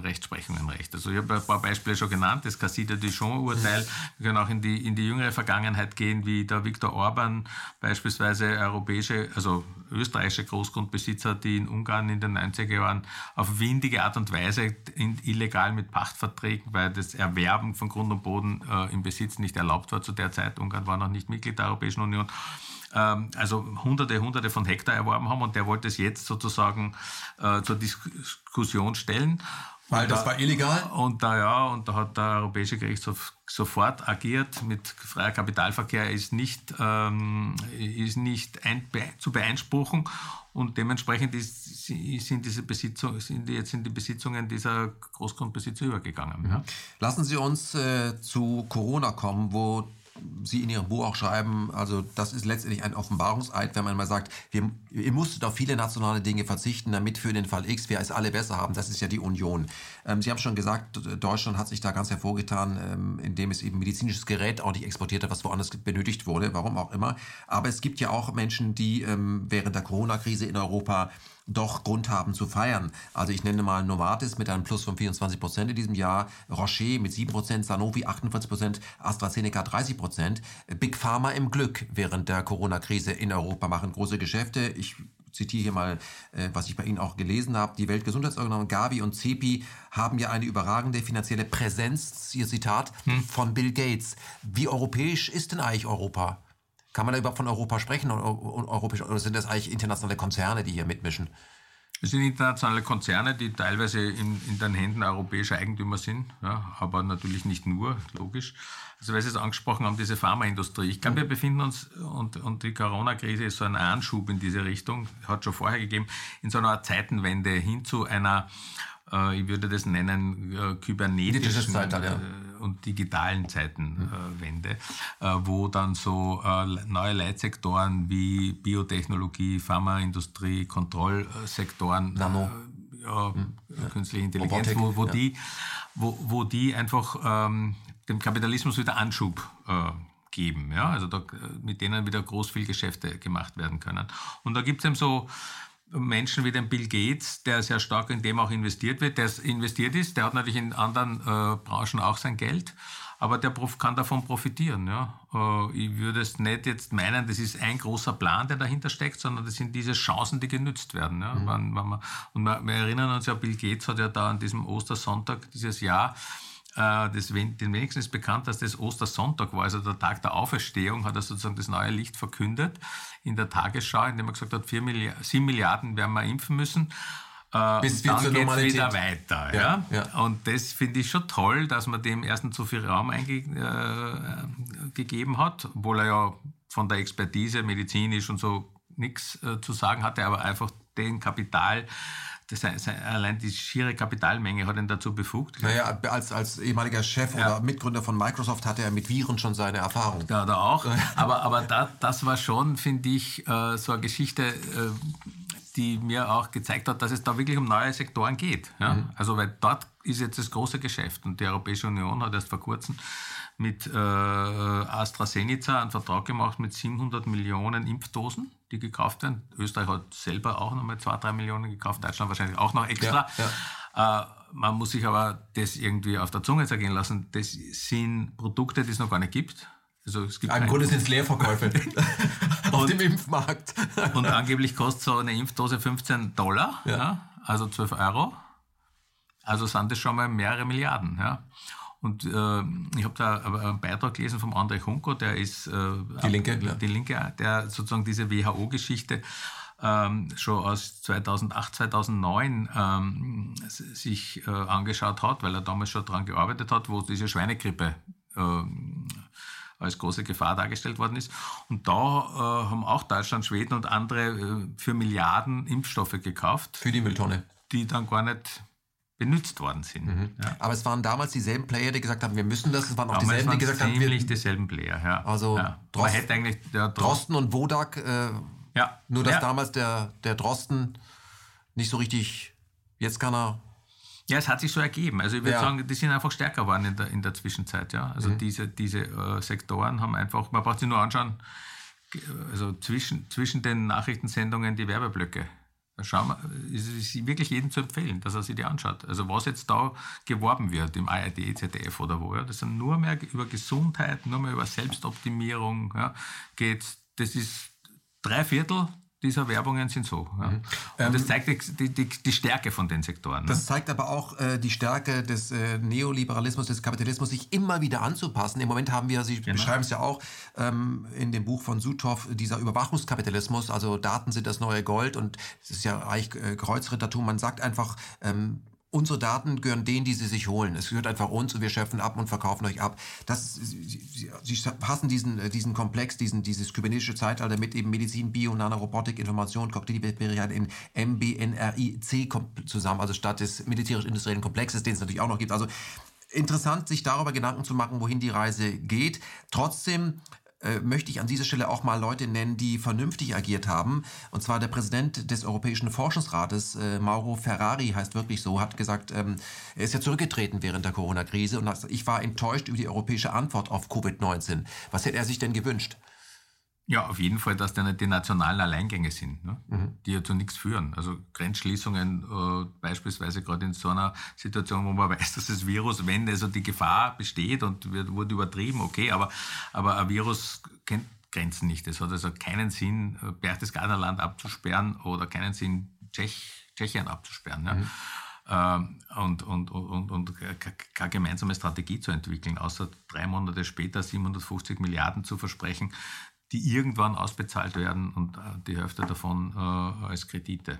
Rechtsprechungen Recht. Also ich habe ein paar Beispiele schon genannt, das Cassis-de-Dijon-Urteil. Wir können auch in die, in die jüngere Vergangenheit gehen, wie der Viktor Orban beispielsweise europäische, also österreichische Großgrundbesitzer, die in Ungarn in den neunziger Jahren auf windige Art und Weise in, illegal mit Pachtverträgen, weil das Erwerben von Grund und Boden äh, im Besitz nicht erlaubt war zu der Zeit. Ungarn war noch nicht Mitglied der Europäischen Union. Also hunderte, hunderte von Hektar erworben haben und der wollte es jetzt sozusagen äh, zur Diskussion stellen. Weil und das da, war illegal? Und da, ja, und da hat der Europäische Gerichtshof sofort agiert mit freier Kapitalverkehr, ist nicht, ähm, ist nicht ein, zu beeinspruchen und dementsprechend ist, sind, diese Besitzung, sind jetzt in die Besitzungen dieser Großgrundbesitzer übergegangen. Mhm. Ja. Lassen Sie uns äh, zu Corona kommen, wo Sie in Ihrem Buch auch schreiben, also das ist letztendlich ein Offenbarungseid, wenn man mal sagt, wir, ihr musstet auf viele nationale Dinge verzichten, damit für den Fall X wir es alle besser haben. Das ist ja die Union. Ähm, Sie haben schon gesagt, Deutschland hat sich da ganz hervorgetan, ähm, indem es eben medizinisches Gerät auch nicht exportiert hat, was woanders benötigt wurde, warum auch immer. Aber es gibt ja auch Menschen, die ähm, während der Corona-Krise in Europa doch Grund haben zu feiern. Also ich nenne mal Novartis mit einem Plus von vierundzwanzig Prozent in diesem Jahr, Rocher mit sieben Prozent, Sanofi achtundvierzig Prozent, AstraZeneca dreißig Prozent. Big Pharma im Glück während der Corona-Krise in Europa machen große Geschäfte. Ich zitiere hier mal, was ich bei Ihnen auch gelesen habe. Die Weltgesundheitsorganisation Gavi und CEPI haben ja eine überragende finanzielle Präsenz, Ihr Zitat, hm. von Bill Gates. Wie europäisch ist denn eigentlich Europa? Kann man da überhaupt von Europa sprechen und, und europäisch, oder sind das eigentlich internationale Konzerne, die hier mitmischen? Es sind internationale Konzerne, die teilweise in, in den Händen europäischer Eigentümer sind, ja, aber natürlich nicht nur, logisch. Also weil Sie es angesprochen haben, diese Pharmaindustrie. Ich glaube, wir befinden uns, und, und die Corona-Krise ist so ein Anschub in diese Richtung, hat schon vorher gegeben, in so einer Art Zeitenwende hin zu einer, äh, ich würde das nennen, äh, kybernetischen Zeitalter, ja. und digitalen Zeitenwende, äh, äh, wo dann so äh, neue Leitsektoren wie Biotechnologie, Pharmaindustrie, Kontrollsektoren, Nano. Äh, ja, ja. künstliche Intelligenz, Robotik, wo, wo, ja. die, wo, wo die einfach ähm, dem Kapitalismus wieder Anschub äh, geben. Ja? Also da, mit denen wieder groß viel Geschäfte gemacht werden können. Und da gibt es eben so Menschen wie den Bill Gates, der sehr stark in dem auch investiert wird, der investiert ist, der hat natürlich in anderen äh, Branchen auch sein Geld, aber der Prof kann davon profitieren. Ja. Äh, ich würde es nicht jetzt meinen, das ist ein großer Plan, der dahinter steckt, sondern das sind diese Chancen, die genützt werden. Ja. Mhm. Wenn, wenn man, und wir, wir erinnern uns ja, Bill Gates hat ja da an diesem Ostersonntag dieses Jahr, Das, den wenigsten ist bekannt, dass das Ostersonntag war, also der Tag der Auferstehung, hat er sozusagen das neue Licht verkündet in der Tagesschau, indem er gesagt hat, vier Milliarden, sieben Milliarden werden wir impfen müssen. Bis und dann geht es wieder weiter. Ja, ja. Ja. Und das finde ich schon toll, dass man dem ersten zu viel Raum eingegeben äh, hat, obwohl er ja von der Expertise medizinisch und so nichts äh, zu sagen hatte, aber einfach den Kapital, das heißt, allein die schiere Kapitalmenge hat ihn dazu befugt. Naja, als, als ehemaliger Chef ja. oder Mitgründer von Microsoft hatte er mit Viren schon seine Erfahrung. Ja, da auch. Aber, aber da, das war schon, finde ich, äh, so eine Geschichte, äh, die mir auch gezeigt hat, dass es da wirklich um neue Sektoren geht. Ja? Mhm. Also weil dort ist jetzt das große Geschäft. Und die Europäische Union hat erst vor kurzem mit äh, AstraZeneca einen Vertrag gemacht mit siebenhundert Millionen Impfdosen, die gekauft werden. Österreich hat selber auch nochmal zwei, drei Millionen gekauft, Deutschland wahrscheinlich auch noch extra. Ja, ja. Äh, man muss sich aber das irgendwie auf der Zunge zergehen lassen. Das sind Produkte, die es noch gar nicht gibt. Also es gibt Im Grunde sind es Leerverkäufe auf dem Impfmarkt. Und angeblich kostet so eine Impfdose fünfzehn Dollar, ja. Ja, also zwölf Euro. Also sind das schon mal mehrere Milliarden. Ja. Und äh, ich habe da einen Beitrag gelesen vom André Hunko, der ist äh, die, Linke, die, ja. die Linke, der sozusagen diese W H O-Geschichte ähm, schon aus zweitausendacht, zweitausendneun ähm, sich äh, angeschaut hat, weil er damals schon daran gearbeitet hat, wo diese Schweinegrippe ähm, als große Gefahr dargestellt worden ist. Und da äh, haben auch Deutschland, Schweden und andere äh, für Milliarden Impfstoffe gekauft. Für die Mülltonne. Die dann gar nicht benutzt worden sind. Mhm. Ja. Aber es waren damals dieselben Player, die gesagt haben, wir müssen das. Es waren auch dieselben, die gesagt haben, wir... dieselben Player, ja. Also ja. Drost, man hätte eigentlich, ja, Drost. Drosten und Wodak, äh, ja. nur dass ja. damals der, der Drosten nicht so richtig, jetzt kann er... Ja, es hat sich so ergeben. Also ich würde ja. sagen, die sind einfach stärker geworden in der, in der Zwischenzeit. Ja. Also mhm. diese, diese äh, Sektoren haben einfach, man braucht sich nur anschauen, also zwischen, zwischen den Nachrichtensendungen die Werbeblöcke. Schauen wir, es ist wirklich jedem zu empfehlen, dass er sich die anschaut. Also was jetzt da geworben wird im A R D, Z D F oder wo, ja, das sind nur mehr über Gesundheit, nur mehr über Selbstoptimierung, ja, geht's. Das ist drei Viertel dieser Werbungen sind so. Ja. Mhm. Und ähm, das zeigt die, die, die Stärke von den Sektoren. Ne? Das zeigt aber auch äh, die Stärke des äh, Neoliberalismus, des Kapitalismus, sich immer wieder anzupassen. Im Moment haben wir, Sie genau. beschreiben es ja auch, ähm, in dem Buch von Sutoff, dieser Überwachungskapitalismus, also Daten sind das neue Gold und es ist ja eigentlich äh, Kreuzrittertum. Man sagt einfach, ähm, unsere Daten gehören denen, die sie sich holen. Es gehört einfach uns und wir schöpfen ab und verkaufen euch ab. Das, sie, sie passen diesen, diesen Komplex, diesen, dieses kybernetische Zeitalter mit eben Medizin, Bio, Nanorobotik, Information, Kognitivität in M B N R I C zusammen, also statt des militärisch-industriellen Komplexes, den es natürlich auch noch gibt. Also interessant, sich darüber Gedanken zu machen, wohin die Reise geht. Trotzdem möchte ich an dieser Stelle auch mal Leute nennen, die vernünftig agiert haben. Und zwar der Präsident des Europäischen Forschungsrates, äh, Mauro Ferrari, heißt wirklich so, hat gesagt, ähm, er ist ja zurückgetreten während der Corona-Krise und hat, ich war enttäuscht über die europäische Antwort auf Covid neunzehn. Was hätte er sich denn gewünscht? Ja, auf jeden Fall, dass da nicht die nationalen Alleingänge sind, ne? Mhm. die ja zu nichts führen. Also Grenzschließungen äh, beispielsweise gerade in so einer Situation, wo man weiß, dass das Virus, wenn also die Gefahr besteht und wird, wurde übertrieben, okay, aber, aber ein Virus kennt Grenzen nicht. Es hat also keinen Sinn, Berchtesgadenerland abzusperren oder keinen Sinn, Tschech, Tschechien abzusperren. Ja? Mhm. Und, und, und, und keine gemeinsame Strategie zu entwickeln, außer drei Monate später siebenhundertfünfzig Milliarden zu versprechen, die irgendwann ausbezahlt werden und die Hälfte davon äh, als Kredite.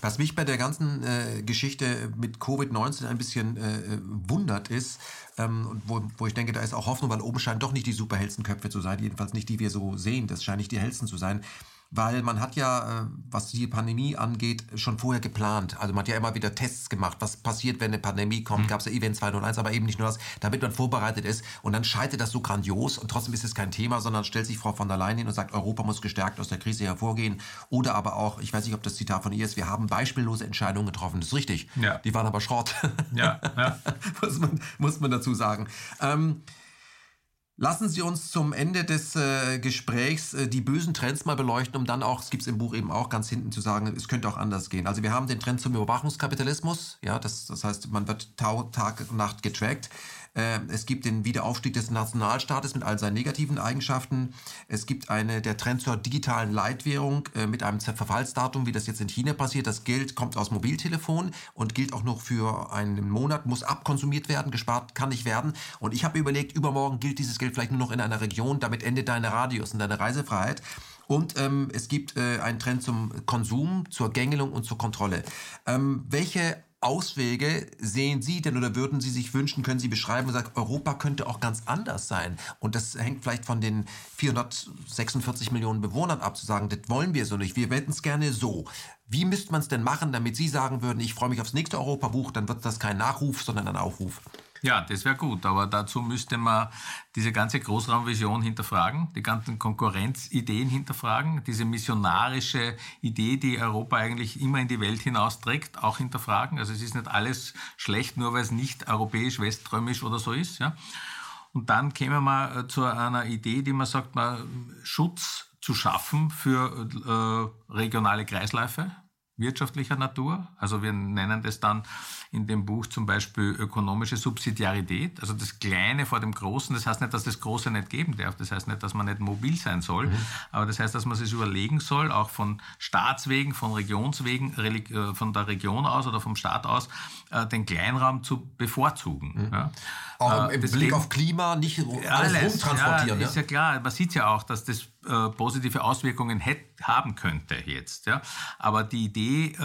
Was mich bei der ganzen äh, Geschichte mit Covid neunzehn ein bisschen äh, wundert ist, ähm, wo, wo ich denke, da ist auch Hoffnung, weil oben scheinen doch nicht die superhellsten Köpfe zu sein, jedenfalls nicht die wir so sehen, das scheinen nicht die hellsten zu sein, weil man hat ja, äh, was die Pandemie angeht, schon vorher geplant. Also man hat ja immer wieder Tests gemacht, was passiert, wenn eine Pandemie kommt, mhm. gab es ja Event zweihunderteins, aber eben nicht nur das, damit man vorbereitet ist. Und dann scheitert das so grandios und trotzdem ist es kein Thema, sondern stellt sich Frau von der Leyen hin und sagt, Europa muss gestärkt aus der Krise hervorgehen. Oder aber auch, ich weiß nicht, ob das Zitat von ihr ist, wir haben beispiellose Entscheidungen getroffen. Das ist richtig. Ja. Die waren aber Schrott. Ja. Ja. muss, man, muss man dazu sagen. Ähm, Lassen Sie uns zum Ende des äh, Gesprächs äh, die bösen Trends mal beleuchten, um dann auch, es gibt es im Buch eben auch ganz hinten zu sagen, es könnte auch anders gehen. Also wir haben den Trend zum Überwachungskapitalismus, ja, das, das heißt, man wird Tag und Nacht getrackt. Äh, es gibt den Wiederaufstieg des Nationalstaates mit all seinen negativen Eigenschaften. Es gibt eine, der Trend zur digitalen Leitwährung äh, mit einem Verfallsdatum, wie das jetzt in China passiert. Das Geld kommt aus Mobiltelefonen und gilt auch noch für einen Monat, muss abkonsumiert werden, gespart kann nicht werden. Und ich habe überlegt, übermorgen gilt dieses Geld vielleicht nur noch in einer Region, damit endet deine Radius und deine Reisefreiheit. Und ähm, es gibt äh, einen Trend zum Konsum, zur Gängelung und zur Kontrolle. Ähm, welche Auswege sehen Sie denn oder würden Sie sich wünschen, können Sie beschreiben und sagen, Europa könnte auch ganz anders sein? Und das hängt vielleicht von den vierhundertsechsundvierzig Millionen Bewohnern ab, zu sagen, das wollen wir so nicht, wir hätten es gerne so. Wie müsste man es denn machen, damit Sie sagen würden, ich freue mich aufs nächste Europabuch, dann wird das kein Nachruf, sondern ein Aufruf? Ja, das wäre gut, aber dazu müsste man diese ganze Großraumvision hinterfragen, die ganzen Konkurrenzideen hinterfragen, diese missionarische Idee, die Europa eigentlich immer in die Welt hinausträgt, auch hinterfragen. Also es ist nicht alles schlecht, nur weil es nicht europäisch, weströmisch oder so ist. Ja. Und dann käme man zu einer Idee, die man sagt, man Schutz zu schaffen für äh, regionale Kreisläufe wirtschaftlicher Natur. Also wir nennen das dann in dem Buch zum Beispiel ökonomische Subsidiarität. Also das Kleine vor dem Großen. Das heißt nicht, dass das Große nicht geben darf. Das heißt nicht, dass man nicht mobil sein soll. Mhm. Aber das heißt, dass man sich überlegen soll, auch von Staatswegen, von Regionswegen, von der Region aus oder vom Staat aus, den Kleinraum zu bevorzugen. Mhm. Ja. Auch im, im Blick Leben, auf Klima, nicht alles, alles rumtransportieren. Ja, ist ja klar. Man sieht ja auch, dass das äh, positive Auswirkungen hätte, haben könnte jetzt. Ja. Aber die Idee äh,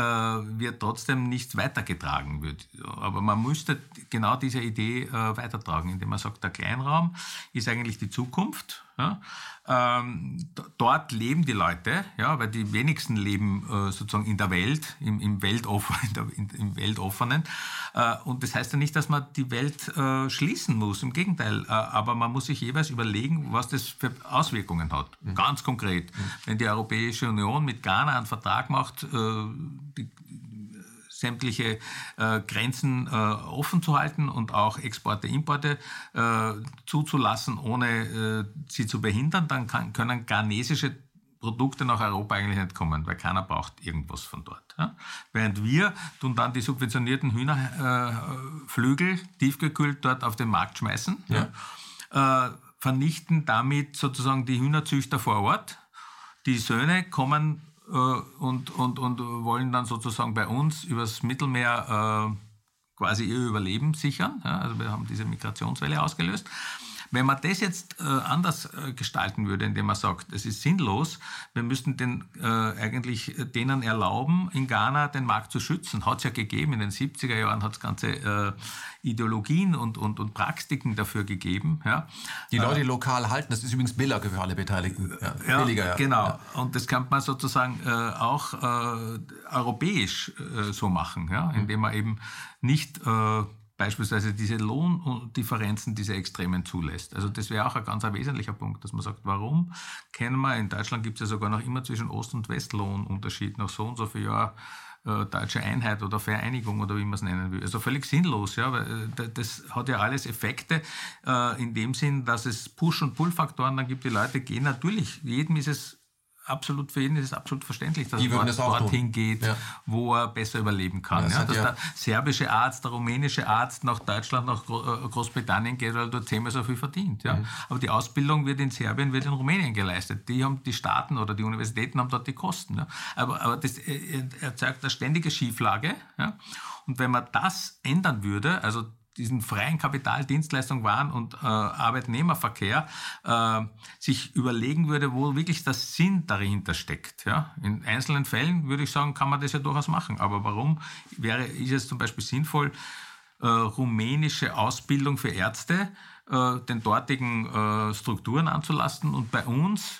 wird trotzdem nicht weitergetragen. Wird. Aber man müsste genau diese Idee äh, weitertragen, indem man sagt, der Kleinraum ist eigentlich die Zukunft. Ja. Ähm, d- dort leben die Leute, ja, weil die wenigsten leben äh, sozusagen in der Welt, im, im, Weltoffen, in der, in, im Weltoffenen. Äh, und das heißt ja nicht, dass man die Welt äh, schließen muss, im Gegenteil. Äh, aber man muss sich jeweils überlegen, was das für Auswirkungen hat. Mhm. Ganz konkret, mhm. wenn die Europäische Union mit Ghana einen Vertrag macht, äh, die, sämtliche äh, Grenzen äh, offen zu halten und auch Exporte, Importe äh, zuzulassen, ohne äh, sie zu behindern, dann kann, können ghanesische Produkte nach Europa eigentlich nicht kommen, weil keiner braucht irgendwas von dort. Ja? Während wir tun dann die subventionierten Hühnerflügel äh, tiefgekühlt dort auf den Markt schmeißen, ja. Ja? Äh, vernichten damit sozusagen die Hühnerzüchter vor Ort. Die Söhne kommen Und, und, und wollen dann sozusagen bei uns übers Mittelmeer äh, quasi ihr Überleben sichern. Ja, also wir haben diese Migrationswelle ausgelöst. Wenn man das jetzt äh, anders äh, gestalten würde, indem man sagt, es ist sinnlos, wir müssten den, äh, eigentlich denen erlauben, in Ghana den Markt zu schützen. Hat es ja gegeben, in den siebziger Jahren hat es ganze äh, Ideologien und, und, und Praktiken dafür gegeben. Ja. Die Leute äh, lokal halten, das ist übrigens billiger für alle Beteiligten. Ja, ja, billiger, ja. Genau, ja. Und das kann man sozusagen äh, auch äh, europäisch äh, so machen, ja, indem man eben nicht äh, beispielsweise diese Lohndifferenzen, diese Extremen zulässt. Also das wäre auch ein ganz ein wesentlicher Punkt, dass man sagt, warum kennen wir, in Deutschland gibt es ja sogar noch immer zwischen Ost- und Westlohnunterschied, nach so und so viel Jahr äh, deutsche Einheit oder Vereinigung oder wie man es nennen will. Also völlig sinnlos, ja, weil äh, das hat ja alles Effekte äh, in dem Sinn, dass es Push- und Pull-Faktoren dann gibt, die Leute gehen natürlich, jedem ist es absolut, für ihn ist es absolut verständlich, dass er dorthin geht, ja, wo er besser überleben kann. Ja, das ja, dass ja. der serbische Arzt, der rumänische Arzt nach Deutschland, nach Großbritannien geht, weil er dort zehnmal so viel verdient. Ja. Mhm. Aber die Ausbildung wird in Serbien, wird in Rumänien geleistet. Die haben die Staaten oder die Universitäten haben dort die Kosten. Ja. Aber, aber das erzeugt eine ständige Schieflage. Ja. Und wenn man das ändern würde, also diesen freien Kapital, Dienstleistung, Waren und äh, Arbeitnehmerverkehr äh, sich überlegen würde, wo wirklich der Sinn dahinter steckt. Ja? In einzelnen Fällen würde ich sagen, kann man das ja durchaus machen. Aber warum wäre, ist es zum Beispiel sinnvoll, äh, rumänische Ausbildung für Ärzte äh, den dortigen äh, Strukturen anzulasten und bei uns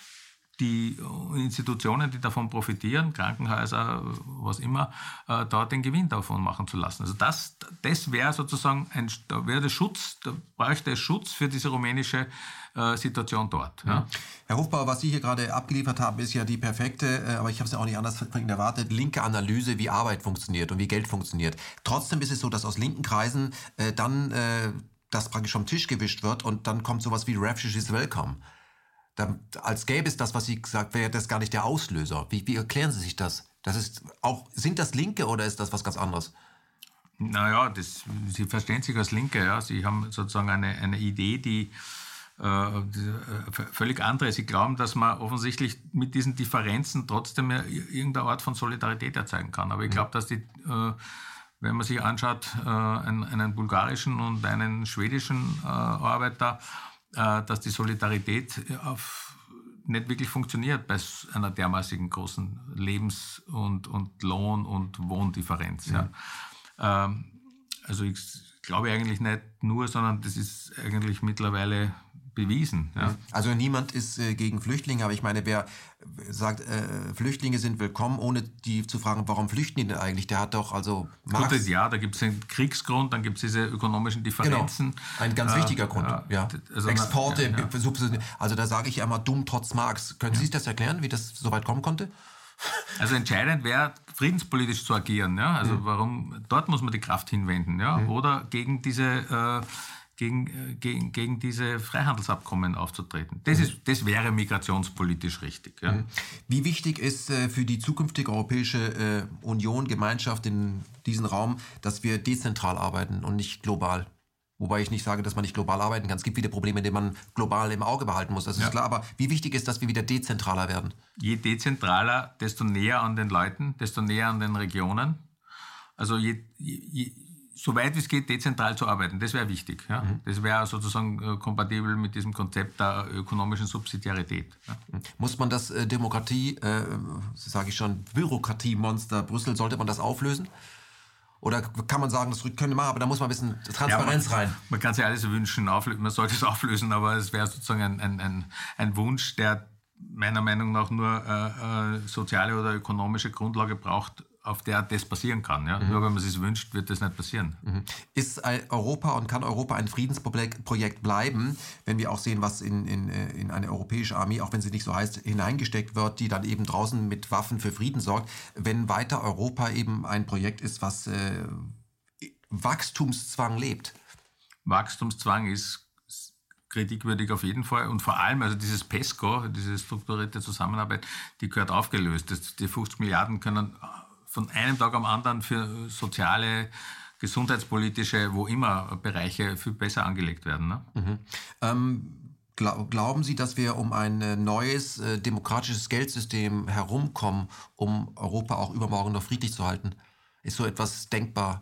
die Institutionen, die davon profitieren, Krankenhäuser, was immer, äh, da den Gewinn davon machen zu lassen. Also das, das wäre sozusagen ein, da wäre Schutz, da bräuchte es Schutz für diese rumänische äh, Situation dort. Ja. Ja. Herr Hofbauer, was Sie hier gerade abgeliefert haben, ist ja die perfekte, äh, aber ich habe es ja auch nicht anders erwartet, linke Analyse, wie Arbeit funktioniert und wie Geld funktioniert. Trotzdem ist es so, dass aus linken Kreisen äh, dann äh, das praktisch vom Tisch gewischt wird und dann kommt sowas wie Refugee is Welcome. Da, als gäbe es das, was Sie gesagt haben, wäre das gar nicht der Auslöser. Wie, wie erklären Sie sich das? Das ist auch, sind das Linke oder ist das was ganz anderes? Naja, das, Sie verstehen sich als Linke. Ja. Sie haben sozusagen eine, eine Idee, die äh, völlig andere ist. Sie glauben, dass man offensichtlich mit diesen Differenzen trotzdem irgendeine Art von Solidarität erzeugen kann. Aber ich glaube, dass die, äh, wenn man sich anschaut, äh, einen, einen bulgarischen und einen schwedischen äh, Arbeiter, äh, dass die Solidarität auf, nicht wirklich funktioniert bei einer dermaßigen großen Lebens- und, und Lohn- und Wohndifferenz. Ja. Mhm. Also ich glaube eigentlich nicht nur, sondern das ist eigentlich mittlerweile bewiesen. Ja. Also niemand ist äh, gegen Flüchtlinge, aber ich meine, wer sagt, äh, Flüchtlinge sind willkommen, ohne die zu fragen, warum flüchten die denn eigentlich? Der hat doch also... Marx Gut, ja, da gibt es einen Kriegsgrund, dann gibt es diese ökonomischen Differenzen. Genau. Ein ganz äh, wichtiger Grund, äh, ja. Also Exporte, ja, ja. Also da sage ich einmal dumm trotz Marx. Können ja. Sie sich das erklären, wie das so weit kommen konnte? Also entscheidend wäre, friedenspolitisch zu agieren. Ja? Also mhm. warum, dort muss man die Kraft hinwenden. Ja? Mhm. Oder gegen diese, äh, gegen, äh, gegen, gegen diese Freihandelsabkommen aufzutreten. Das, mhm. ist, das wäre migrationspolitisch richtig. Ja? Mhm. Wie wichtig ist äh, für die zukünftige Europäische äh, Union, Gemeinschaft in diesem Raum, dass wir dezentral arbeiten und nicht global? Wobei ich nicht sage, dass man nicht global arbeiten kann. Es gibt wieder Probleme, die man global im Auge behalten muss. Das ist ja. klar. Aber wie wichtig ist, dass wir wieder dezentraler werden? Je dezentraler, desto näher an den Leuten, desto näher an den Regionen. Also je, je, je, soweit es geht, dezentral zu arbeiten, das wäre wichtig. Ja? Mhm. Das wäre sozusagen äh, kompatibel mit diesem Konzept der ökonomischen Subsidiarität. Ja? Muss man das äh, Demokratie, äh, sage ich schon, Bürokratiemonster Brüssel, sollte man das auflösen? Oder kann man sagen, das können wir machen, aber da muss man ein bisschen Transparenz ja, man, rein. Man kann sich alles wünschen, man sollte es auflösen, aber es wäre sozusagen ein, ein, ein, ein Wunsch, der meiner Meinung nach nur äh, äh, soziale oder ökonomische Grundlage braucht, auf der das passieren kann. Ja? Mhm. Nur wenn man es sich wünscht, wird das nicht passieren. Mhm. Ist Europa und kann Europa ein Friedensprojekt bleiben, wenn wir auch sehen, was in, in, in eine europäische Armee, auch wenn sie nicht so heißt, hineingesteckt wird, die dann eben draußen mit Waffen für Frieden sorgt, wenn weiter Europa eben ein Projekt ist, was äh, Wachstumszwang lebt? Wachstumszwang ist kritikwürdig auf jeden Fall und vor allem, also dieses PESCO, diese strukturierte Zusammenarbeit, die gehört aufgelöst. Das, die fünfzig Milliarden können von einem Tag am anderen für soziale, gesundheitspolitische, wo immer Bereiche viel besser angelegt werden. Ne? Mhm. Ähm, glaub, glauben Sie, dass wir um ein neues äh, demokratisches Geldsystem herumkommen, um Europa auch übermorgen noch friedlich zu halten? Ist so etwas denkbar?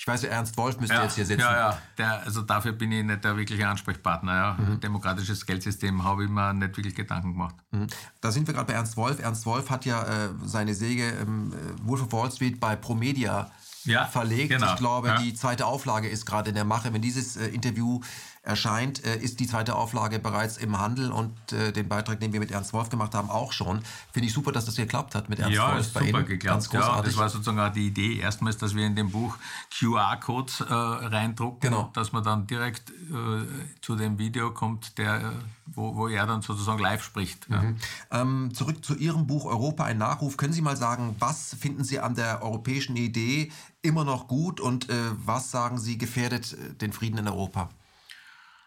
Ich weiß, Ernst Wolf müsste ja, jetzt hier sitzen. Ja, ja. Der, also dafür bin ich nicht der wirkliche Ansprechpartner. Ja. Mhm. Demokratisches Geldsystem habe ich mir nicht wirklich Gedanken gemacht. Mhm. Da sind wir gerade bei Ernst Wolf. Ernst Wolf hat ja äh, seine Säge ähm, Wolf of Wall Street bei Promedia ja, verlegt. Genau. Ich glaube, ja. die zweite Auflage ist gerade in der Mache. Wenn dieses äh, Interview erscheint, äh, ist die zweite Auflage bereits im Handel und äh, den Beitrag, den wir mit Ernst Wolf gemacht haben, auch schon. Finde ich super, dass das geklappt hat mit Ernst ja, Wolf. Ist bei super Ihnen. Geklappt. Ganz großartig. Ja, das war sozusagen auch die Idee erstmals, dass wir in dem Buch Q R Codes äh, reindrucken, genau. dass man dann direkt äh, zu dem Video kommt, der, wo, wo er dann sozusagen live spricht. Ja. Mhm. Ähm, zurück zu Ihrem Buch Europa, ein Nachruf. Können Sie mal sagen, was finden Sie an der europäischen Idee immer noch gut und äh, was, sagen Sie, gefährdet den Frieden in Europa?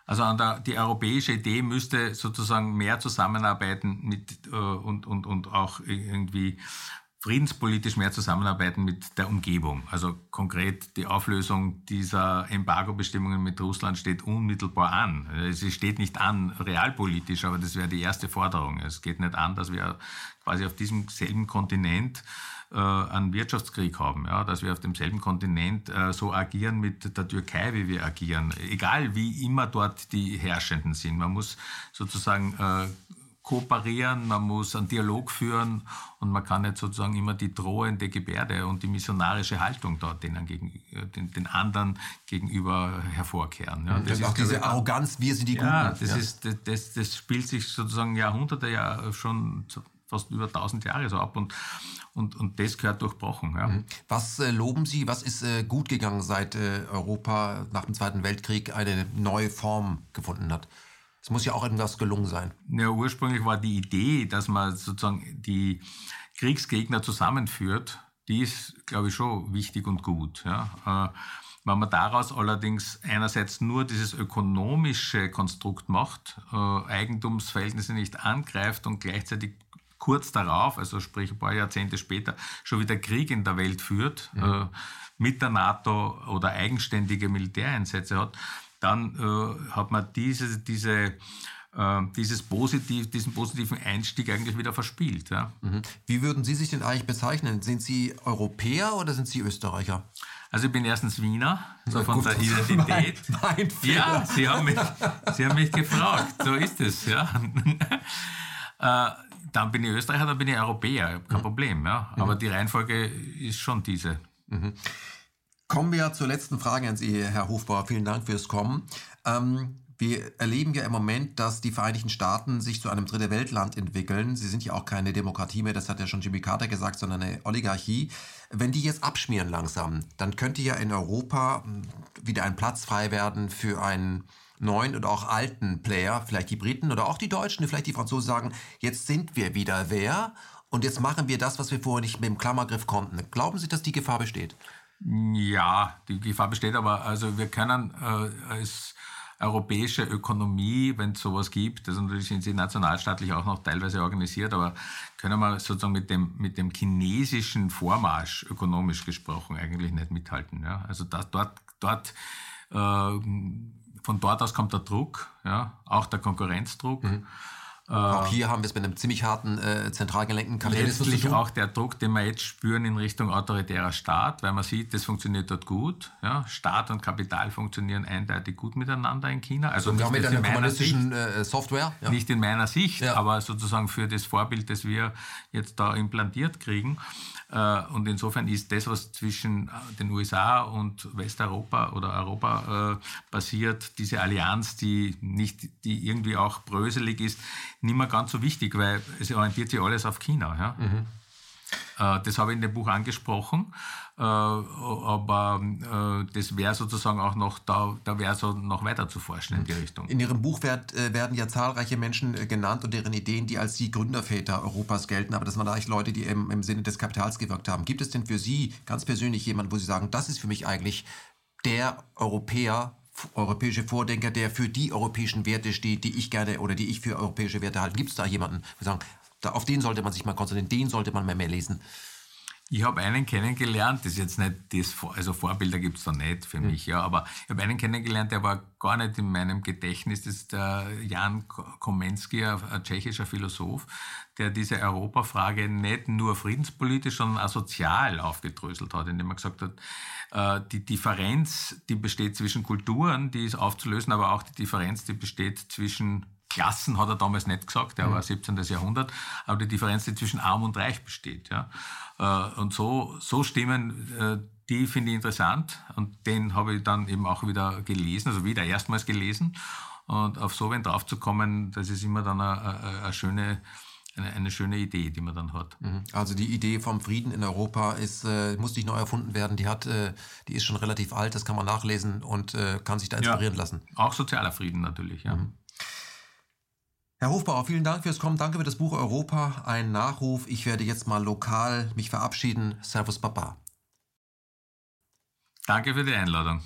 Also an der, die europäische Idee müsste sozusagen mehr zusammenarbeiten mit, äh, und, und, und auch irgendwie friedenspolitisch mehr zusammenarbeiten mit der Umgebung. Also konkret die Auflösung dieser Embargo-Bestimmungen mit Russland steht unmittelbar an. Sie steht nicht an realpolitisch, aber das wäre die erste Forderung. Es geht nicht an, dass wir quasi auf diesem selben Kontinent äh, einen Wirtschaftskrieg haben, ja, dass wir auf demselben Kontinent äh, so agieren mit der Türkei, wie wir agieren. Egal, wie immer dort die Herrschenden sind. Man muss sozusagen äh, kooperieren, man muss einen Dialog führen und man kann nicht sozusagen immer die drohende Gebärde und die missionarische Haltung dort denen gegen, den, den anderen gegenüber hervorkehren. Ja, das ist auch diese Arroganz, wir sind die Guten. Ja, das, ja. Ist, das, das, das spielt sich sozusagen Jahrhunderte ja schon fast über tausend Jahre so ab und, und, und das gehört durchbrochen. Ja. Was äh, loben Sie, was ist äh, gut gegangen, seit äh, Europa nach dem Zweiten Weltkrieg eine neue Form gefunden hat? Es muss ja auch irgendwas gelungen sein. Ja, ursprünglich war die Idee, dass man sozusagen die Kriegsgegner zusammenführt, die ist, glaube ich, schon wichtig und gut. Ja. Äh, wenn man daraus allerdings einerseits nur dieses ökonomische Konstrukt macht, äh, Eigentumsverhältnisse nicht angreift und gleichzeitig kurz darauf, also sprich ein paar Jahrzehnte später, schon wieder Krieg in der Welt führt, mhm. äh, mit der NATO oder eigenständige Militäreinsätze hat, dann äh, hat man diese, diese, äh, dieses positiv, diesen positiven Einstieg eigentlich wieder verspielt. Ja? Mhm. Wie würden Sie sich denn eigentlich bezeichnen? Sind Sie Europäer oder sind Sie Österreicher? Also ich bin erstens Wiener, so ja, von gut, der Identität. Mein, mein Fehler. Ja, Sie haben mich, Sie haben mich gefragt, so ist es. Ja. äh, dann bin ich Österreicher, dann bin ich Europäer, kein mhm. Problem. Ja. Aber mhm. die Reihenfolge ist schon diese. Mhm. Kommen wir zur letzten Frage an Sie, Herr Hofbauer. Vielen Dank fürs Kommen. Ähm, wir erleben ja im Moment, dass die Vereinigten Staaten sich zu einem Dritte-Welt-Land entwickeln. Sie sind ja auch keine Demokratie mehr, das hat ja schon Jimmy Carter gesagt, sondern eine Oligarchie. Wenn die jetzt abschmieren langsam, dann könnte ja in Europa wieder ein Platz frei werden für einen neuen und auch alten Player. Vielleicht die Briten oder auch die Deutschen, vielleicht die Franzosen sagen, jetzt sind wir wieder wer und jetzt machen wir das, was wir vorher nicht mit dem Klammergriff konnten. Glauben Sie, dass die Gefahr besteht? Ja, die Gefahr besteht, aber also wir können äh, als europäische Ökonomie, wenn es sowas gibt, also natürlich sind sie nationalstaatlich auch noch teilweise organisiert, aber können wir sozusagen mit dem, mit dem chinesischen Vormarsch ökonomisch gesprochen eigentlich nicht mithalten. Ja? Also das, dort, dort äh, von dort aus kommt der Druck, ja? Auch der Konkurrenzdruck. Mhm. Auch hier haben wir es mit einem ziemlich harten, äh, zentral gelenkten Kapitalismus zu tun. Letztlich auch der Druck, den wir jetzt spüren in Richtung autoritärer Staat, weil man sieht, das funktioniert dort gut. Ja? Staat und Kapital funktionieren eindeutig gut miteinander in China. Also nicht mit einer kommunistischen äh, Software. Ja. Nicht in meiner Sicht, ja. Aber sozusagen für das Vorbild, das wir jetzt da implantiert kriegen. Äh, und insofern ist das, was zwischen den U S A und Westeuropa oder Europa äh, passiert, diese Allianz, die, nicht, die irgendwie auch bröselig ist, nicht mehr ganz so wichtig, weil es orientiert sich alles auf China. Ja? Mhm. Das habe ich in dem Buch angesprochen, aber das wäre sozusagen auch noch, da, da wäre so noch weiter zu forschen in die Richtung. In Ihrem Buch werd, werden ja zahlreiche Menschen genannt und deren Ideen, die als die Gründerväter Europas gelten, aber das waren eigentlich Leute, die im, im Sinne des Kapitals gewirkt haben. Gibt es denn für Sie ganz persönlich jemanden, wo Sie sagen, das ist für mich eigentlich der Europäer, europäische Vordenker, der für die europäischen Werte steht, die ich gerne oder die ich für europäische Werte halte. Gibt es da jemanden, wo sagen, da, auf den sollte man sich mal konzentrieren, den sollte man mal mehr lesen? Ich habe einen kennengelernt, das ist jetzt nicht das, also Vorbilder gibt es da nicht für mhm. mich, ja, aber ich habe einen kennengelernt, der war gar nicht in meinem Gedächtnis, das ist der Jan Komensky, ein tschechischer Philosoph, der diese Europafrage nicht nur friedenspolitisch, sondern auch sozial aufgedröselt hat, indem er gesagt hat, die Differenz, die besteht zwischen Kulturen, die ist aufzulösen, aber auch die Differenz, die besteht zwischen Klassen, hat er damals nicht gesagt, der mhm. war siebzehnten Jahrhundert, aber die Differenz, die zwischen Arm und Reich besteht. Ja. Und so, so Stimmen, die finde ich interessant und den habe ich dann eben auch wieder gelesen, also wieder erstmals gelesen und auf so wen drauf zu kommen, das ist immer dann eine, eine schöne Eine, eine schöne Idee, die man dann hat. Also die Idee vom Frieden in Europa ist, äh, muss nicht neu erfunden werden. Die hat, äh, die ist schon relativ alt, das kann man nachlesen und äh, kann sich da inspirieren ja, lassen. Auch sozialer Frieden natürlich, ja. Mhm. Herr Hofbauer, vielen Dank fürs Kommen. Danke für das Buch Europa. Ein Nachruf. Ich werde jetzt mal lokal mich verabschieden. Servus Baba. Danke für die Einladung.